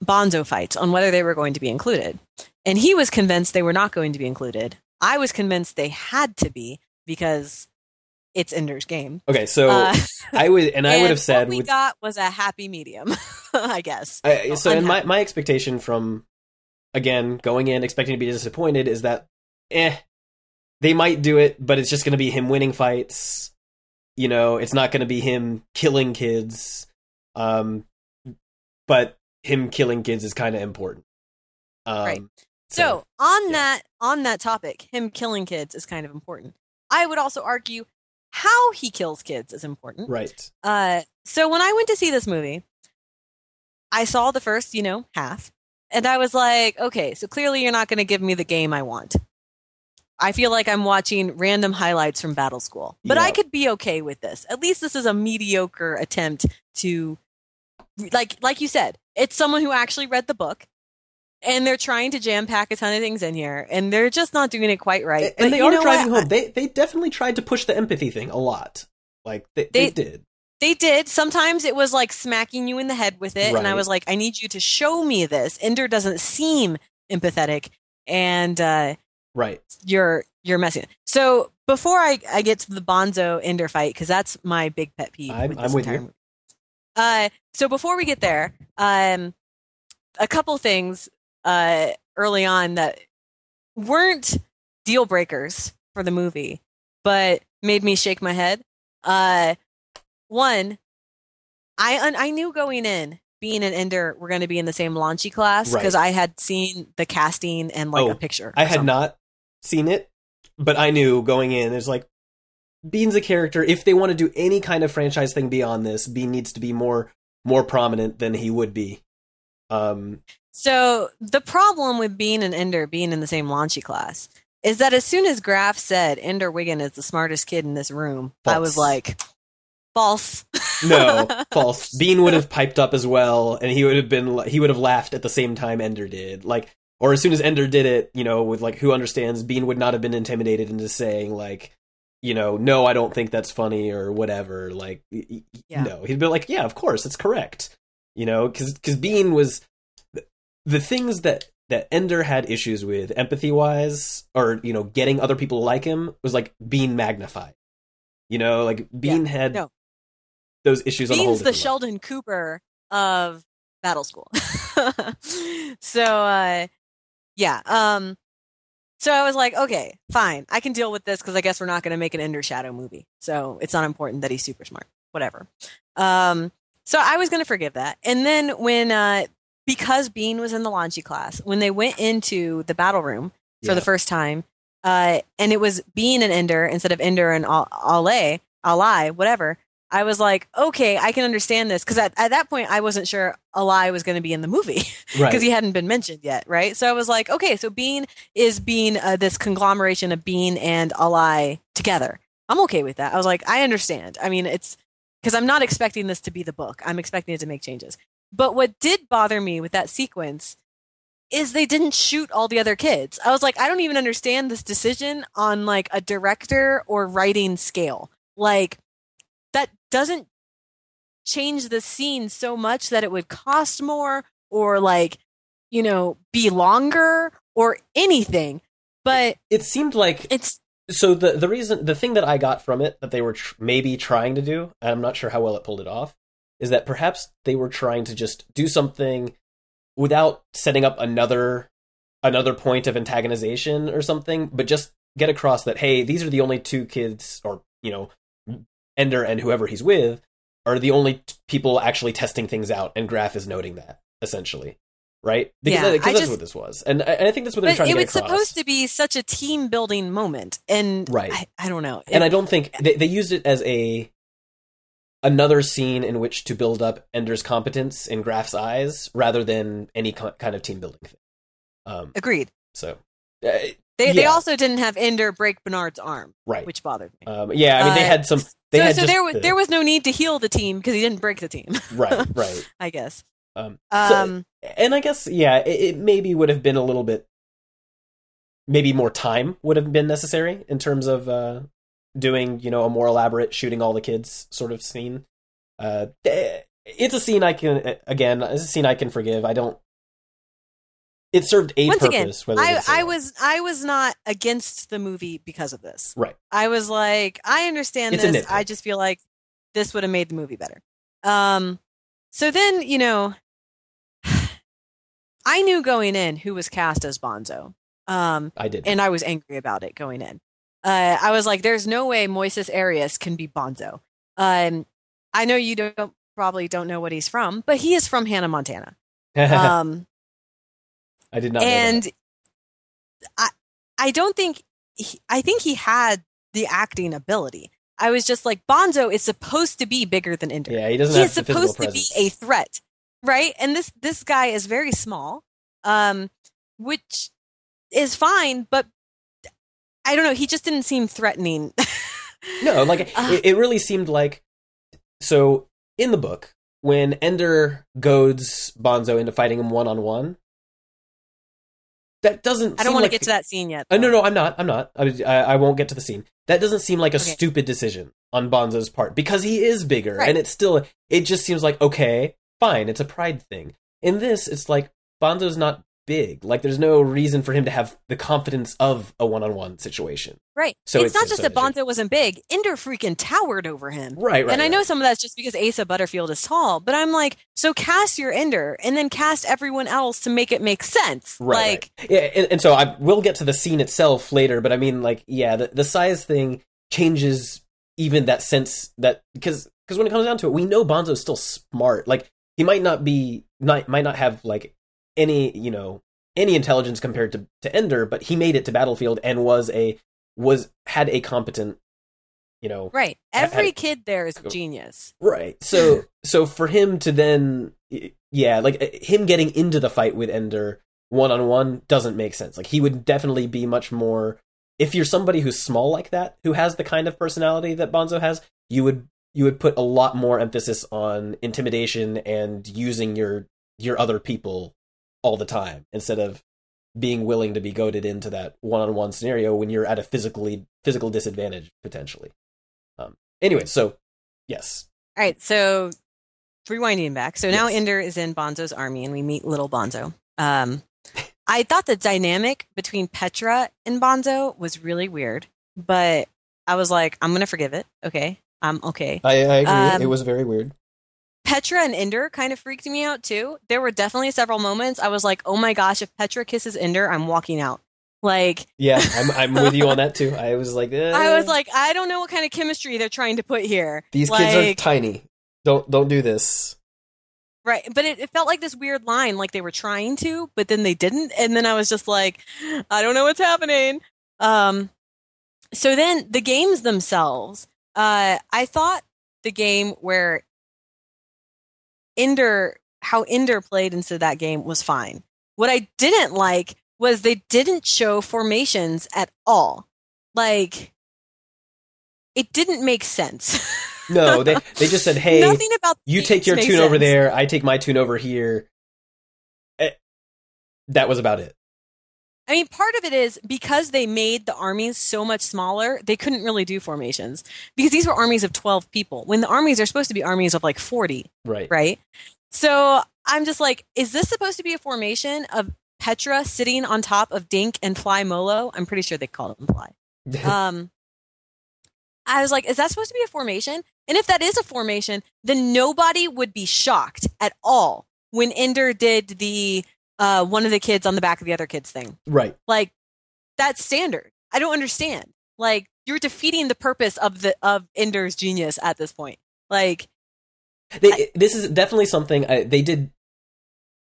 Bonzo fights on whether they were going to be included. And he was convinced they were not going to be included. I was convinced they had to be, because it's Ender's Game. Okay, so I would have said what we got was a happy medium, I guess. My expectation from, again, going in expecting to be disappointed is that, they might do it, but it's just going to be him winning fights. You know, it's not going to be him killing kids. But him killing kids is kind of important. Right. So on that topic, him killing kids is kind of important. I would also argue how he kills kids is important. Right. So when I went to see this movie, I saw the first, half, and I was like, okay, so clearly you're not going to give me the game I want. I feel like I'm watching random highlights from Battle School, but I could be okay with this. At least this is a mediocre attempt to, like you said, it's someone who actually read the book And they're trying to jam pack a ton of things in here, and they're just not doing it quite right. And they are driving home. They definitely tried to push the empathy thing a lot. Like they did. They did. Sometimes it was like smacking you in the head with it, right. And I was like, I need you to show me this. Ender doesn't seem empathetic, and right, you're messing it. So before I get to the Bonzo Ender fight, because that's my big pet peeve. I'm with you. So before we get there, a couple things early on that weren't deal breakers for the movie, but made me shake my head. One, I knew going in, Bean and Ender were going to be in the same launchy class because right. I had seen the casting and like a picture. I had not seen it, but I knew going in is like Bean's a character. If they want to do any kind of franchise thing beyond this, Bean needs to be more prominent than he would be. So the problem with Bean and Ender being in the same launchy class is that as soon as Graf said Ender Wiggin is the smartest kid in this room, false. I was like, false. No, false. Bean would have piped up as well, and he would have laughed at the same time Ender did. Like, or as soon as Ender did it, you know, with like who understands, Bean would not have been intimidated into saying like, you know, no, I don't think that's funny or whatever. Like, yeah. No, he'd be like, yeah, of course, it's correct. You know, because Bean was the things that Ender had issues with empathy-wise, or, you know, getting other people to like him, was like Bean magnified. You know, like Bean had those issues. Bean's on a whole different level. Sheldon Cooper of Battle School. So, yeah. So I was like, okay, fine, I can deal with this because I guess we're not going to make an Ender Shadow movie, so it's not important that he's super smart. Whatever. So I was going to forgive that. And then when, because Bean was in the Lanji class, when they went into the battle room for the first time, and it was Bean and Ender instead of Ender and Alai, whatever, I was like, okay, I can understand this. Because at that point, I wasn't sure Alai was going to be in the movie because he hadn't been mentioned yet, right? So I was like, okay, so Bean is being this conglomeration of Bean and Alai together. I'm okay with that. I was like, I understand. I mean, it's... because I'm not expecting this to be the book. I'm expecting it to make changes. But what did bother me with that sequence is they didn't shoot all the other kids. I was like, I don't even understand this decision on like a director or writing scale. Like, that doesn't change the scene so much that it would cost more or like, you know, be longer or anything. But it seemed like it's... So the reason, the thing that I got from it that they were maybe trying to do, and I'm not sure how well it pulled it off, is that perhaps they were trying to just do something without setting up another point of antagonization or something, but just get across that, hey, these are the only two kids, or, you know, Ender and whoever he's with are the only people actually testing things out, and Graf is noting that, essentially. Right? Because that's what this was. And I think that's what they're trying to get across. It was supposed to be such a team-building moment. And I don't know. And I don't think... They used it as another scene in which to build up Ender's competence in Graf's eyes rather than any kind of team-building thing. Agreed. So... They also didn't have Ender break Bernard's arm, right, which bothered me. Yeah, I mean, they had some... there was no need to heal the team because he didn't break the team. Right. I guess. And I guess, it maybe would have been a little bit, maybe more time would have been necessary in terms of doing, you know, a more elaborate shooting all the kids sort of scene. It's a scene I can forgive. It served a purpose. Once again, I was not against the movie because of this. Right. I was like, I understand this. I just feel like this would have made the movie better. So then, you know... I knew going in who was cast as Bonzo. I did. And I was angry about it going in. I was like, there's no way Moises Arias can be Bonzo. I know you probably don't know what he's from, but he is from Hannah Montana. I did not know that. I don't think... I think he had the acting ability. I was just like, Bonzo is supposed to be bigger than Ender. Yeah, he doesn't have the physical presence. He is supposed to be a threat. Right, and this guy is very small, which is fine, but I don't know. He just didn't seem threatening. No, like it really seemed like. So in the book, when Ender goads Bonzo into fighting him 1-on-1, That doesn't. I don't want to get to that scene yet. No, I'm not. I won't get to the scene. That doesn't seem like a stupid decision on Bonzo's part because he is bigger, right. And it's still. It just seems like okay, fine. It's a pride thing. In this, it's like Bonzo's not big. Like there's no reason for him to have the confidence of a one-on-one situation. Right. So it's not just that Bonzo wasn't big. Ender freaking towered over him. Right. And I know some of that's just because Asa Butterfield is tall, but I'm like, so cast your Ender and then cast everyone else to make it make sense. Right. Yeah, and so I will get to the scene itself later, but I mean, like, yeah, the size thing changes even that sense that because when it comes down to it, we know Bonzo's still smart. Like he might not be might not have like any any intelligence compared to Ender, but he made it to Battlefield and had a competent right. Every kid there is a genius. Right. So for him to then him getting into the fight with Ender one-on-one doesn't make sense. Like he would definitely be much more, if you're somebody who's small like that, who has the kind of personality that Bonzo has, you would put a lot more emphasis on intimidation and using your other people all the time instead of being willing to be goaded into that one-on-one scenario when you're at a physical disadvantage potentially. Anyway, so yes. All right, so rewinding back. So now Ender is in Bonzo's army and we meet little Bonzo. I thought the dynamic between Petra and Bonzo was really weird, but I was like, I'm going to forgive it. Okay. Okay. I agree. It was very weird. Petra and Ender kind of freaked me out too. There were definitely several moments I was like, "Oh my gosh, if Petra kisses Ender, I'm walking out." Like, yeah, I'm with you on that too. I was like, I was like, I don't know what kind of chemistry they're trying to put here. These kids are tiny. Don't do this. Right, but it felt like this weird line, like they were trying to, but then they didn't, and then I was just like, I don't know what's happening. So then the games themselves, I thought the game where how Ender played into that game was fine. What I didn't like was they didn't show formations at all. Like, it didn't make sense. No, they just said, hey, nothing about you take your tune over there, I take my tune over here. That was about it. I mean, part of it is because they made the armies so much smaller, they couldn't really do formations because these were armies of 12 people when the armies are supposed to be armies of like 40. Right. Right. So I'm just like, is this supposed to be a formation of Petra sitting on top of Dink and Fly Molo? I'm pretty sure they called him Fly. I was like, is that supposed to be a formation? And if that is a formation, then nobody would be shocked at all when Ender did the one of the kids on the back of the other kids thing. Right. Like, that's standard. I don't understand. Like, you're defeating the purpose of Ender's genius at this point. Like, this is definitely something they did.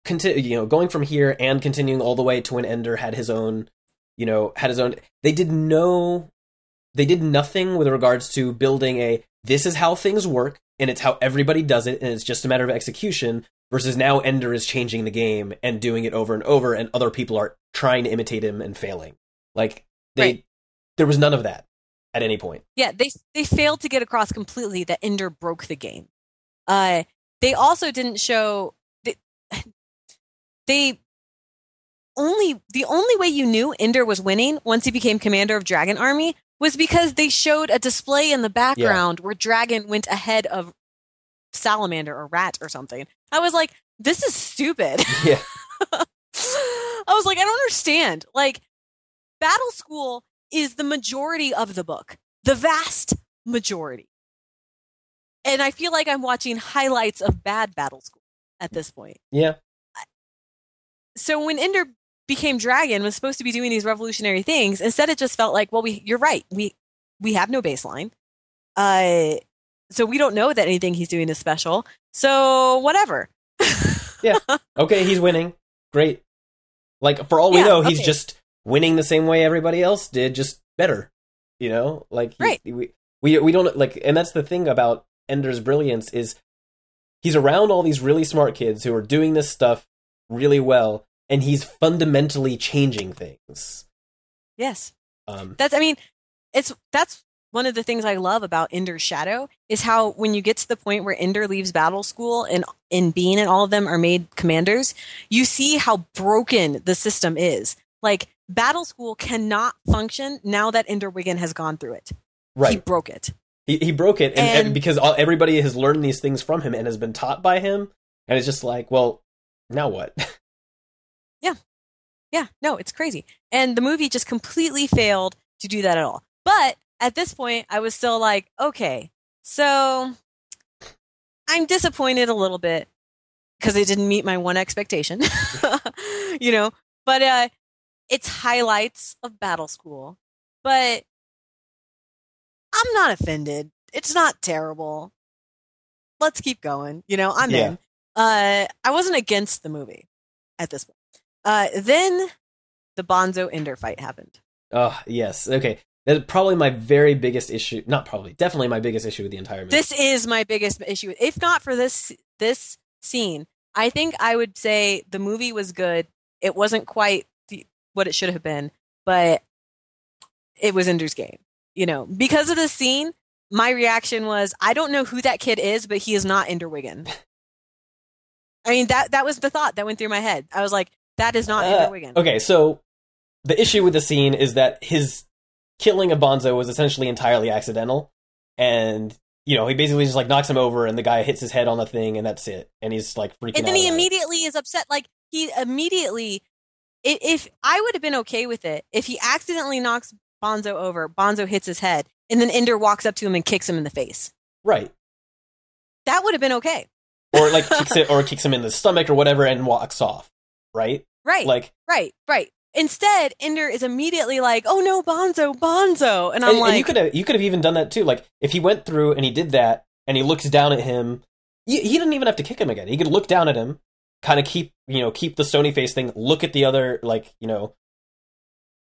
Continue, going from here and continuing all the way to when Ender had his own. They did nothing with regards to building this is how things work, and it's how everybody does it, and it's just a matter of execution. Versus now Ender is changing the game and doing it over and over, and other people are trying to imitate him and failing. Like, there was none of that at any point. Yeah, they failed to get across completely that Ender broke the game. They also didn't show... The only way you knew Ender was winning once he became commander of Dragon Army was because they showed a display in the background where Dragon went ahead of Salamander or Rat or something. I was like, this is stupid. Yeah. I was like, I don't understand. Like, Battle School is the majority of the book. The vast majority. And I feel like I'm watching highlights of bad Battle School at this point. Yeah. So when Ender became Dragon, was supposed to be doing these revolutionary things, instead it just felt like, well, you're right. We have no baseline. So we don't know that anything he's doing is special. So whatever. Yeah. Okay, he's winning. Great. Like, for all we know, he's just winning the same way everybody else did, just better. Like, we don't, like, and that's the thing about Ender's brilliance is he's around all these really smart kids who are doing this stuff really well, and he's fundamentally changing things. Yes. That's one of the things I love about Ender's Shadow is how when you get to the point where Ender leaves Battle School and Bean and all of them are made commanders, you see how broken the system is. Like, Battle School cannot function now that Ender Wiggin has gone through it. Right. He broke it. He broke it, and because everybody has learned these things from him and has been taught by him, and it's just like, well, now what? Yeah. Yeah, no, it's crazy. And the movie just completely failed to do that at all. But at this point, I was still like, okay, so I'm disappointed a little bit because it didn't meet my one expectation, you know, but it's highlights of Battle School, but I'm not offended. It's not terrible. Let's keep going. You know, I'm in. I wasn't against the movie at this point. Then the Bonzo Ender fight happened. Oh, yes. Okay. That's probably my very biggest issue. Not probably. Definitely my biggest issue with the entire movie. This is my biggest issue. If not for this scene, I think I would say the movie was good. It wasn't quite what it should have been, but it was Ender's Game. You know, because of this scene, my reaction was, I don't know who that kid is, but he is not Ender Wiggin. I mean, that was the thought that went through my head. I was like, that is not Ender Wiggin. Okay, so the issue with the scene is that his killing of Bonzo was essentially entirely accidental. And, you know, he basically just, like, knocks him over and the guy hits his head on the thing and that's it. And he's, like, freaking out. And then he immediately is upset. Like, he immediately... If I would have been okay with it, if he accidentally knocks Bonzo over, Bonzo hits his head, and then Ender walks up to him and kicks him in the face. Right. That would have been okay. Or, like, kicks him in the stomach or whatever and walks off. Right? Right. Like, right. Instead, Ender is immediately like, "Oh no, Bonzo!" And I'm like, "You could have even done that too. Like, if he went through and he did that, and he looks down at him, he didn't even have to kick him again. He could look down at him, kind of keep the stony face thing. Look at the other, like, you know,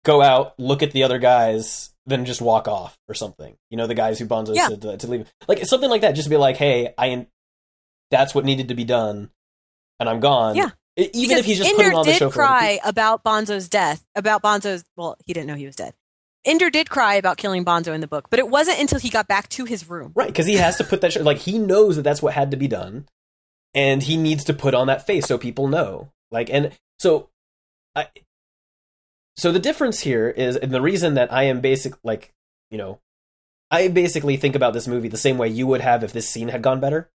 go out, look at the other guys, then just walk off or something. You know, the guys who Bonzo said to leave, like something like that. Just be like, hey, that's what needed to be done, and I'm gone. Yeah." Even because if he's just Ender putting on the show for him. Ender did cry about Bonzo's death, well, he didn't know he was dead. Ender did cry about killing Bonzo in the book, but it wasn't until he got back to his room. Right, because he has to put that show, like, he knows that that's what had to be done, and he needs to put on that face so people know. Like, and so the difference here is, and the reason that I am I basically think about this movie the same way you would have if this scene had gone better.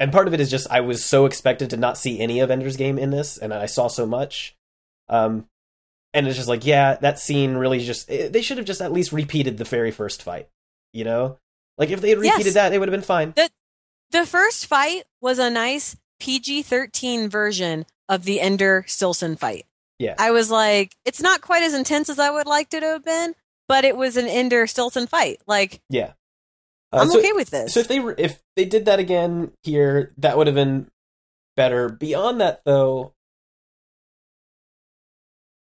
And part of it is just I was so expected to not see any of Ender's Game in this, and I saw so much. And it's just like, yeah, that scene really they should have just at least repeated the very first fight, you know? Like, if they had repeated that, it would have been fine. The first fight was a nice PG-13 version of the Ender-Stilson fight. Yeah. I was like, it's not quite as intense as I would like it to have been, but it was an Ender-Stilson fight. Like, yeah. I'm okay with this. So if they did that again here, that would have been better. Beyond that, though,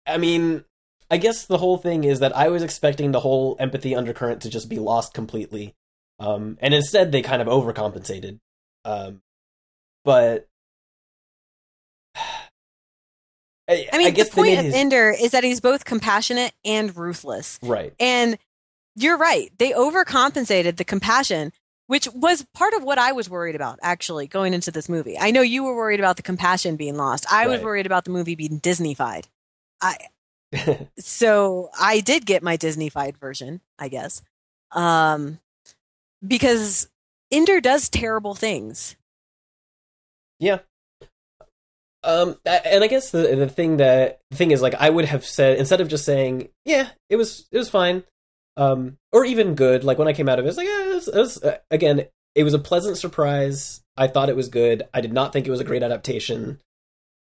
I mean, I guess the whole thing is that I was expecting the whole empathy undercurrent to just be lost completely. And instead, they kind of overcompensated. But... I mean, the point of Ender is that he's both compassionate and ruthless. Right. And... You're right. They overcompensated the compassion, which was part of what I was worried about, actually, going into this movie. I know you were worried about the compassion being lost. I was worried about the movie being Disney-fied. So I did get my Disney-fied version, I guess. Because Ender does terrible things. Yeah. And I guess the thing is, like, I would have said, instead of just saying, yeah, it was fine. Or even good. Like, when I came out of it, it's like, yeah, again, it was a pleasant surprise. I thought it was good. I did not think it was a great adaptation.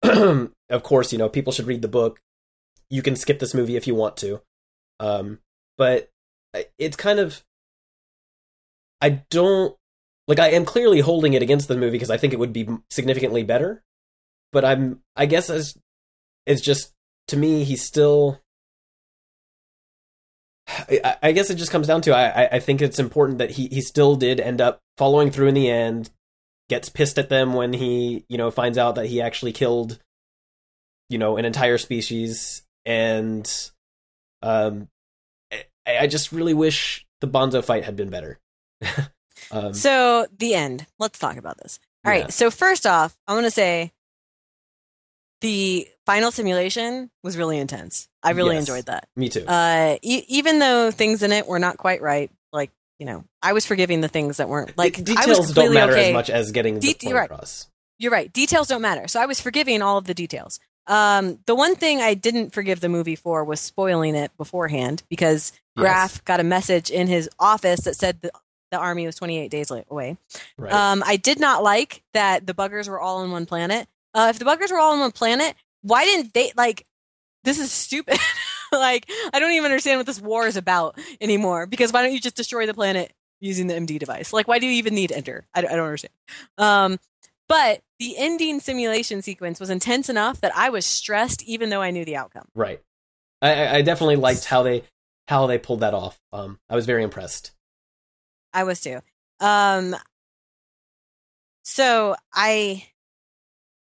Of course, you know, people should read the book. You can skip this movie if you want to. But it's kind of, I don't, like, I am clearly holding it against the movie because I think it would be significantly better. But I guess it's just, to me, he's still... I guess it just comes down to I think it's important that he still did end up following through in the end, gets pissed at them when he, you know, finds out that he actually killed, you know, an entire species, and I just really wish the Bonzo fight had been better. So the end. Let's talk about this. All right. So first off, I want to say the final simulation was really intense. I really enjoyed that. Me too. Even though things in it were not quite right, like, you know, I was forgiving the things that weren't, like, details don't matter as much as getting the point across. You're right. Details don't matter. So I was forgiving all of the details. The one thing I didn't forgive the movie for was spoiling it beforehand, because Graf got a message in his office that said the army was 28 days away. Right. I did not like that the buggers were all on one planet. If the buggers were all on one planet, why didn't they, like, this is stupid. Like, I don't even understand what this war is about anymore, because why don't you just destroy the planet using the MD device? Like, why do you even need Ender? I don't understand. But the ending simulation sequence was intense enough that I was stressed, even though I knew the outcome. Right. I definitely liked how they pulled that off. I was very impressed. I was too. So I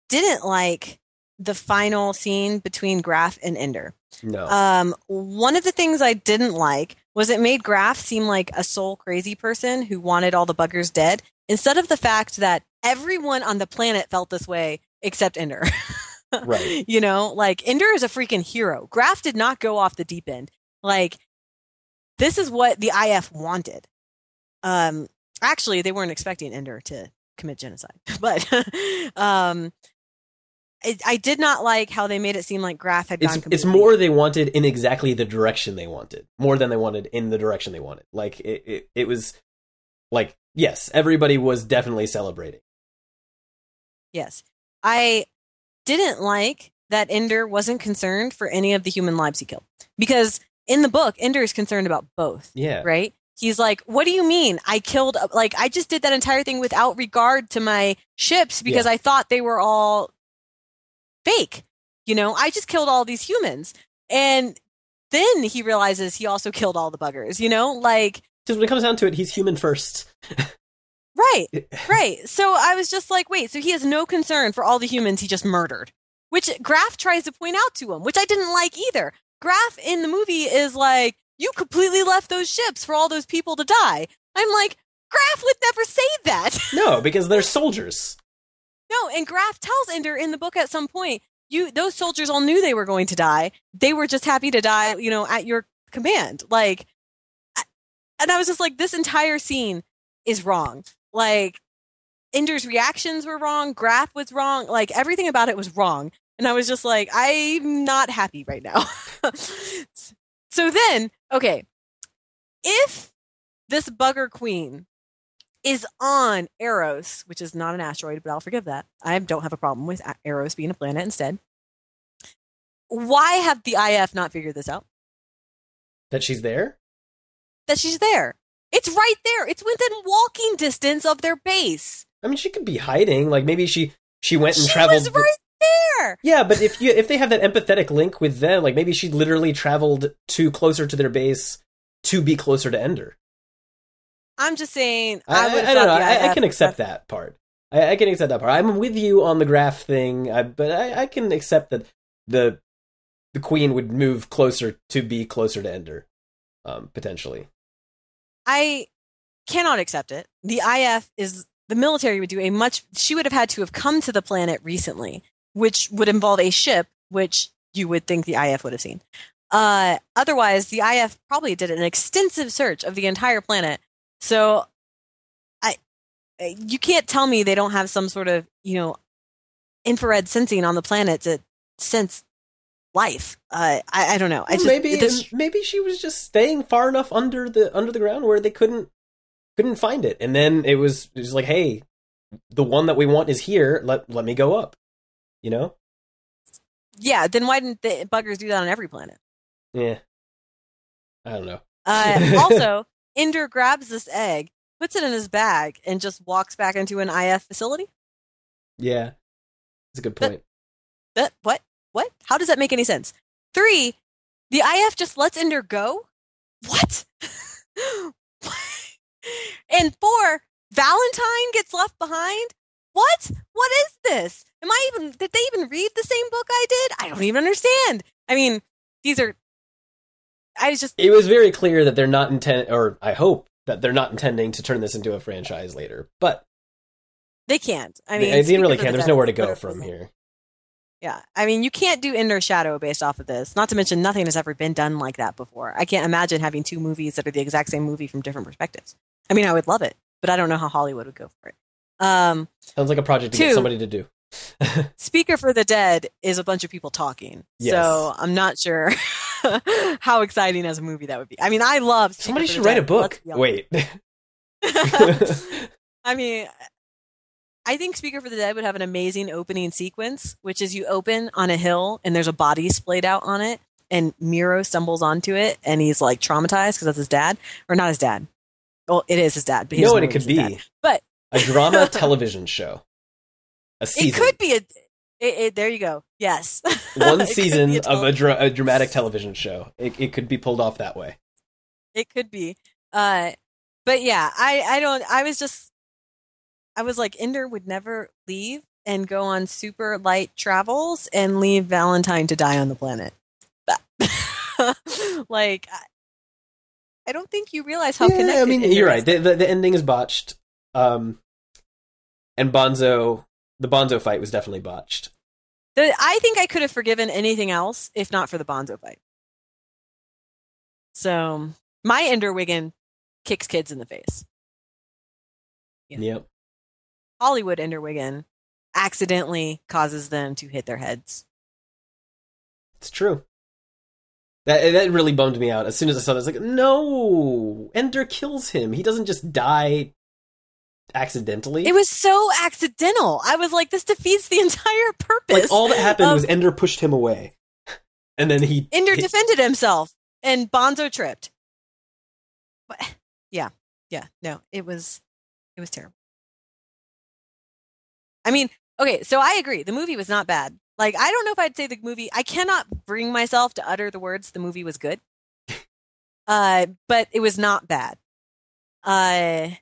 didn't like the final scene between Graf and Ender. No. One of the things I didn't like was it made Graf seem like a soul crazy person who wanted all the buggers dead, instead of the fact that everyone on the planet felt this way except Ender. Right. You know, like, Ender is a freaking hero. Graf did not go off the deep end. Like, this is what the IF wanted. Actually, they weren't expecting Ender to commit genocide. But I did not like how they made it seem like Graf had gone completely. It's more they wanted in exactly the direction they wanted. More than they wanted in the direction they wanted. Like, it was... Like, yes, everybody was definitely celebrating. Yes. I didn't like that Ender wasn't concerned for any of the human lives he killed. Because in the book, Ender is concerned about both. Yeah. Right? He's like, what do you mean? I just did that entire thing without regard to my ships because I thought they were all fake. You know, I just killed all these humans. And then he realizes he also killed all the buggers, you know? Like... Because when it comes down to it, he's human first. Right. So I was just like, wait, so he has no concern for all the humans he just murdered, which Graf tries to point out to him, which I didn't like either. Graf in the movie is like, you completely left those ships for all those people to die. I'm like, Graf would never say that. No, because they're soldiers. No, and Graf tells Ender in the book at some point, those soldiers all knew they were going to die. They were just happy to die, you know, at your command. Like... And I was just like, this entire scene is wrong. Like, Ender's reactions were wrong. Graf was wrong. Like, everything about it was wrong. And I was just like, I'm not happy right now. So then, okay, if this bugger queen is on Eros, which is not an asteroid, but I'll forgive that. I don't have a problem with Eros being a planet instead. Why have the IF not figured this out? That she's there? That she's there. It's right there. It's within walking distance of their base. I mean, she could be hiding. Like, maybe she went and traveled. She was right there. Yeah, but if they have that empathetic link with them, like, maybe she literally traveled to closer to their base to be closer to Ender. I'm just saying. I don't know. I can accept that part. I can accept that part. I'm with you on the graph thing, but I can accept that the queen would move closer to be closer to Ender. Potentially. I cannot accept it. The IF is... The military would do a much... She would have had to have come to the planet recently, which would involve a ship, which you would think the IF would have seen. Otherwise, the IF probably did an extensive search of the entire planet. So, you can't tell me they don't have some sort of, you know, infrared sensing on the planet to sense... life. I don't know. Maybe she was just staying far enough under the ground where they couldn't find it, and then it was like, hey, the one that we want is here. Let me go up. You know? Yeah. Then why didn't the buggers do that on every planet? Yeah. I don't know. Also, Ender grabs this egg, puts it in his bag, and just walks back into an IF facility. Yeah, that's a good point. That what? What? How does that make any sense? 3, the IF just lets Ender go? What? And 4, Valentine gets left behind? What? What is this? Did they even read the same book I did? I don't even understand. I mean, it was very clear that they're not I hope that they're not intending to turn this into a franchise later, but... They can't. I mean... They really can't. There's nowhere to go from here. Yeah. I mean, you can't do Ender's Shadow based off of this. Not to mention, nothing has ever been done like that before. I can't imagine having two movies that are the exact same movie from different perspectives. I mean, I would love it, but I don't know how Hollywood would go for it. Sounds like a project to get somebody to do. Speaker for the Dead is a bunch of people talking. Yes. So I'm not sure how exciting as a movie that would be. I mean, I love Speaker Somebody should write Dead, a book. Wait. I mean, I think Speaker for the Dead would have an amazing opening sequence, which is you open on a hill and there's a body splayed out on it, and Miro stumbles onto it and he's like traumatized because that's his dad. Or not his dad. Well, it is his dad. But you know what it could be? But a drama television show. A season. It could be a... there you go. Yes. One season of a dramatic television show. It could be pulled off that way. It could be. But yeah, I don't... I was like, Ender would never leave and go on super light travels and leave Valentine to die on the planet. Like, I don't think you realize how connected. I mean, you're right. The ending is botched. And the Bonzo fight was definitely botched. I think I could have forgiven anything else if not for the Bonzo fight. So my Ender Wiggin kicks kids in the face. Yeah. Yep. Hollywood Ender Wiggin accidentally causes them to hit their heads. It's true. That really bummed me out. As soon as I saw that, I was like, no! Ender kills him. He doesn't just die accidentally. It was so accidental. I was like, this defeats the entire purpose. Like, all that happened was Ender pushed him away. And then Ender defended himself. And Bonzo tripped. But, yeah. No, it was terrible. I mean, okay, so I agree. The movie was not bad. Like, I don't know if I'd say the movie... I cannot bring myself to utter the words, the movie was good. But it was not bad. I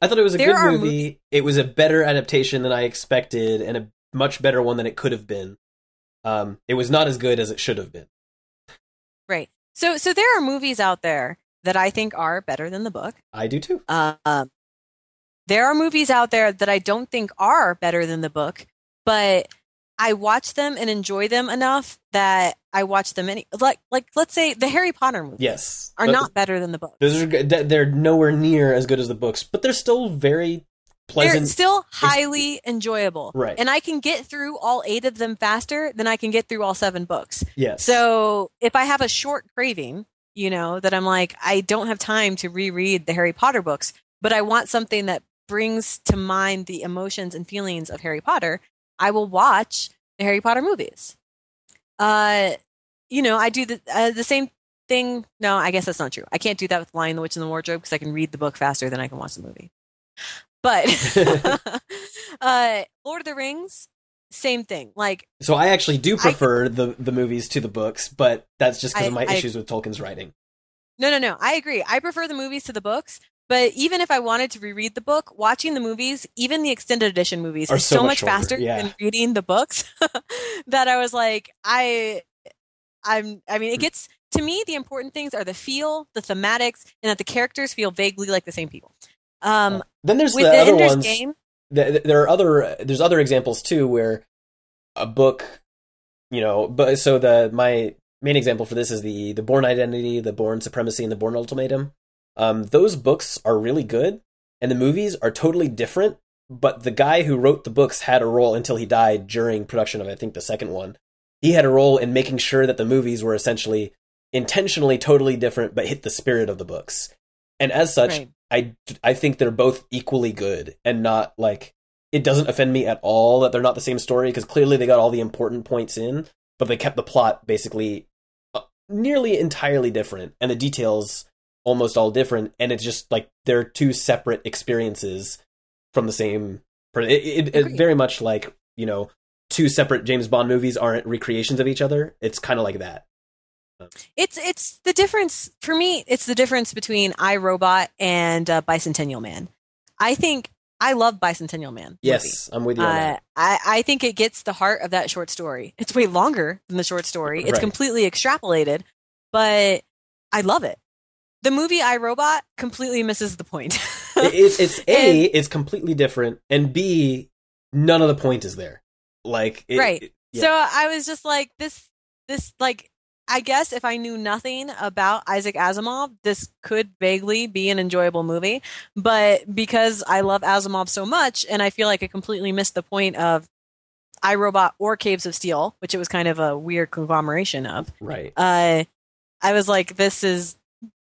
thought it was a good movie. It was a better adaptation than I expected, and a much better one than it could have been. It was not as good as it should have been. Right. So there are movies out there that I think are better than the book. I do too. There are movies out there that I don't think are better than the book, but I watch them and enjoy them enough that I watch them like let's say the Harry Potter movies are not better than the books. Those are they're nowhere near as good as the books, but they're still very pleasant. They're still highly enjoyable. Right. And I can get through all 8 of them faster than I can get through all 7 books. Yes. So if I have a short craving, that I'm like, I don't have time to reread the Harry Potter books, but I want something that brings to mind the emotions and feelings of Harry Potter, I will watch the Harry Potter movies. I do the same thing. No, I guess that's not true. I can't do that with Lion, the Witch, and the Wardrobe because I can read the book faster than I can watch the movie. But Lord of the Rings, same thing. Like, so I actually do prefer the movies to the books, but that's just because of my issues with Tolkien's writing. No, I agree. I prefer the movies to the books. But even if I wanted to reread the book, watching the movies, even the extended edition movies, are so much faster than reading the books that I was like, it gets to me, the important things are the feel, the thematics, and that the characters feel vaguely like the same people. Then there's the other Ender's ones. Game, there's other examples too where a book, But so my main example for this is the Bourne Identity, the Bourne Supremacy, and the Bourne Ultimatum. Those books are really good, and the movies are totally different, but the guy who wrote the books had a role until he died during production of, I think, the second one. He had a role in making sure that the movies were essentially intentionally totally different, but hit the spirit of the books. And as such, right. I think they're both equally good, and not like, it doesn't offend me at all that they're not the same story, because clearly they got all the important points in, but they kept the plot basically nearly entirely different, and the details almost all different, and it's just like they're two separate experiences from the same. It very much like two separate James Bond movies aren't recreations of each other. It's kind of like that. It's the difference for me. It's the difference between I, Robot and Bicentennial Man. I think I love Bicentennial Man. Yes, movie. I'm with you on that. I think it gets the heart of that short story. It's way longer than the short story. It's completely extrapolated, but I love it. The movie I, Robot completely misses the point. It's A, it's completely different, and B, none of the point is there. Like, So I was just like, this, like, I guess if I knew nothing about Isaac Asimov, this could vaguely be an enjoyable movie. But because I love Asimov so much, and I feel like I completely missed the point of I, Robot or Caves of Steel, which it was kind of a weird conglomeration of. Right. I was like, this is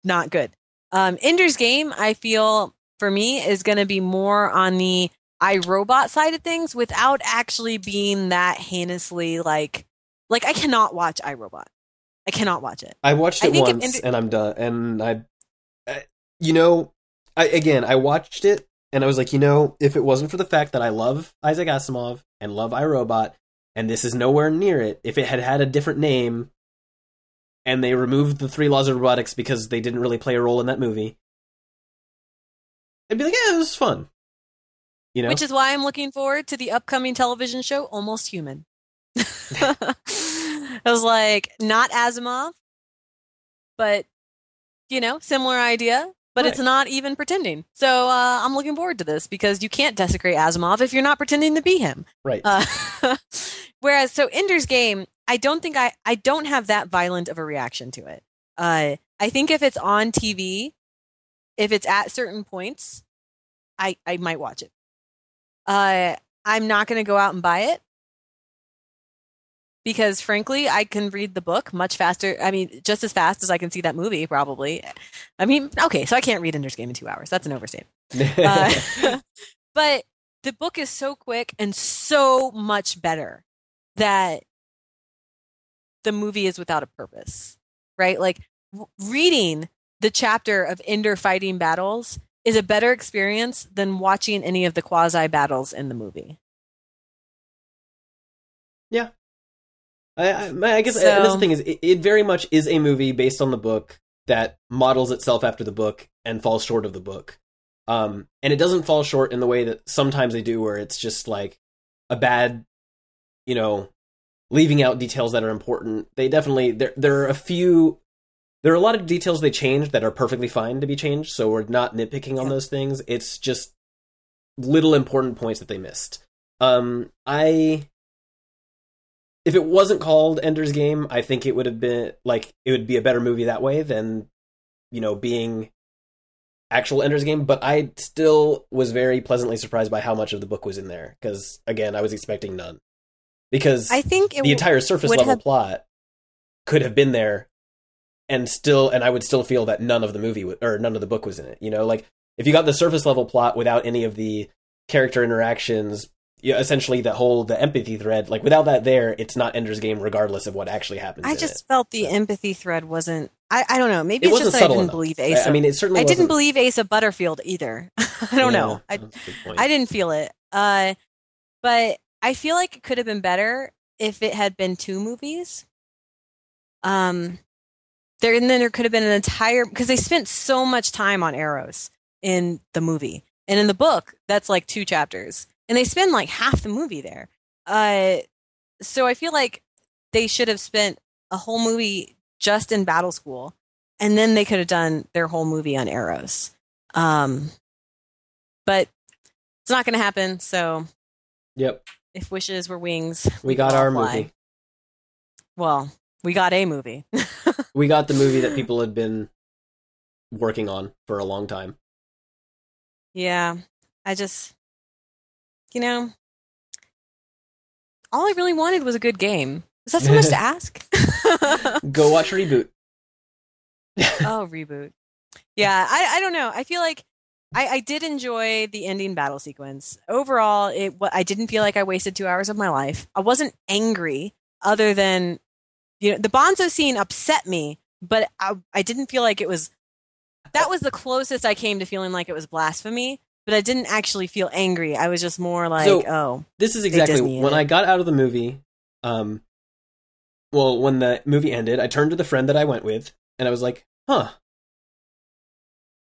not good. Ender's Game, I feel, for me, is going to be more on the I, Robot side of things without actually being that heinously, like I cannot watch I, Robot. I cannot watch it. I watched it once and I'm done. And I watched it and I was like, you know, if it wasn't for the fact that I love Isaac Asimov and love I, Robot, and this is nowhere near it, if it had a different name and they removed the 3 laws of robotics because they didn't really play a role in that movie, I'd be like, yeah, it was fun. You know? Which is why I'm looking forward to the upcoming television show, Almost Human. I was like, not Asimov, but, you know, similar idea, but It's not even pretending. So I'm looking forward to this because you can't desecrate Asimov if you're not pretending to be him. Right. Whereas, so Ender's Game, I don't think I don't have that violent of a reaction to it. I think if it's on TV, if it's at certain points, I might watch it. I'm not going to go out and buy it. Because frankly, I can read the book much faster. I mean, just as fast as I can see that movie, probably. I mean, okay, so I can't read Ender's Game in 2 hours. That's an overstatement. But the book is so quick and so much better that the movie is without a purpose, right? Like reading the chapter of Ender fighting battles is a better experience than watching any of the quasi battles in the movie. Yeah. I guess so, and this thing is, it very much is a movie based on the book that models itself after the book and falls short of the book. And it doesn't fall short in the way that sometimes they do, where it's just like a bad, you know, leaving out details that are important. They definitely, there are a lot of details they changed that are perfectly fine to be changed. So we're not nitpicking on those things. It's just little important points that they missed. If it wasn't called Ender's Game, I think it would have been like, it would be a better movie that way than, you know, being actual Ender's Game. But I still was very pleasantly surprised by how much of the book was in there. Because again, I was expecting none, because I think the entire surface level plot could have been there and I would still feel that none of the movie or none of the book was in it. You know, like if you got the surface level plot without any of the character interactions, yeah, essentially the empathy thread, like without that there, it's not Ender's Game regardless of what actually happens. I just felt the empathy thread wasn't, I don't know, maybe it's just that I didn't believe Asa. I mean, it certainly wasn't. I didn't believe Asa Butterfield either. I don't know. I didn't feel it. But I feel like it could have been better if it had been 2 movies. There could have been an entire, because they spent so much time on Eros in the movie. And in the book, that's like 2 chapters. And they spend like half the movie there. So I feel like they should have spent a whole movie just in Battle School. And then they could have done their whole movie on Eros. But it's not going to happen. So yep. If wishes were wings, we got our movie. Well, we got a movie. We got the movie that people had been working on for a long time. Yeah. I just... You know, all I really wanted was a good game. Is that so much to ask? Go watch Reboot. Oh, Reboot. Yeah, I don't know. I feel like I did enjoy the ending battle sequence. Overall, I didn't feel like I wasted 2 hours of my life. I wasn't angry other than, you know, the Bonzo scene upset me, but I didn't feel like it was... That was the closest I came to feeling like it was blasphemy. But I didn't actually feel angry. I was just more like, this is exactly when I got out of the movie. When the movie ended, I turned to the friend that I went with and I was like, huh,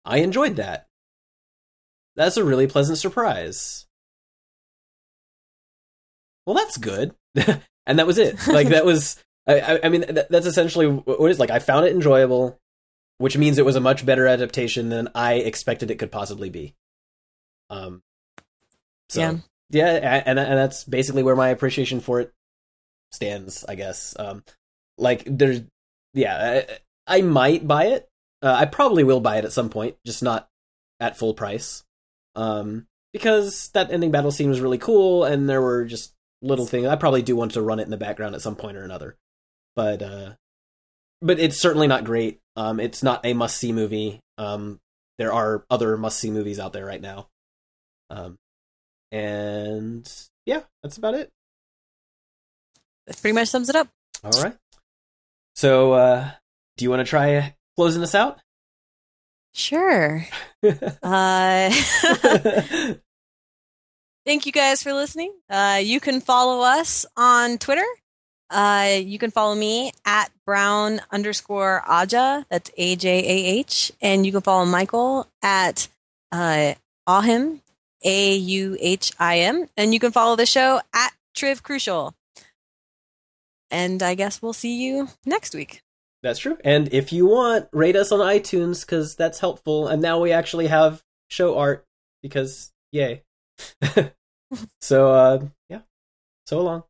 I enjoyed that. That's a really pleasant surprise. Well, that's good. And that was it. Like that was, I mean, that's essentially what it's like. I found it enjoyable, which means it was a much better adaptation than I expected it could possibly be. So yeah. Yeah, and that's basically where my appreciation for it stands, I guess. I might buy it. I probably will buy it at some point, just not at full price. Because that ending battle scene was really cool, and there were just little things. I probably do want to run it in the background at some point or another. But it's certainly not great. It's not a must-see movie. There are other must-see movies out there right now. And yeah, that's about it. That pretty much sums it up. All right. So, do you want to try closing us out? Sure. Thank you guys for listening. You can follow us on Twitter. You can follow me at Brown_Aja. That's AJAH. And you can follow Michael at Ahim, AUHIM. And you can follow the show at Triv Crucial. And I guess we'll see you next week. That's true. And if you want, rate us on iTunes, because that's helpful. And now we actually have show art, because yay. So, yeah. So long.